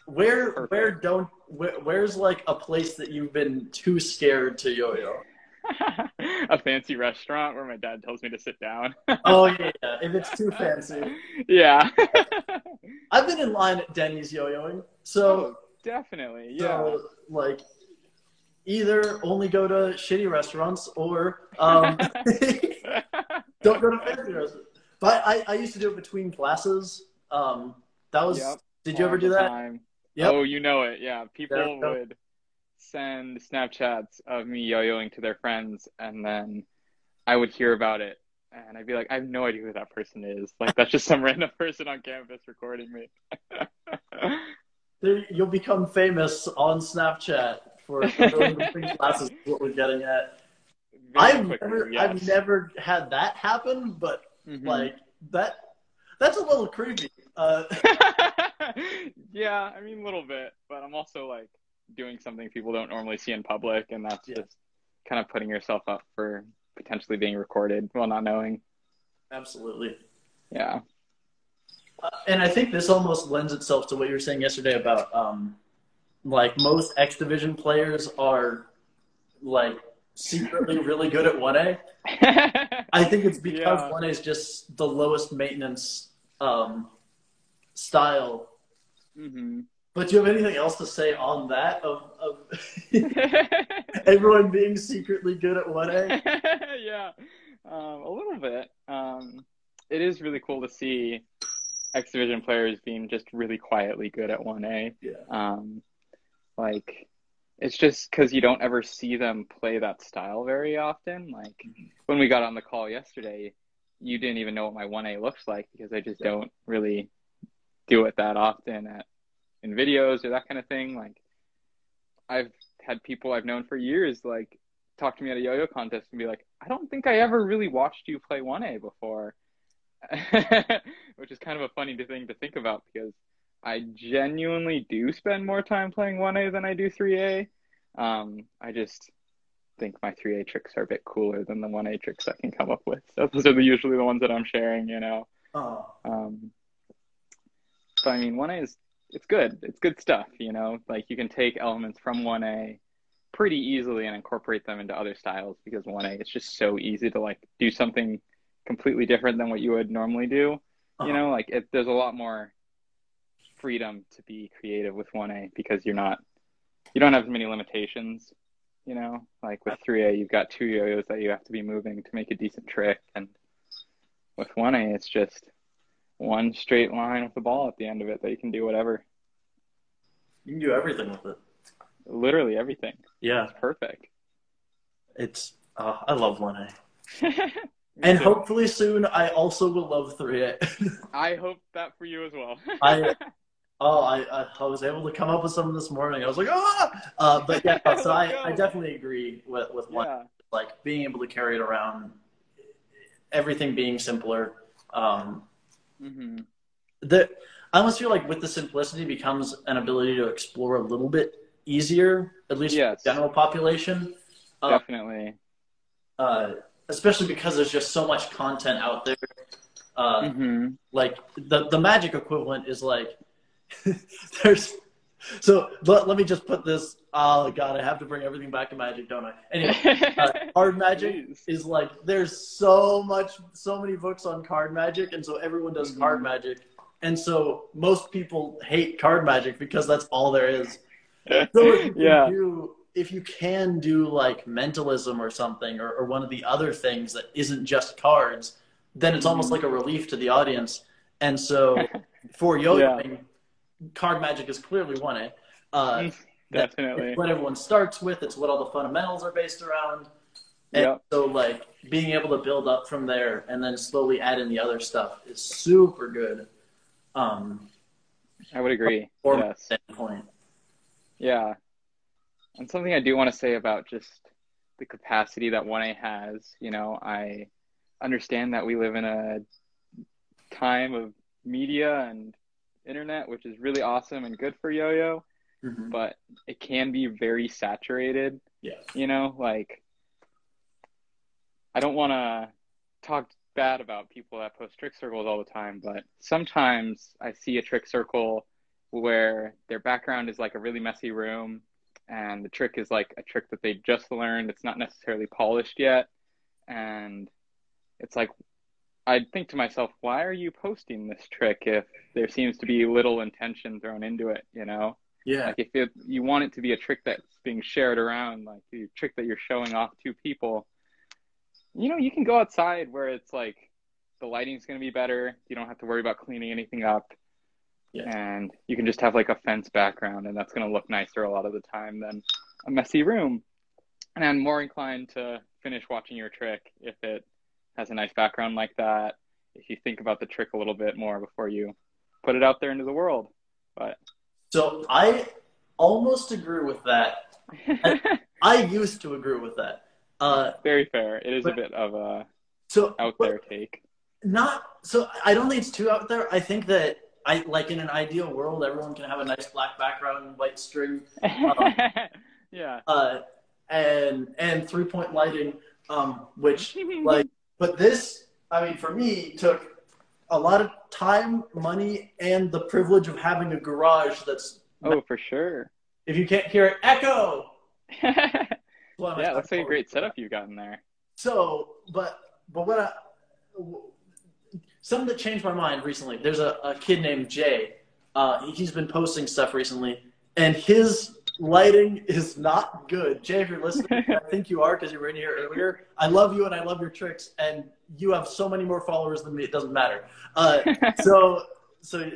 Where Perfect. where don't where, where's like a place that you've been too scared to yo-yo? A fancy restaurant where my dad tells me to sit down. Oh yeah, yeah, if it's too fancy. Yeah. I've been in line at Denny's yo-yoing. So oh, definitely, yeah. So, like either only go to shitty restaurants or um, don't go to fancy restaurants. But I, I used to do it between classes. Um, that was. Yep. Did you ever do that? Yep. Oh, you know it. Yeah, people yeah, no. would send Snapchats of me yo-yoing to their friends, and then I would hear about it, and I'd be like, I have no idea who that person is. Like, that's just some random person on campus recording me. You'll become famous on Snapchat for doing between classes. What we're getting at. Very I've quickly, never, yes. I've never had that happen, but mm-hmm. like that, that's a little creepy. Uh, yeah, I mean a little bit, but I'm also like doing something people don't normally see in public, and that's yeah. just kind of putting yourself up for potentially being recorded while not knowing. Absolutely. Yeah. Uh, and I think this almost lends itself to what you were saying yesterday about um, like most X Division players are like secretly really good at one A. I think it's because yeah. one A is just the lowest maintenance um, style. Mm-hmm. But do you have anything else to say on that of, of everyone being secretly good at one A? Yeah, um, a little bit. Um, it is really cool to see X Division players being just really quietly good at one A. Yeah. Um, like, it's just because you don't ever see them play that style very often. Like, mm-hmm. when we got on the call yesterday, you didn't even know what my one A looks like because I just yeah. don't really do it that often at in videos or that kind of thing. Like, I've had people I've known for years, like, talk to me at a yo-yo contest and be like, I don't think I ever really watched you play one A before. Which is kind of a funny thing to think about because I genuinely do spend more time playing one A than I do three A. Um, I just think my three A tricks are a bit cooler than the one A tricks I can come up with. So those are usually the ones that I'm sharing, you know. Oh. Um, so, I mean, one A is, it's good. It's good stuff, you know. Like, you can take elements from one A pretty easily and incorporate them into other styles because one A, it's just so easy to, like, do something completely different than what you would normally do. Uh-huh. You know, like, it, there's a lot more freedom to be creative with one A because you're not, you don't have as many limitations, you know. Like, with three A, you've got two yo-yos that you have to be moving to make a decent trick. And with one A, it's just one straight line with the ball at the end of it that you can do whatever. You can do everything with it. Literally everything. Yeah. It's perfect. It's, oh, I love one A. And too. Hopefully soon I also will love three A. I hope that for you as well. I, oh, I, I I was able to come up with some this morning. I was like, ah! Uh, but yeah, so I, I definitely agree with, with one A. Yeah. Like, being able to carry it around, everything being simpler. Um, Mm-hmm. The, I almost feel like with the simplicity becomes an ability to explore a little bit easier, at least yes. for the general population. Uh, Definitely. Uh, especially because there's just so much content out there. Uh, mm-hmm. Like, the, the Magic equivalent is like, there's, so let, let me just put this, oh God, I have to bring everything back to Magic, don't I? Anyway, uh, Card Magic Jeez. Is like, there's so much, so many books on Card Magic, and so everyone does mm-hmm. Card Magic. And so most people hate Card Magic because that's all there is. So if you, yeah. do, if you can do like mentalism or something, or, or one of the other things that isn't just cards, then it's almost mm-hmm. like a relief to the audience. And so for yo-yoing, yeah. Card Magic is clearly one A. Uh, Definitely. It's what everyone starts with. It's what all the fundamentals are based around. And yep. so, like, being able to build up from there and then slowly add in the other stuff is super good. Um, I would agree. From a yes. standpoint. Yeah. And something I do want to say about just the capacity that one A has, you know, I understand that we live in a time of media and internet, which is really awesome and good for yo-yo, mm-hmm. but it can be very saturated. Yeah. You know, like, I don't want to talk bad about people that post trick circles all the time, but sometimes I see a trick circle where their background is like a really messy room, and the trick is like a trick that they just learned. It's not necessarily polished yet. And it's like, I think to myself, why are you posting this trick if there seems to be little intention thrown into it, you know? Yeah. Like if it, you want it to be a trick that's being shared around, like the trick that you're showing off to people, you know, you can go outside where it's like the lighting's going to be better. You don't have to worry about cleaning anything up. Yeah. And you can just have like a fence background, and that's going to look nicer a lot of the time than a messy room. And I'm more inclined to finish watching your trick if it has a nice background like that, if you think about the trick a little bit more before you put it out there into the world. But so I almost agree with that. I, I used to agree with that. Uh, Very fair. It is but, a bit of a so, out there take. Not so. I don't think it's too out there. I think that I like in an ideal world, everyone can have a nice black background and white string. Um, yeah. Uh, and and three point lighting, um, which like. But this, I mean, for me, took a lot of time, money, and the privilege of having a garage that's... Oh, for sure. If you can't hear it, echo! Yeah, that's a great setup you've gotten there. So, but but what I... Something that changed my mind recently, there's a, a kid named Jay. Uh, he's been posting stuff recently, and his... lighting is not good. Jay, if you're listening, I think you are because you were in here earlier. I love you and I love your tricks, and you have so many more followers than me. It doesn't matter. Uh, so, so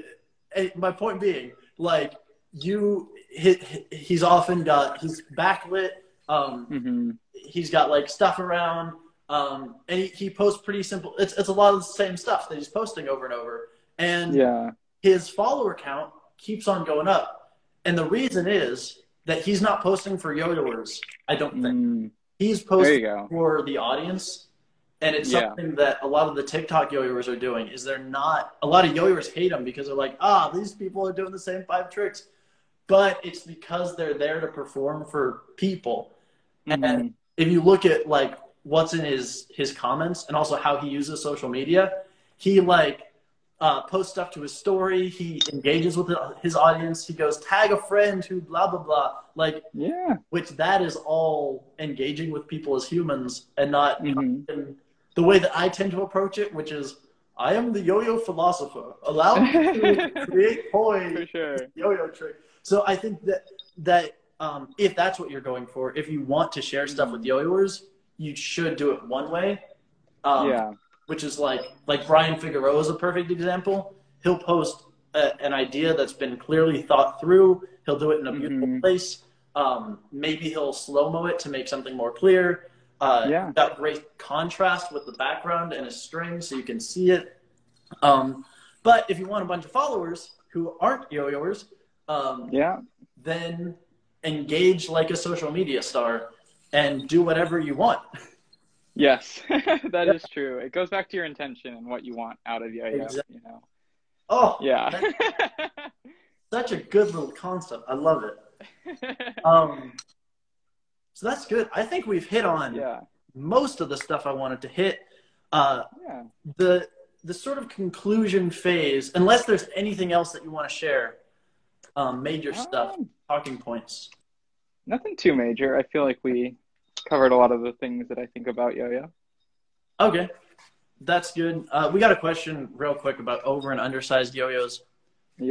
my point being, like you, he, he's often got he's backlit. Um, mm-hmm. He's got like stuff around, um, and he, he posts pretty simple. It's it's a lot of the same stuff that he's posting over and over, and yeah, his follower count keeps on going up, and the reason is that he's not posting for yo-yoers, I don't think. Mm, he's posting for the audience, and it's yeah. something that a lot of the TikTok yo-yoers are doing, is they're not, a lot of yo-yoers hate them because they're like, ah, these people are doing the same five tricks. But it's because they're there to perform for people. Mm-hmm. And if you look at like what's in his, his comments and also how he uses social media, he like Uh, post stuff to his story. He engages with his audience. He goes, tag a friend who blah, blah, blah. Like, yeah. Which that is all engaging with people as humans and not mm-hmm. in the way that I tend to approach it, which is, I am the yo-yo philosopher. Allow me to create poi for sure. yo-yo trick. So I think that, that um, if that's what you're going for, if you want to share stuff with yo-yoers, you should do it one way. Um, yeah. Which is like, like Brian Figueroa is a perfect example. He'll post a, an idea that's been clearly thought through. He'll do it in a beautiful mm-hmm. place. Um, maybe he'll slow-mo it to make something more clear. Uh, yeah. That great contrast with the background and a string so you can see it. Um, but if you want a bunch of followers who aren't yo-yoers, um, yeah. then engage like a social media star and do whatever you want. Yes, that is true. It goes back to your intention and what you want out of yo-yo, exactly. you know. Oh, yeah. Such a good little concept. I love it. Um, so that's good. I think we've hit on yeah. most of the stuff I wanted to hit. Uh, yeah. The the sort of conclusion phase, unless there's anything else that you want to share, um, major um, stuff, talking points. Nothing too major. I feel like we... covered a lot of the things that I think about yo-yo. Okay, that's good. Uh, we got a question real quick about over and undersized yo-yos.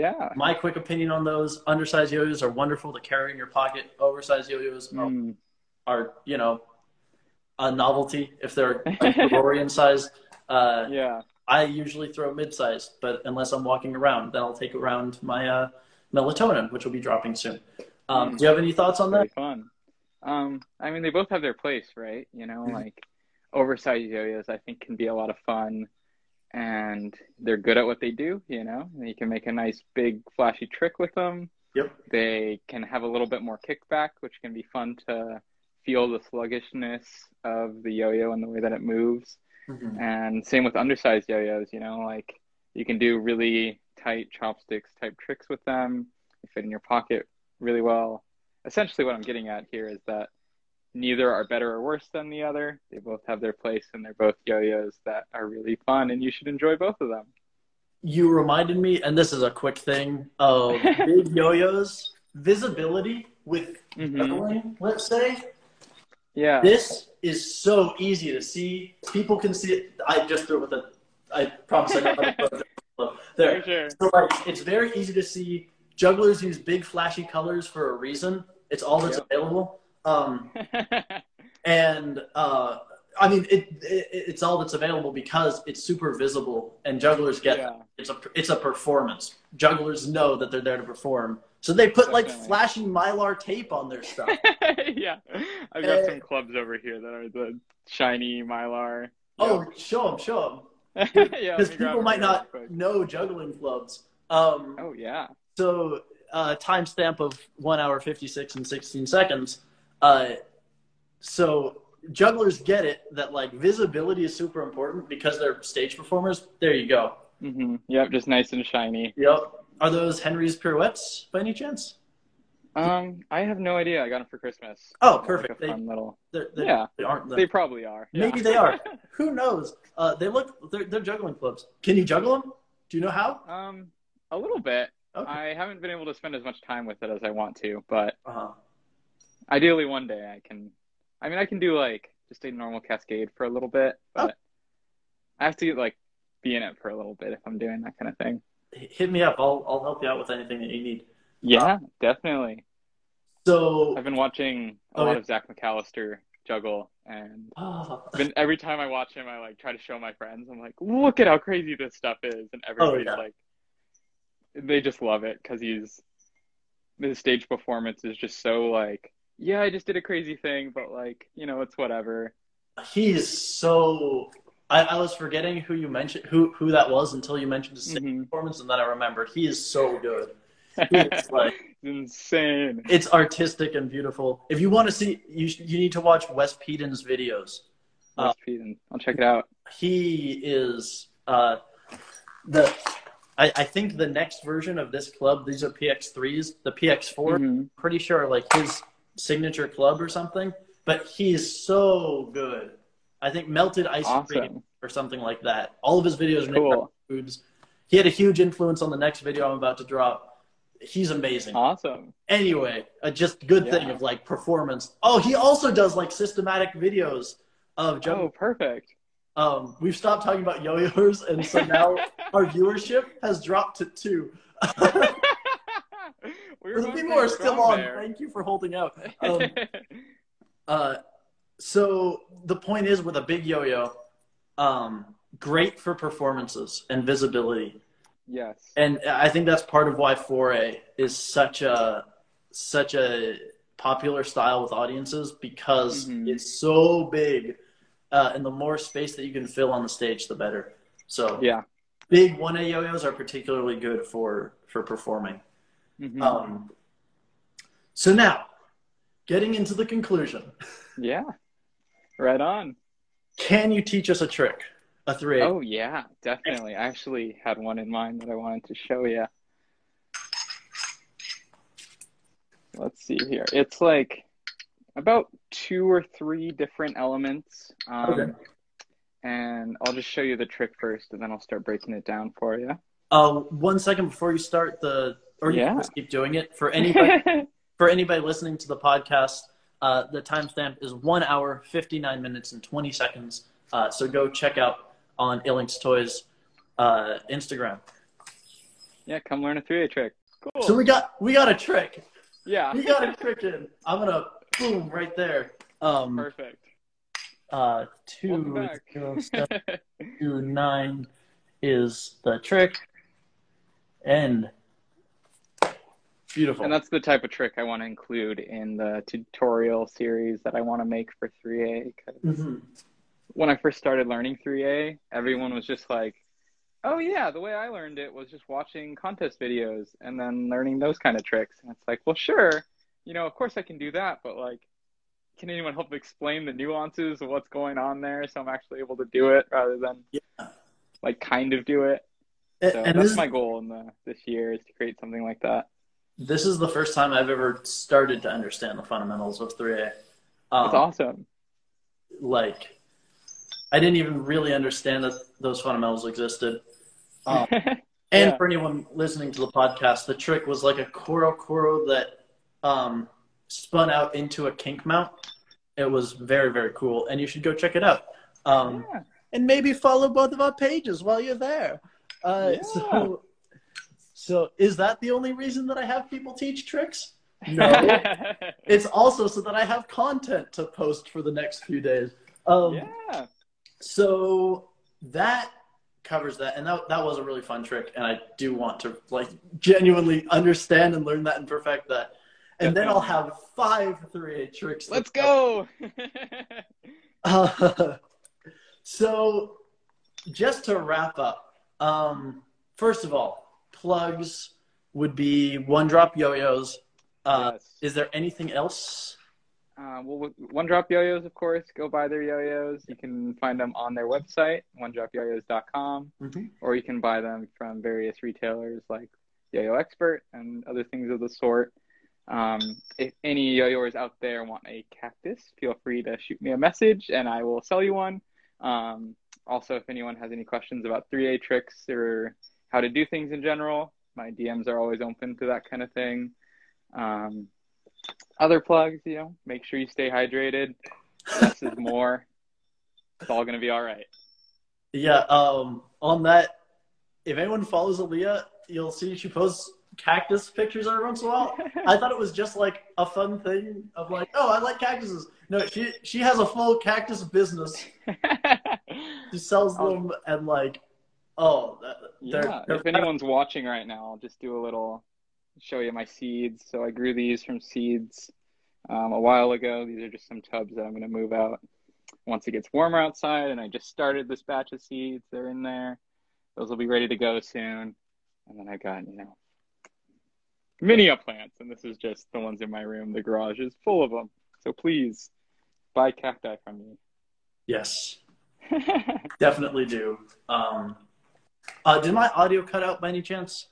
Yeah. My quick opinion on those, undersized yo-yos are wonderful to carry in your pocket. Oversized yo-yos mm. are, are, you know, a novelty if they're Gregorian sized. Uh, yeah. I usually throw mid-sized, but unless I'm walking around, then I'll take around my uh, melatonin, which will be dropping soon. Um, mm. Do you have any thoughts on that? Fun. Um, I mean, they both have their place, right? You know, like oversized yo-yos, I think, can be a lot of fun, and they're good at what they do. You know, you can make a nice big flashy trick with them. Yep. They can have a little bit more kickback, which can be fun to feel the sluggishness of the yo-yo and the way that it moves. Mm-hmm. And same with undersized yo-yos. You know, like you can do really tight chopsticks type tricks with them. They fit in your pocket really well. Essentially what I'm getting at here is that neither are better or worse than the other. They both have their place, and they're both yo-yos that are really fun, and you should enjoy both of them. You reminded me, and this is a quick thing, of big yo-yos, visibility with juggling, mm-hmm. let's say. Yeah. This is so easy to see. People can see it. I just threw it with a, I promise I got another photo. There. Sure. So, like, it's very easy to see. Jugglers use big flashy colors for a reason. It's all that's yep. available. Um, and uh, I mean, it, it, it's all that's available because it's super visible, and jugglers get yeah. it's a it's a performance. Jugglers know that they're there to perform, so they put Definitely. like flashy Mylar tape on their stuff. yeah, I've got and, some clubs over here that are the shiny Mylar. Oh, yeah. show them, show them, because yeah, people might not know juggling clubs. Um, oh yeah. So, uh, timestamp of one hour, fifty-six and sixteen seconds. Uh, so jugglers get it that, like, visibility is super important because they're stage performers. There you go. Mm-hmm. Yep. Just nice and shiny. Yep. Are those Henry's pirouettes by any chance? Um, I have no idea. I got them for Christmas. Oh, perfect. Like they, little... they're, they're, yeah. They aren't. The... They probably are. Yeah. Maybe they are. Who knows? Uh, they look, they're, they're juggling clubs. Can you juggle them? Do you know how? Um, a little bit. Okay. I haven't been able to spend as much time with it as I want to, but uh-huh. ideally one day I can, I mean, I can do, like, just a normal cascade for a little bit, but oh. I have to, like, be in it for a little bit if I'm doing that kind of thing. Hit me up. I'll, I'll help you out with anything that you need. Yeah, uh, definitely. So I've been watching a oh, lot yeah. of Zach McAllister juggle, and oh. been, every time I watch him, I, like, try to show my friends. I'm like, look at how crazy this stuff is. And everybody's oh, yeah. like, they just love it because he's his stage performance is just so, like, yeah, I just did a crazy thing, but, like, you know, it's whatever. He is so I, I was forgetting who you mentioned who who that was until you mentioned his stage mm-hmm. performance, and then I remembered. He is so good. It's like insane. It's artistic and beautiful. If you want to see, you you need to watch Wes Peden's videos. Wes uh, Peden, I'll check it out. He is uh, the. I, I think the next version of this club, these are P X threes, the P X four, mm-hmm. pretty sure, like, his signature club or something, but he's so good. I think Melted Ice awesome. Cream or something like that. All of his videos are cool. foods. He had a huge influence on the next video I'm about to drop. He's amazing. Awesome. Anyway, a just good yeah. thing of, like, performance. Oh, he also does, like, systematic videos of jumping. Oh, perfect. Um, we've stopped talking about yo-yos, and so now our viewership has dropped to two. we the people are still on. There. Thank you for holding out. Um, uh, so the point is, with a big yo-yo, um, great for performances and visibility. Yes. And I think that's part of why four A is such a such a popular style with audiences, because mm-hmm. it's so big. Uh, and the more space that you can fill on the stage, the better. So yeah, big one A yo-yos are particularly good for, for performing. Mm-hmm. Um, so now, getting into the conclusion. Yeah, right on. Can you teach us a trick, a three eight? Oh, yeah, definitely. I actually had one in mind that I wanted to show you. Let's see here. It's like... about two or three different elements. Um, okay. And I'll just show you the trick first, and then I'll start breaking it down for you. Uh, one second before you start the, or you yeah. can just keep doing it. For anybody, for anybody listening to the podcast, uh, the timestamp is one hour, fifty-nine minutes and twenty seconds. Uh, so go check out on Ilinx Toys uh, Instagram. Yeah, come learn a three A trick. Cool. So we got, we got a trick. Yeah. We got a trick in. I'm going to, boom, right there. Um, Perfect. Uh, two, zero, seven, two, nine is the trick. And beautiful. And that's the type of trick I want to include in the tutorial series that I want to make for three A. Cause mm-hmm. when I first started learning three A, everyone was just like, oh yeah, the way I learned it was just watching contest videos and then learning those kind of tricks. And it's like, well, sure. You know, of course I can do that, but, like, can anyone help explain the nuances of what's going on there so I'm actually able to do it rather than, yeah. like, kind of do it? And, so and that's my goal in the, this year is to create something like that. This is the first time I've ever started to understand the fundamentals of three A. Um, That's awesome. Like, I didn't even really understand that those fundamentals existed. Um, and yeah. For anyone listening to the podcast, the trick was like a Koro Koro that um, spun out into a kink mount. It was very, very cool, and you should go check it out. Um, yeah. And maybe follow both of our pages while you're there. Uh, yeah. So, so is that the only reason that I have people teach tricks? No. It's also so that I have content to post for the next few days. Um, yeah. So that covers that. And that, that was a really fun trick. And I do want to like genuinely understand and learn that and perfect that. And then I'll have five three A tricks. Let's go. uh, so just to wrap up, um, first of all, plugs would be One Drop Yo-Yos. Uh, yes. Is there anything else? Uh, well, One Drop Yo-Yos, of course. Go buy their yo-yos. You can find them on their website, one drop yo-yos dot com. Mm-hmm. Or you can buy them from various retailers like Yo-Yo Expert and other things of the sort. Um, if any yo-yoers out there want a cactus, feel free to shoot me a message and I will sell you one. Um, also, if anyone has any questions about three A tricks or how to do things in general, my D Ms are always open to that kind of thing. Um, other plugs, you know, make sure you stay hydrated. Less is more. It's all going to be all right. Yeah. Um, on that, if anyone follows Aaliyah, you'll see she posts cactus pictures every once in a while. I thought it was just like a fun thing of like, oh, I like cactuses. No, she she has a full cactus business. She sells them and like, oh, they're, yeah. They're if anyone's watching right now, I'll just do a little show you my seeds. So I grew these from seeds um, a while ago. These are just some tubs that I'm going to move out once it gets warmer outside. And I just started this batch of seeds. They're in there. Those will be ready to go soon. And then I got, you know, many plants, and this is just the ones in my room. The garage is full of them, so please buy cacti from me. Yes. Definitely do. Um, uh, did my audio cut out by any chance?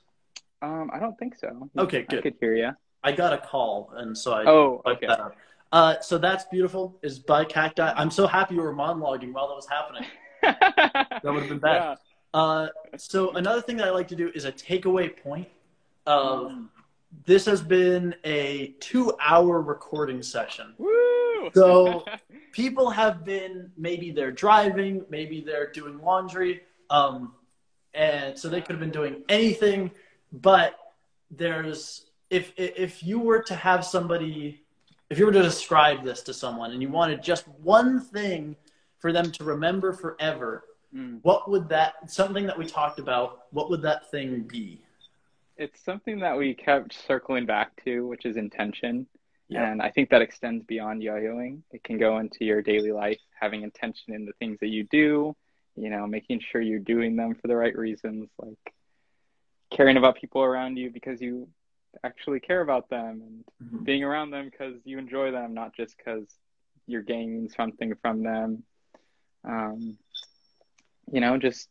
Um, I don't think so. Okay, good. I could hear you. I got a call, and so I oh, okay. That up. Uh, so that's beautiful, is buy cacti. I'm so happy you were monologuing while that was happening. That would have been bad. Yeah. Uh, so another thing that I like to do is a takeaway point of mm. This has been a two-hour recording session. Woo! So people have been, maybe they're driving, maybe they're doing laundry, um, and so they could have been doing anything, but there's, if, if you were to have somebody, if you were to describe this to someone and you wanted just one thing for them to remember forever, mm. what would that, something that we talked about, what would that thing be? It's something that we kept circling back to, which is intention. Yeah. And I think that extends beyond yo-yoing. It can go into your daily life, having intention in the things that you do, you know, making sure you're doing them for the right reasons, like caring about people around you because you actually care about them and mm-hmm. being around them because you enjoy them, not just because you're gaining something from them. Um, you know, just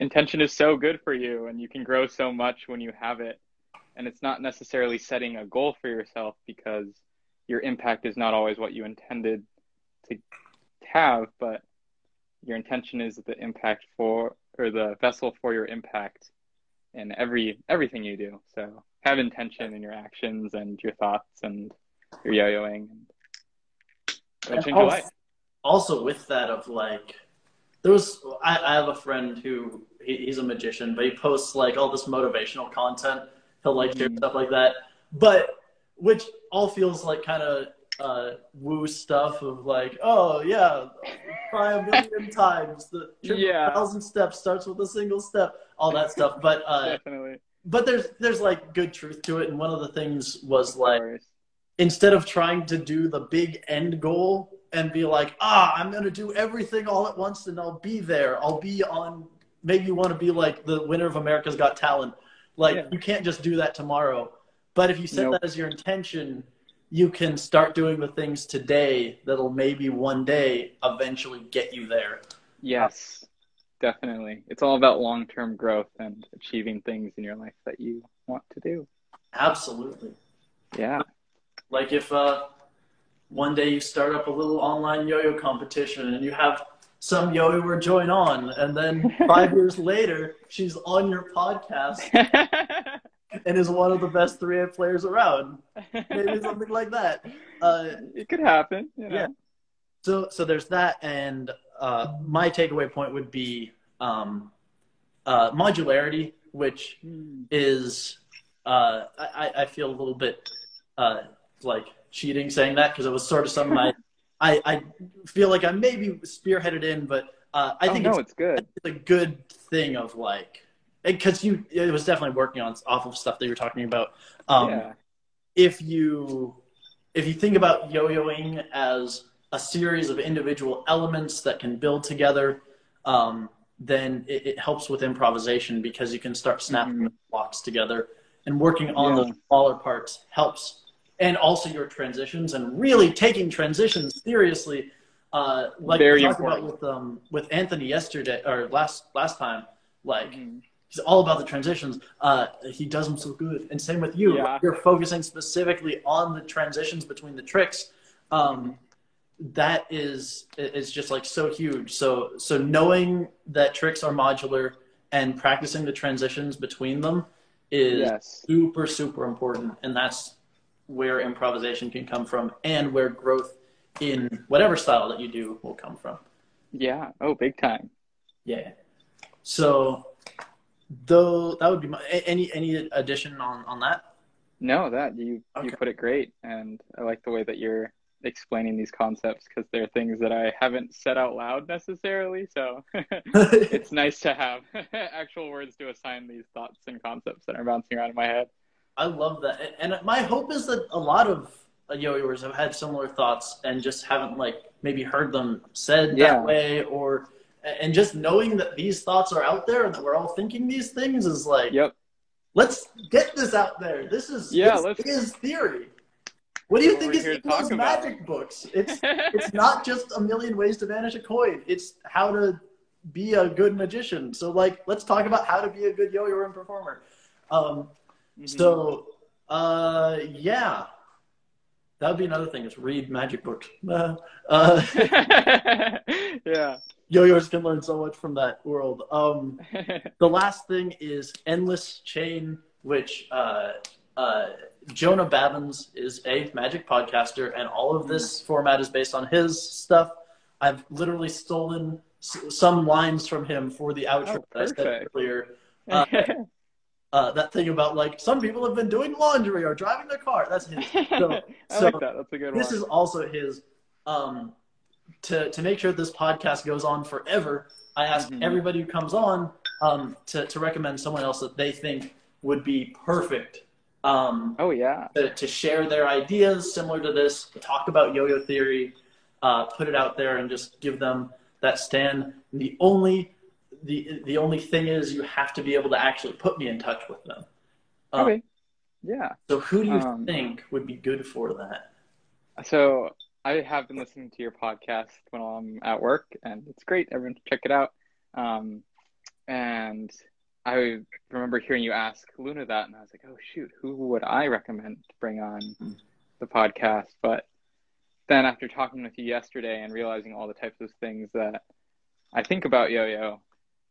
intention is so good for you, and you can grow so much when you have it. And it's not necessarily setting a goal for yourself because your impact is not always what you intended to have, but your intention is the impact for, or the vessel for your impact in every, everything you do. So have intention in your actions and your thoughts and your yo-yoing. And and also, also with that of like, There was, I, I have a friend who, he, he's a magician, but he posts like all this motivational content. He'll like share mm. stuff like that. But, which all feels like kind of uh, woo stuff of like, oh yeah, try a million times. The yeah. thousand steps starts with a single step, all that stuff. But uh, Definitely. But there's, there's like good truth to it. And one of the things was like, instead of trying to do the big end goal, and be like, ah, I'm going to do everything all at once and I'll be there. I'll be on, maybe you want to be like the winner of America's Got Talent. Like, yeah. You can't just do that tomorrow. But if you set nope. that as your intention, you can start doing the things today that'll maybe one day eventually get you there. Yes, definitely. It's all about long-term growth and achieving things in your life that you want to do. Absolutely. Yeah. Like if, uh, one day you start up a little online yo-yo competition and you have some yo-yoer join on, and then five years later, she's on your podcast and is one of the best three A players around. Maybe something like that. Uh, it could happen. You know? Yeah. So, so there's that, and uh, my takeaway point would be um, uh, modularity, which is uh, I, I feel a little bit uh, like cheating saying that, because it was sort of some of my I, I feel like I maybe spearheaded in, but uh, I oh, think no, it's, it's good. It's a good thing of like, because you, it was definitely working on off of stuff that you were talking about. Um, yeah. If you, if you think about yo-yoing as a series of individual elements that can build together, um, then it, it helps with improvisation, because you can start snapping mm-hmm. blocks together, and working on yeah. those smaller parts helps. And also your transitions, and really taking transitions seriously, uh, like Very we talked important. about with um, with Anthony yesterday or last last time. Like mm-hmm. he's all about the transitions. Uh, he does them so good, and same with you. Yeah. You're focusing specifically on the transitions between the tricks. Um, that is is just like so huge. So so knowing that tricks are modular and practicing the transitions between them is yes. super super important, and that's where improvisation can come from, and where growth in whatever style that you do will come from. Yeah. Oh, big time. Yeah. So though, that would be my, any, any addition on, on that? No, that you, okay. you put it great. And I like the way that you're explaining these concepts, because they're things that I haven't said out loud necessarily. So it's nice to have actual words to assign these thoughts and concepts that are bouncing around in my head. I love that. And my hope is that a lot of yo-yoers have had similar thoughts and just haven't like maybe heard them said yeah. that way, or, and just knowing that these thoughts are out there and that we're all thinking these things is like, yep. let's get this out there. This is, yeah, this let's... is theory. What do you think is in those magic about. books? It's, it's not just a million ways to vanish a coin. It's how to be a good magician. So like, let's talk about how to be a good yo-yoer and performer. Um, Mm-hmm. So, uh, yeah, that would be another thing, is read magic books. Uh, uh, yeah. Yo-yos can learn so much from that world. Um, the last thing is Endless Chain, which uh, uh, Jonah Babbins is a magic podcaster, and all of this mm-hmm. format is based on his stuff. I've literally stolen s some lines from him for the outro oh, that I said earlier. Uh, Uh, that thing about like some people have been doing laundry or driving their car. That's his. So, I so like that. That's a good this one. This is also his. Um, to to make sure this podcast goes on forever, I ask mm-hmm. everybody who comes on um, to to recommend someone else that they think would be perfect. Um, oh yeah. To, to share their ideas similar to this, talk about yo-yo theory, uh, put it out there, and just give them that stand. The only. The, the only thing is you have to be able to actually put me in touch with them. Um, okay. Yeah. So who do you um, think would be good for that? So I have been listening to your podcast when I'm at work, and it's great. Everyone check it out. Um, and I remember hearing you ask Luna that, and I was like, oh, shoot, who would I recommend to bring on the podcast? But then after talking with you yesterday and realizing all the types of things that I think about yo-yo,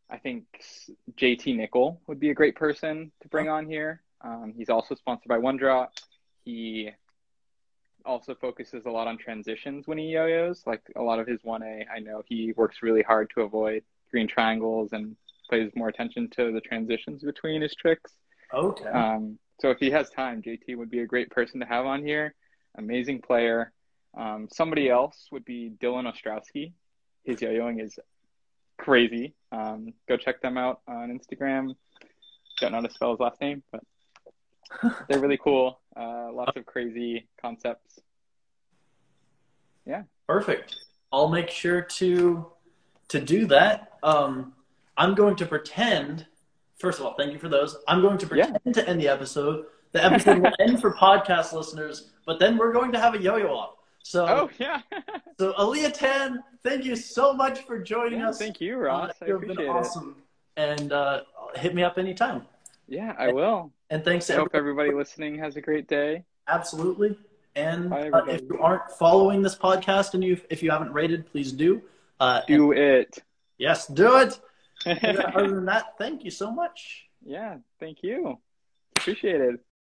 I think J T Nickel would be a great person to bring on here. Um, he's also sponsored by One Drop. He also focuses a lot on transitions when he yo-yos. Like a lot of his one A, I know he works really hard to avoid green triangles and plays more attention to the transitions between his tricks. Okay. Um, so if he has time, J T would be a great person to have on here. Amazing player. Um, somebody else would be Dylan Ostrowski. His yo-yoing is crazy. Um, go check them out on Instagram. Don't know how to spell his last name, but they're really cool. Uh, lots of crazy concepts. Yeah. Perfect. I'll make sure to to do that. Um, I'm going to pretend, first of all, thank you for those. I'm going to pretend yeah. to end the episode. The episode will end for podcast listeners, but then we're going to have a yo-yo off. So, oh, yeah. so Aaliyah Tan, thank you so much for joining yeah, us. Thank you, Ross. Uh, You've been awesome. It. And uh, hit me up anytime. Yeah, I and, will. And thanks to I everybody. Hope everybody listening has a great day. Absolutely. And uh, if you aren't following this podcast and you if you haven't rated, please do. Uh, do and, it. Yes, do it. And, uh, other than that, thank you so much. Yeah, thank you. Appreciate it.